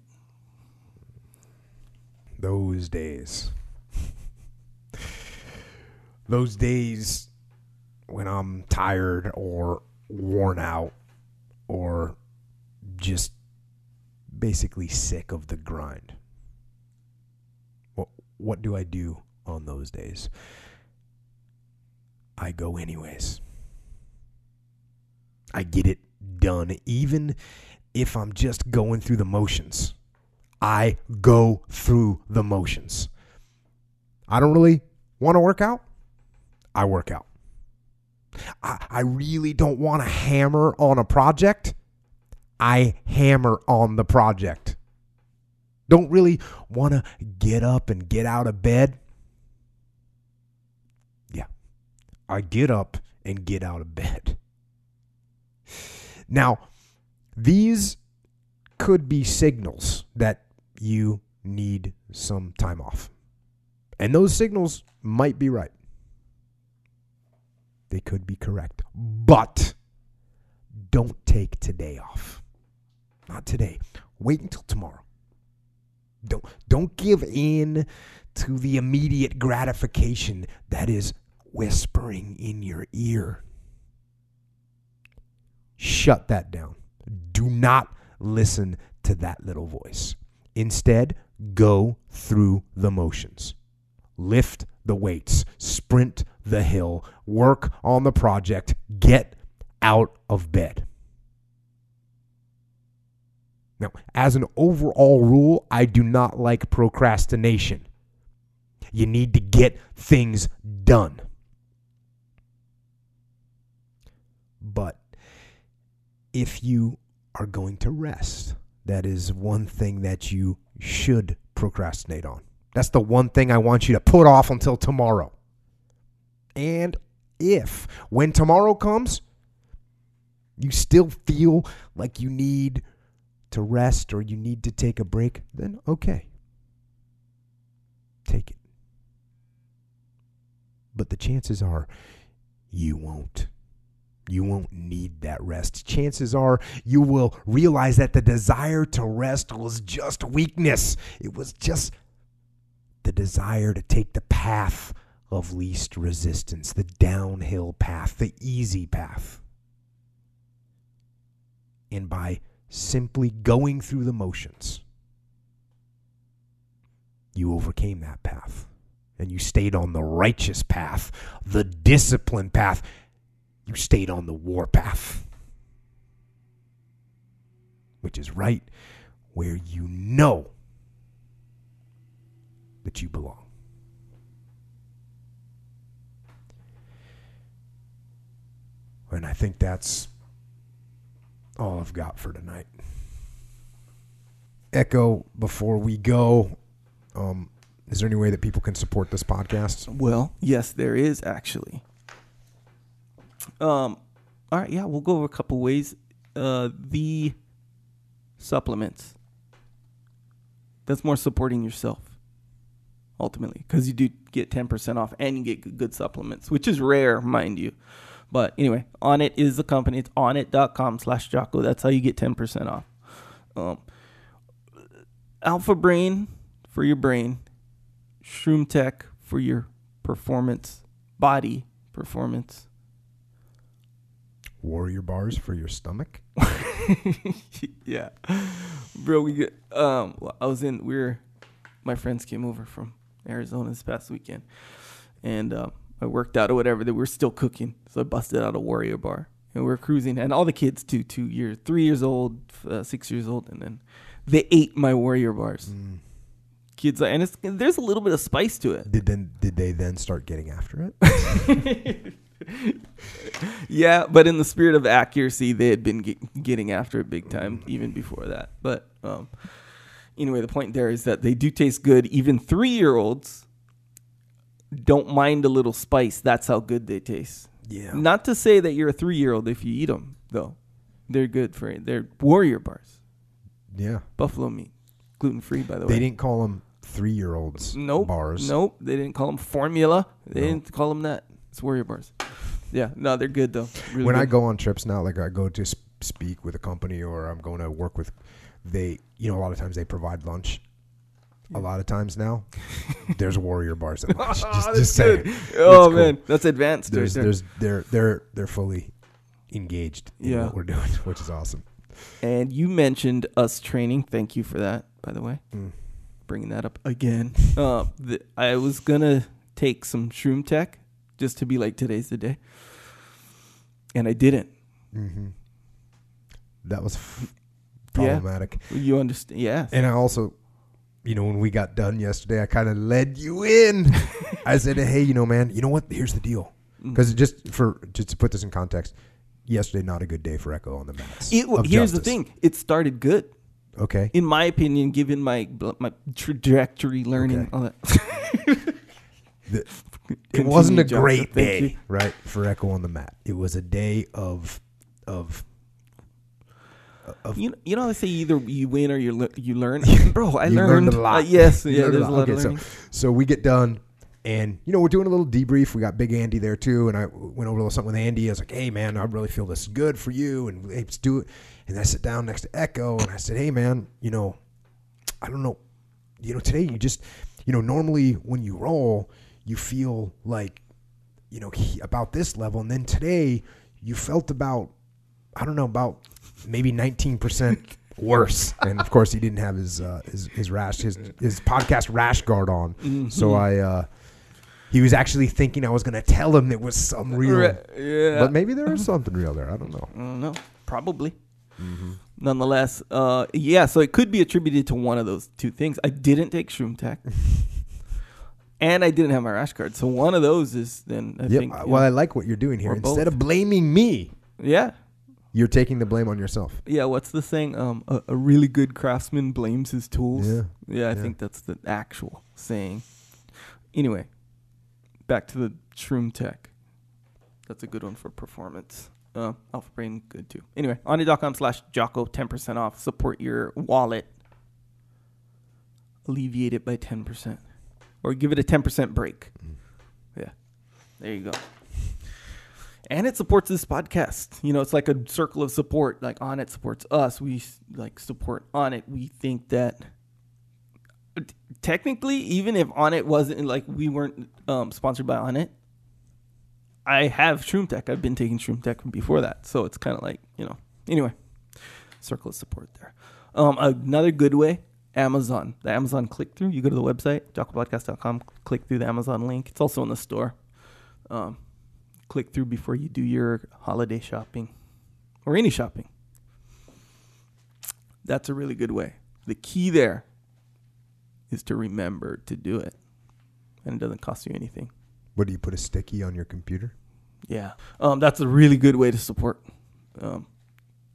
Those days. Those days when I'm tired or worn out or just basically sick of the grind. What, what do I do on those days? I go anyways. I get it done, even if I'm just going through the motions. I go through the motions. I don't really want to work out. I work out. I, I really don't want to hammer on a project. I hammer on the project. Don't really want to get up and get out of bed. Yeah. I get up and get out of bed. Now, these could be signals that you need some time off. And those signals might be right. They could be correct. But don't take today off. Not today. Wait until tomorrow. Don't, don't give in to the immediate gratification that is whispering in your ear. Shut that down. Do not listen to that little voice. Instead, go through the motions. Lift the weights, sprint the hill, work on the project, get out of bed. Now, as an overall rule, I do not like procrastination. You need to get things done. But if you are going to rest, that is one thing that you should procrastinate on. That's the one thing I want you to put off until tomorrow. And if, when tomorrow comes, you still feel like you need to rest or you need to take a break, then okay. Take it. But the chances are you won't. You won't need that rest. Chances are you will realize that the desire to rest was just weakness. It was just the desire to take the path of least resistance, the downhill path, the easy path. And by simply going through the motions, you overcame that path. And you stayed on the righteous path, the disciplined path. You stayed on the war path, which is right where you know that you belong. And I think that's all I've got for tonight. Echo, before we go, um, is there any way that people can support this podcast? Well, yes, there is actually. Um, all right, yeah, we'll go over a couple ways. Uh, the supplements. That's more supporting yourself, ultimately, because you do get ten percent off and you get good supplements, which is rare, mind you. But anyway, Onnit is the company. It's onnit.com slash Jocko. That's how you get ten percent off. Um, Alpha Brain for your brain. Shroom Tech for your performance, body performance. Warrior Bars for your stomach. Yeah. Bro, we get, um, I was in, we were, my friends came over from Arizona this past weekend. And, um, I worked out or whatever, that we were still cooking. So I busted out a Warrior Bar. And we were cruising. And all the kids, too, two years, three years old, uh, six years old. And then they ate my Warrior Bars. Mm. Kids, and it's, there's a little bit of spice to it. Did then did they then start getting after it? Yeah, but in the spirit of accuracy, they had been get, getting after it big time even before that. But um, anyway, the point there is that they do taste good. Even three-year-olds don't mind a little spice. That's how good they taste. Yeah. Not to say that you're a three-year-old if you eat them, though. They're good for it. They're Warrior Bars. Yeah. Buffalo meat. Gluten-free, by the way. They didn't call them three-year-olds nope, bars. Nope. They didn't call them formula. They nope. didn't call them that. It's Warrior Bars. Yeah. No, they're good, though. Really when good. I go on trips now, like I go to sp- speak with a company or I'm going to work with, they, you know, a lot of times they provide lunch. A lot of times now, there's Warrior Bars at lunch. Just, oh, just saying. It's oh, cool. Man. That's advanced. There's, right there. there's, they're, they're, they're fully engaged in yeah. what we're doing, which is awesome. And you mentioned us training. Thank you for that, by the way. Mm. Bringing that up again. uh, the, I was going to take some Shroom Tech just to be like, today's the day. And I didn't. Mm-hmm. That was f- problematic. Yeah. You understand. Yeah. And I also... You know, when we got done yesterday, I kind of led you in. I said, hey, you know, man, you know what? Here's the deal. Because just for just to put this in context, yesterday, not a good day for Echo on the mats. Here's justice. The thing. It started good. Okay. In my opinion, given my my trajectory, learning, okay. all that. the, It wasn't a great day, right, for Echo on the mat. It was a day of of. Of you know, you know, they say either you win or you le you learn. Bro, I you learned. learned a lot. Uh, yes, yeah, there's a lot, a lot okay, of learning. So, so we get done, and you know, we're doing a little debrief. We got Big Andy there too, and I went over a little something with Andy. I was like, "Hey, man, I really feel this is good for you, and hey, let's do it." And I sit down next to Echo, and I said, "Hey, man, you know, I don't know, you know, today you just, you know, normally when you roll, you feel like, you know, he, about this level, and then today you felt about, I don't know, about." Maybe nineteen percent worse. And of course he didn't have his uh, his, his rash his his podcast rash guard on. Mm-hmm. So I uh, he was actually thinking I was going to tell him it was some real. Yeah. But maybe there is something real there. I don't know. I don't know. Probably. Mm-hmm. Nonetheless, uh, yeah, so it could be attributed to one of those two things. I didn't take Shroom Tech. And I didn't have my rash guard. So one of those is then I yep. think. Well, know, I like what you're doing here. Instead both. of blaming me. Yeah. You're taking the blame on yourself. Yeah, what's the saying? Um, a, a really good craftsman blames his tools. Yeah, yeah I yeah. think that's the actual saying. Anyway, back to the Shroom Tech. That's a good one for performance. Uh, Alpha Brain, good too. Anyway, onnit.com slash Jocko, ten percent off. Support your wallet. Alleviate it by ten percent. Or give it a ten percent break. Mm. Yeah, there you go. And it supports this podcast. You know, it's like a circle of support. Like Onnit supports us. We like support Onnit. We think that technically, even if Onnit wasn't like we weren't um, sponsored by Onnit, I have Shroom Tech. I've been taking Shroom Tech before that. So it's kind of like, you know, anyway, circle of support there. Um, another good way, Amazon. The Amazon click through. You go to the website, jocko podcast dot com, click through the Amazon link. It's also in the store. Um, Click through before you do your holiday shopping or any shopping. That's a really good way. The key there is to remember to do it, and it doesn't cost you anything. What do you put a sticky on your computer? Yeah, um, that's a really good way to support um,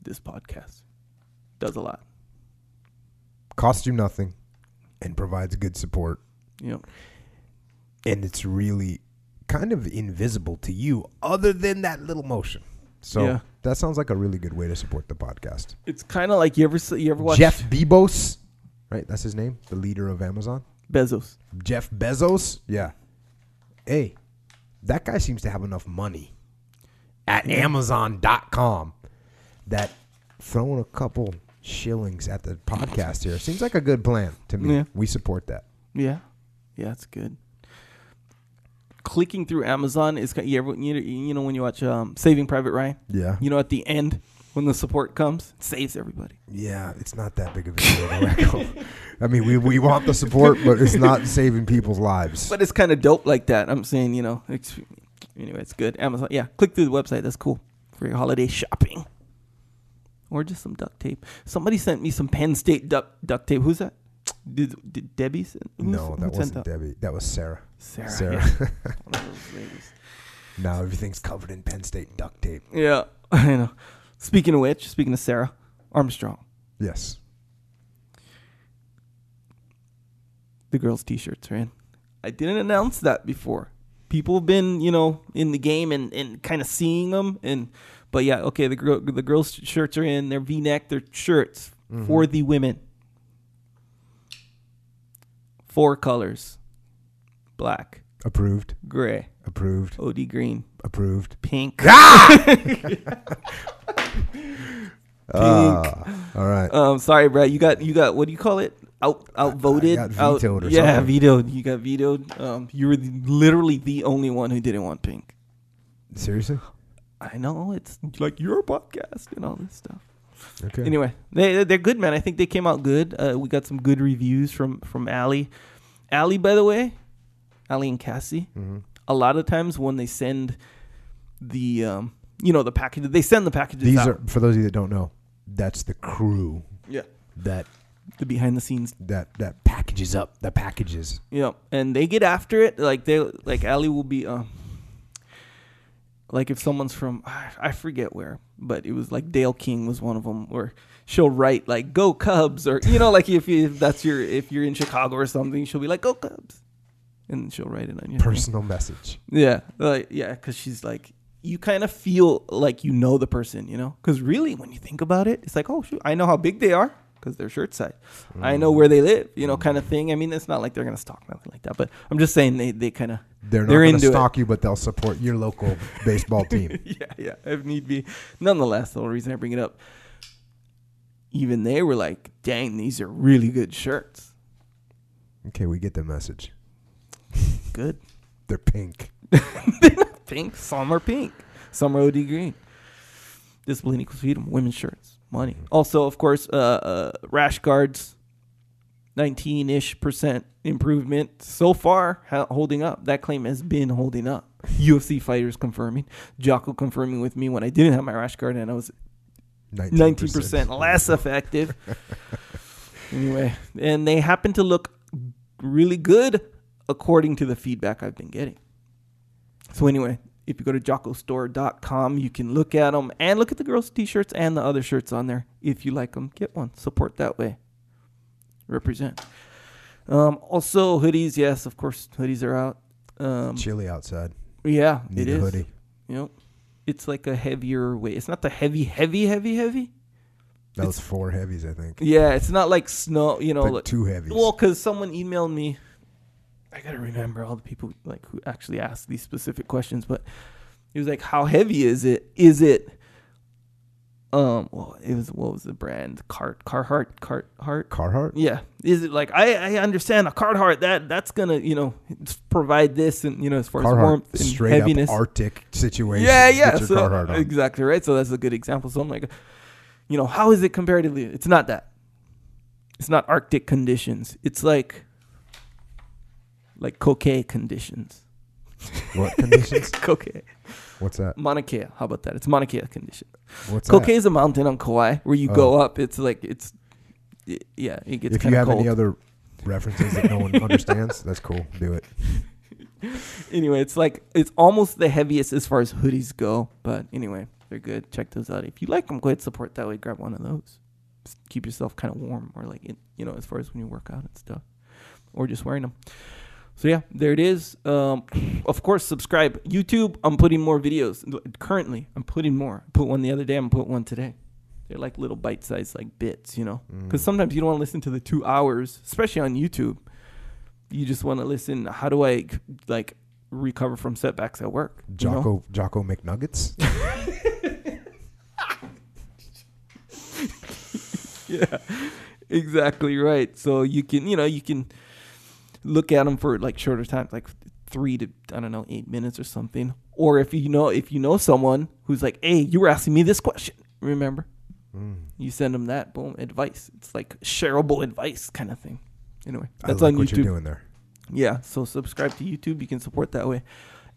this podcast. Does a lot. Costs you nothing, and provides good support. Yep. And it's really kind of invisible to you other than that little motion. So yeah. That sounds like a really good way to support the podcast. It's kind of like you ever you ever watch Jeff Bezos, right? That's his name, the leader of Amazon. Bezos. Jeff Bezos? Yeah. Hey, that guy seems to have enough money at amazon dot com that throwing a couple shillings at the podcast here seems like a good plan to me. Yeah. We support that. Yeah. Yeah, it's good. Clicking through Amazon is you, ever, you, you know when you watch um, Saving Private Ryan. Yeah. You know at the end when the support comes, it saves everybody. Yeah, it's not that big of a deal. I mean, we we want the support, but it's not saving people's lives. But it's kind of dope like that. I'm saying, you know, it's, anyway, it's good. Amazon, yeah, click through the website. That's cool for your holiday shopping, or just some duct tape. Somebody sent me some Penn State duct duct tape. Who's that? Did, did Debbie send? No, that wasn't Debbie. That was Sarah. Sarah. Sarah. Yeah. One of those ladies. Now everything's covered in Penn State duct tape. Yeah, I know. Speaking of which, speaking of Sarah Armstrong. Yes. The girls' T-shirts are in. I didn't announce that before. People have been, you know, in the game and, and kind of seeing them. And but yeah, okay, the girl the girls' shirts are in. They're V-neck. They're shirts mm-hmm. for the women. Four colors. Black. Approved. Gray. Approved. O D green. Approved. Pink. Ah! Pink. Uh, all right. Um, sorry, Brad. You got you got what do you call it? Out outvoted. I got vetoed out, or yeah, something. vetoed. You got vetoed. Um, you were the, literally the only one who didn't want pink. Seriously? I know. It's like your podcast and all this stuff. Okay. Anyway, they they're good, man. I think they came out good. Uh, we got some good reviews from from Allie. Allie, by the way, Allie and Cassie. Mm-hmm. A lot of times when they send the um, you know, the package, they send the packages. These out. are for those of you that don't know. That's the crew. Yeah. That the behind the scenes that that packages up the packages. Yeah, you know, and they get after it. Like they like Allie will be um. Like if someone's from, I forget where, but it was like Dale King was one of them, or she'll write like "Go Cubs" or you know, like if, you, if that's your if you're in Chicago or something, she'll be like "Go Cubs," and she'll write it on your personal thing. Message. Yeah, like yeah, because she's like, you kind of feel like you know the person, you know? Because really, when you think about it, it's like, oh, shoot, I know how big they are because they're shirt size. Mm. I know where they live, you know, mm. kind of thing. I mean, it's not like they're going to stalk nothing like that. But I'm just saying they, they kind of, they're, they're not going to stalk it. You, but they'll support your local baseball team. Yeah, yeah, if need be. Nonetheless, the only reason I bring it up, even they were like, dang, these are really good shirts. Okay, we get the message. Good. They're pink. They're not pink. Some are pink. Some are O D green. Discipline equals freedom. Women's shirts. Money. Mm-hmm. Also, of course, uh, uh, rash guards, nineteen-ish percent improvement so far, ha- holding up. That claim has been holding up. U F C fighters confirming. Jocko confirming with me when I didn't have my rash guard and I was nineteen percent, nineteen percent less effective. Anyway, and they happen to look really good according to the feedback I've been getting. So anyway, if you go to jocko store dot com, you can look at them and look at the girls' T-shirts and the other shirts on there. If you like them, get one. Support that way. Represent. Um, also, hoodies. Yes, of course, hoodies are out. Um, chilly outside. Yeah, need it a is. Hoodie. You know, it's like a heavier weight. It's not the heavy, heavy, heavy, heavy. That it's, was four heavies, I think. Yeah, it's not like snow. You know, like, like two heavies. Well, because someone emailed me. I gotta remember all the people like who actually asked these specific questions, but it was like, how heavy is it? Is it um well it was what was the brand? Cart Carhartt Carhartt Carhartt? Yeah. Is it like I, I understand a Carhartt that that's gonna, you know, provide this and you know as far Carhartt, as warmth and straight heaviness. Up Arctic situation. Yeah, yeah. So, exactly right. So that's a good example. So I'm like, you know, how is it comparatively? It's not that. It's not Arctic conditions. It's like Like cocaine conditions. What conditions? Cocaine. What's that? Mauna Kea. How about that? It's Mauna Kea condition. What's Cocaine that? Is a mountain on Kauai where you oh. go up. It's like, it's, it, yeah, it gets kind of cold. If you have cold. Any other references that no one understands, that's cool. Do it. Anyway, it's like, it's almost the heaviest as far as hoodies go. But anyway, they're good. Check those out. If you like them, go ahead and support that way. Grab one of those. Just keep yourself kind of warm or like, in, you know, as far as when you work out and stuff or just wearing them. So, yeah, there it is. Um, of course, subscribe. YouTube, I'm putting more videos. Currently, I'm putting more. I put one the other day. I'm putting one today. They're like little bite-sized like bits, you know. Because mm. sometimes you don't want to listen to the two hours, especially on YouTube. You just want to listen, how do I, like, recover from setbacks at work? Jocko, you know? Jocko McNuggets? Yeah, exactly right. So, you can, you know, you can... look at them for like shorter times, like three to, I don't know, eight minutes or something. Or if you know if you know someone who's like, hey, you were asking me this question, remember? Mm. You send them that, boom, advice. It's like shareable advice kind of thing. Anyway, that's I like on what YouTube. You're doing there. Yeah, so subscribe to YouTube. You can support that way.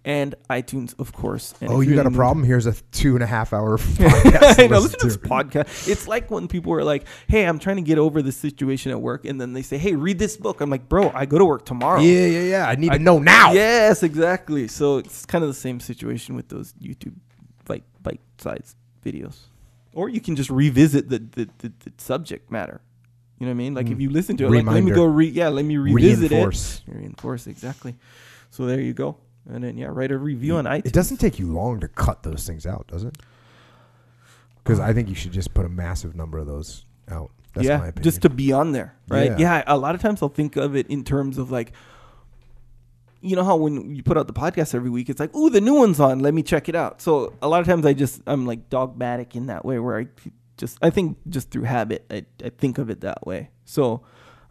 And iTunes, of course. And oh, you got a problem? Here's a two and a half hour podcast. I know, listen to this podcast. It's like when people are like, hey, I'm trying to get over this situation at work. And then they say, hey, read this book. I'm like, bro, I go to work tomorrow. Yeah, yeah, yeah. I need I, to know now. Yes, exactly. So it's kind of the same situation with those YouTube like bite-sized videos. Or you can just revisit the, the, the, the subject matter. You know what I mean? Like mm. if you listen to it, like, let me go re- yeah, let me revisit Reinforce. it. Reinforce, exactly. So there you go. And then, yeah, write a review on iTunes. It doesn't take you long to cut those things out, does it? Because I think you should just put a massive number of those out. That's yeah, my opinion. Just to be on there, right? Yeah. yeah, a lot of times I'll think of it in terms of like, you know how when you put out the podcast every week, it's like, ooh, the new one's on. Let me check it out. So a lot of times I just, I'm like dogmatic in that way where I just, I think just through habit, I, I think of it that way. So...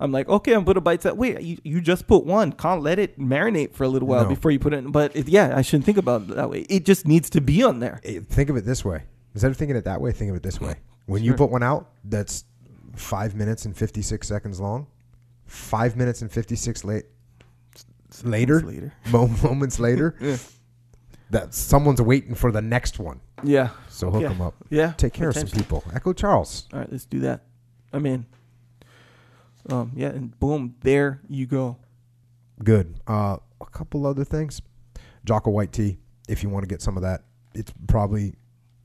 I'm like, okay, I'm going to bite that. Wait, you, you just put one. Can't let it marinate for a little while no. before you put it in. But it, yeah, I shouldn't think about it that way. It just needs to be on there. It, think of it this way. Instead of thinking it that way, think of it this way. When sure. you put one out that's five minutes and fifty-six seconds long, five minutes and fifty-six late, later, later. moments later, yeah. that someone's waiting for the next one. Yeah. So hook yeah. them up. Yeah. Take care Attention. of some people. Echo Charles. All right, let's do that. I'm in. Um, yeah, and boom, there you go. Good. Uh, a couple other things. Jocko White Tea, if you want to get some of that, it's probably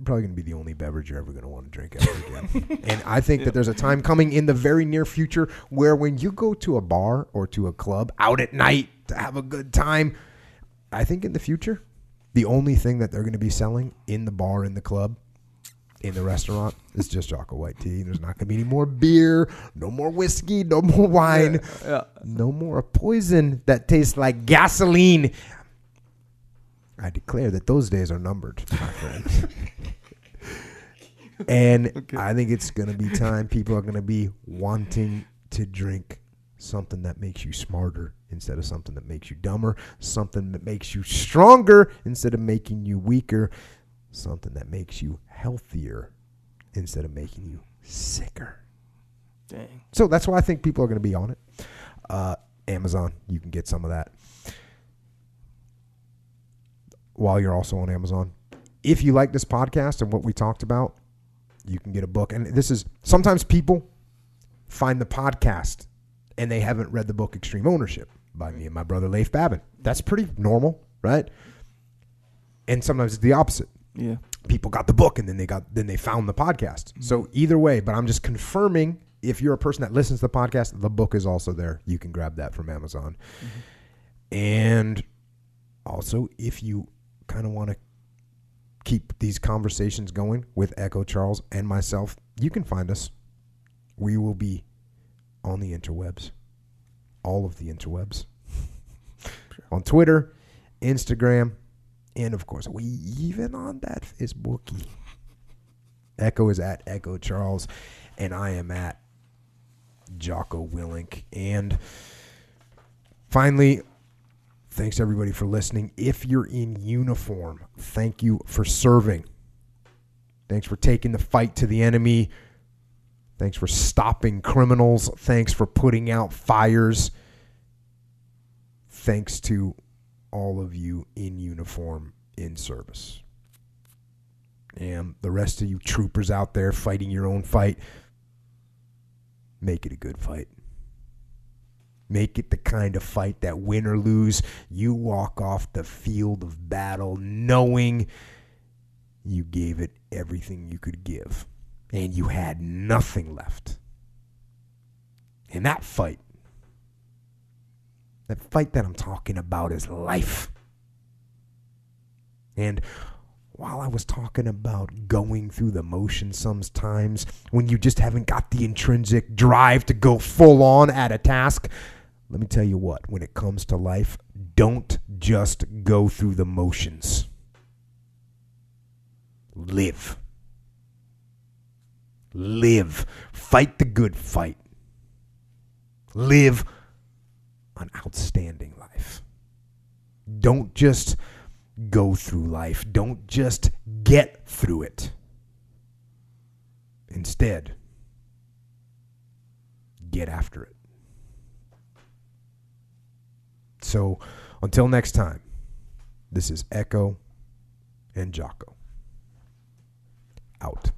probably going to be the only beverage you're ever going to want to drink ever again. And I think yeah. that there's a time coming in the very near future where when you go to a bar or to a club out at night, to have a good time. I think in the future, the only thing that they're going to be selling in the bar, in the club, in the restaurant is just Jocko White Tea. There's not going to be any more beer, no more whiskey, no more wine, yeah, yeah. no more poison that tastes like gasoline. I declare that those days are numbered, my friend. And okay. I think it's going to be time people are going to be wanting to drink something that makes you smarter instead of something that makes you dumber, something that makes you stronger instead of making you weaker, something that makes you healthier instead of making you sicker. Dang. So that's why I think people are going to be on it. Uh, Amazon, you can get some of that. While you're also on Amazon, if you like this podcast and what we talked about, you can get a book. And this is, sometimes people find the podcast and they haven't read the book Extreme Ownership by me and my brother Leif Babin. That's pretty normal, right? And sometimes it's the opposite. Yeah. People got the book and then they got then they found the podcast. Mm-hmm. So either way, but I'm just confirming, if you're a person that listens to the podcast, the book is also there. You can grab that from Amazon. Mm-hmm. And also, if you kind of want to keep these conversations going with Echo Charles and myself, you can find us. We will be on the interwebs, all of the interwebs, sure. on Twitter, Instagram, and of course, we even on that Facebookie. Echo is at Echo Charles, and I am at Jocko Willink. And finally, thanks everybody for listening. If you're in uniform, thank you for serving. Thanks for taking the fight to the enemy. Thanks for stopping criminals. Thanks for putting out fires. Thanks to all of you in uniform, in service. And the rest of you troopers out there fighting your own fight, make it a good fight. Make it the kind of fight that win or lose, you walk off the field of battle knowing you gave it everything you could give and you had nothing left. And that fight, that fight that I'm talking about is life. And while I was talking about going through the motions sometimes, when you just haven't got the intrinsic drive to go full on at a task, let me tell you what, when it comes to life, don't just go through the motions. Live. Live. Fight the good fight. Live an outstanding life. Don't just go through life. Don't just get through it. Instead, get after it. So, until next time, this is Echo and Jocko. Out.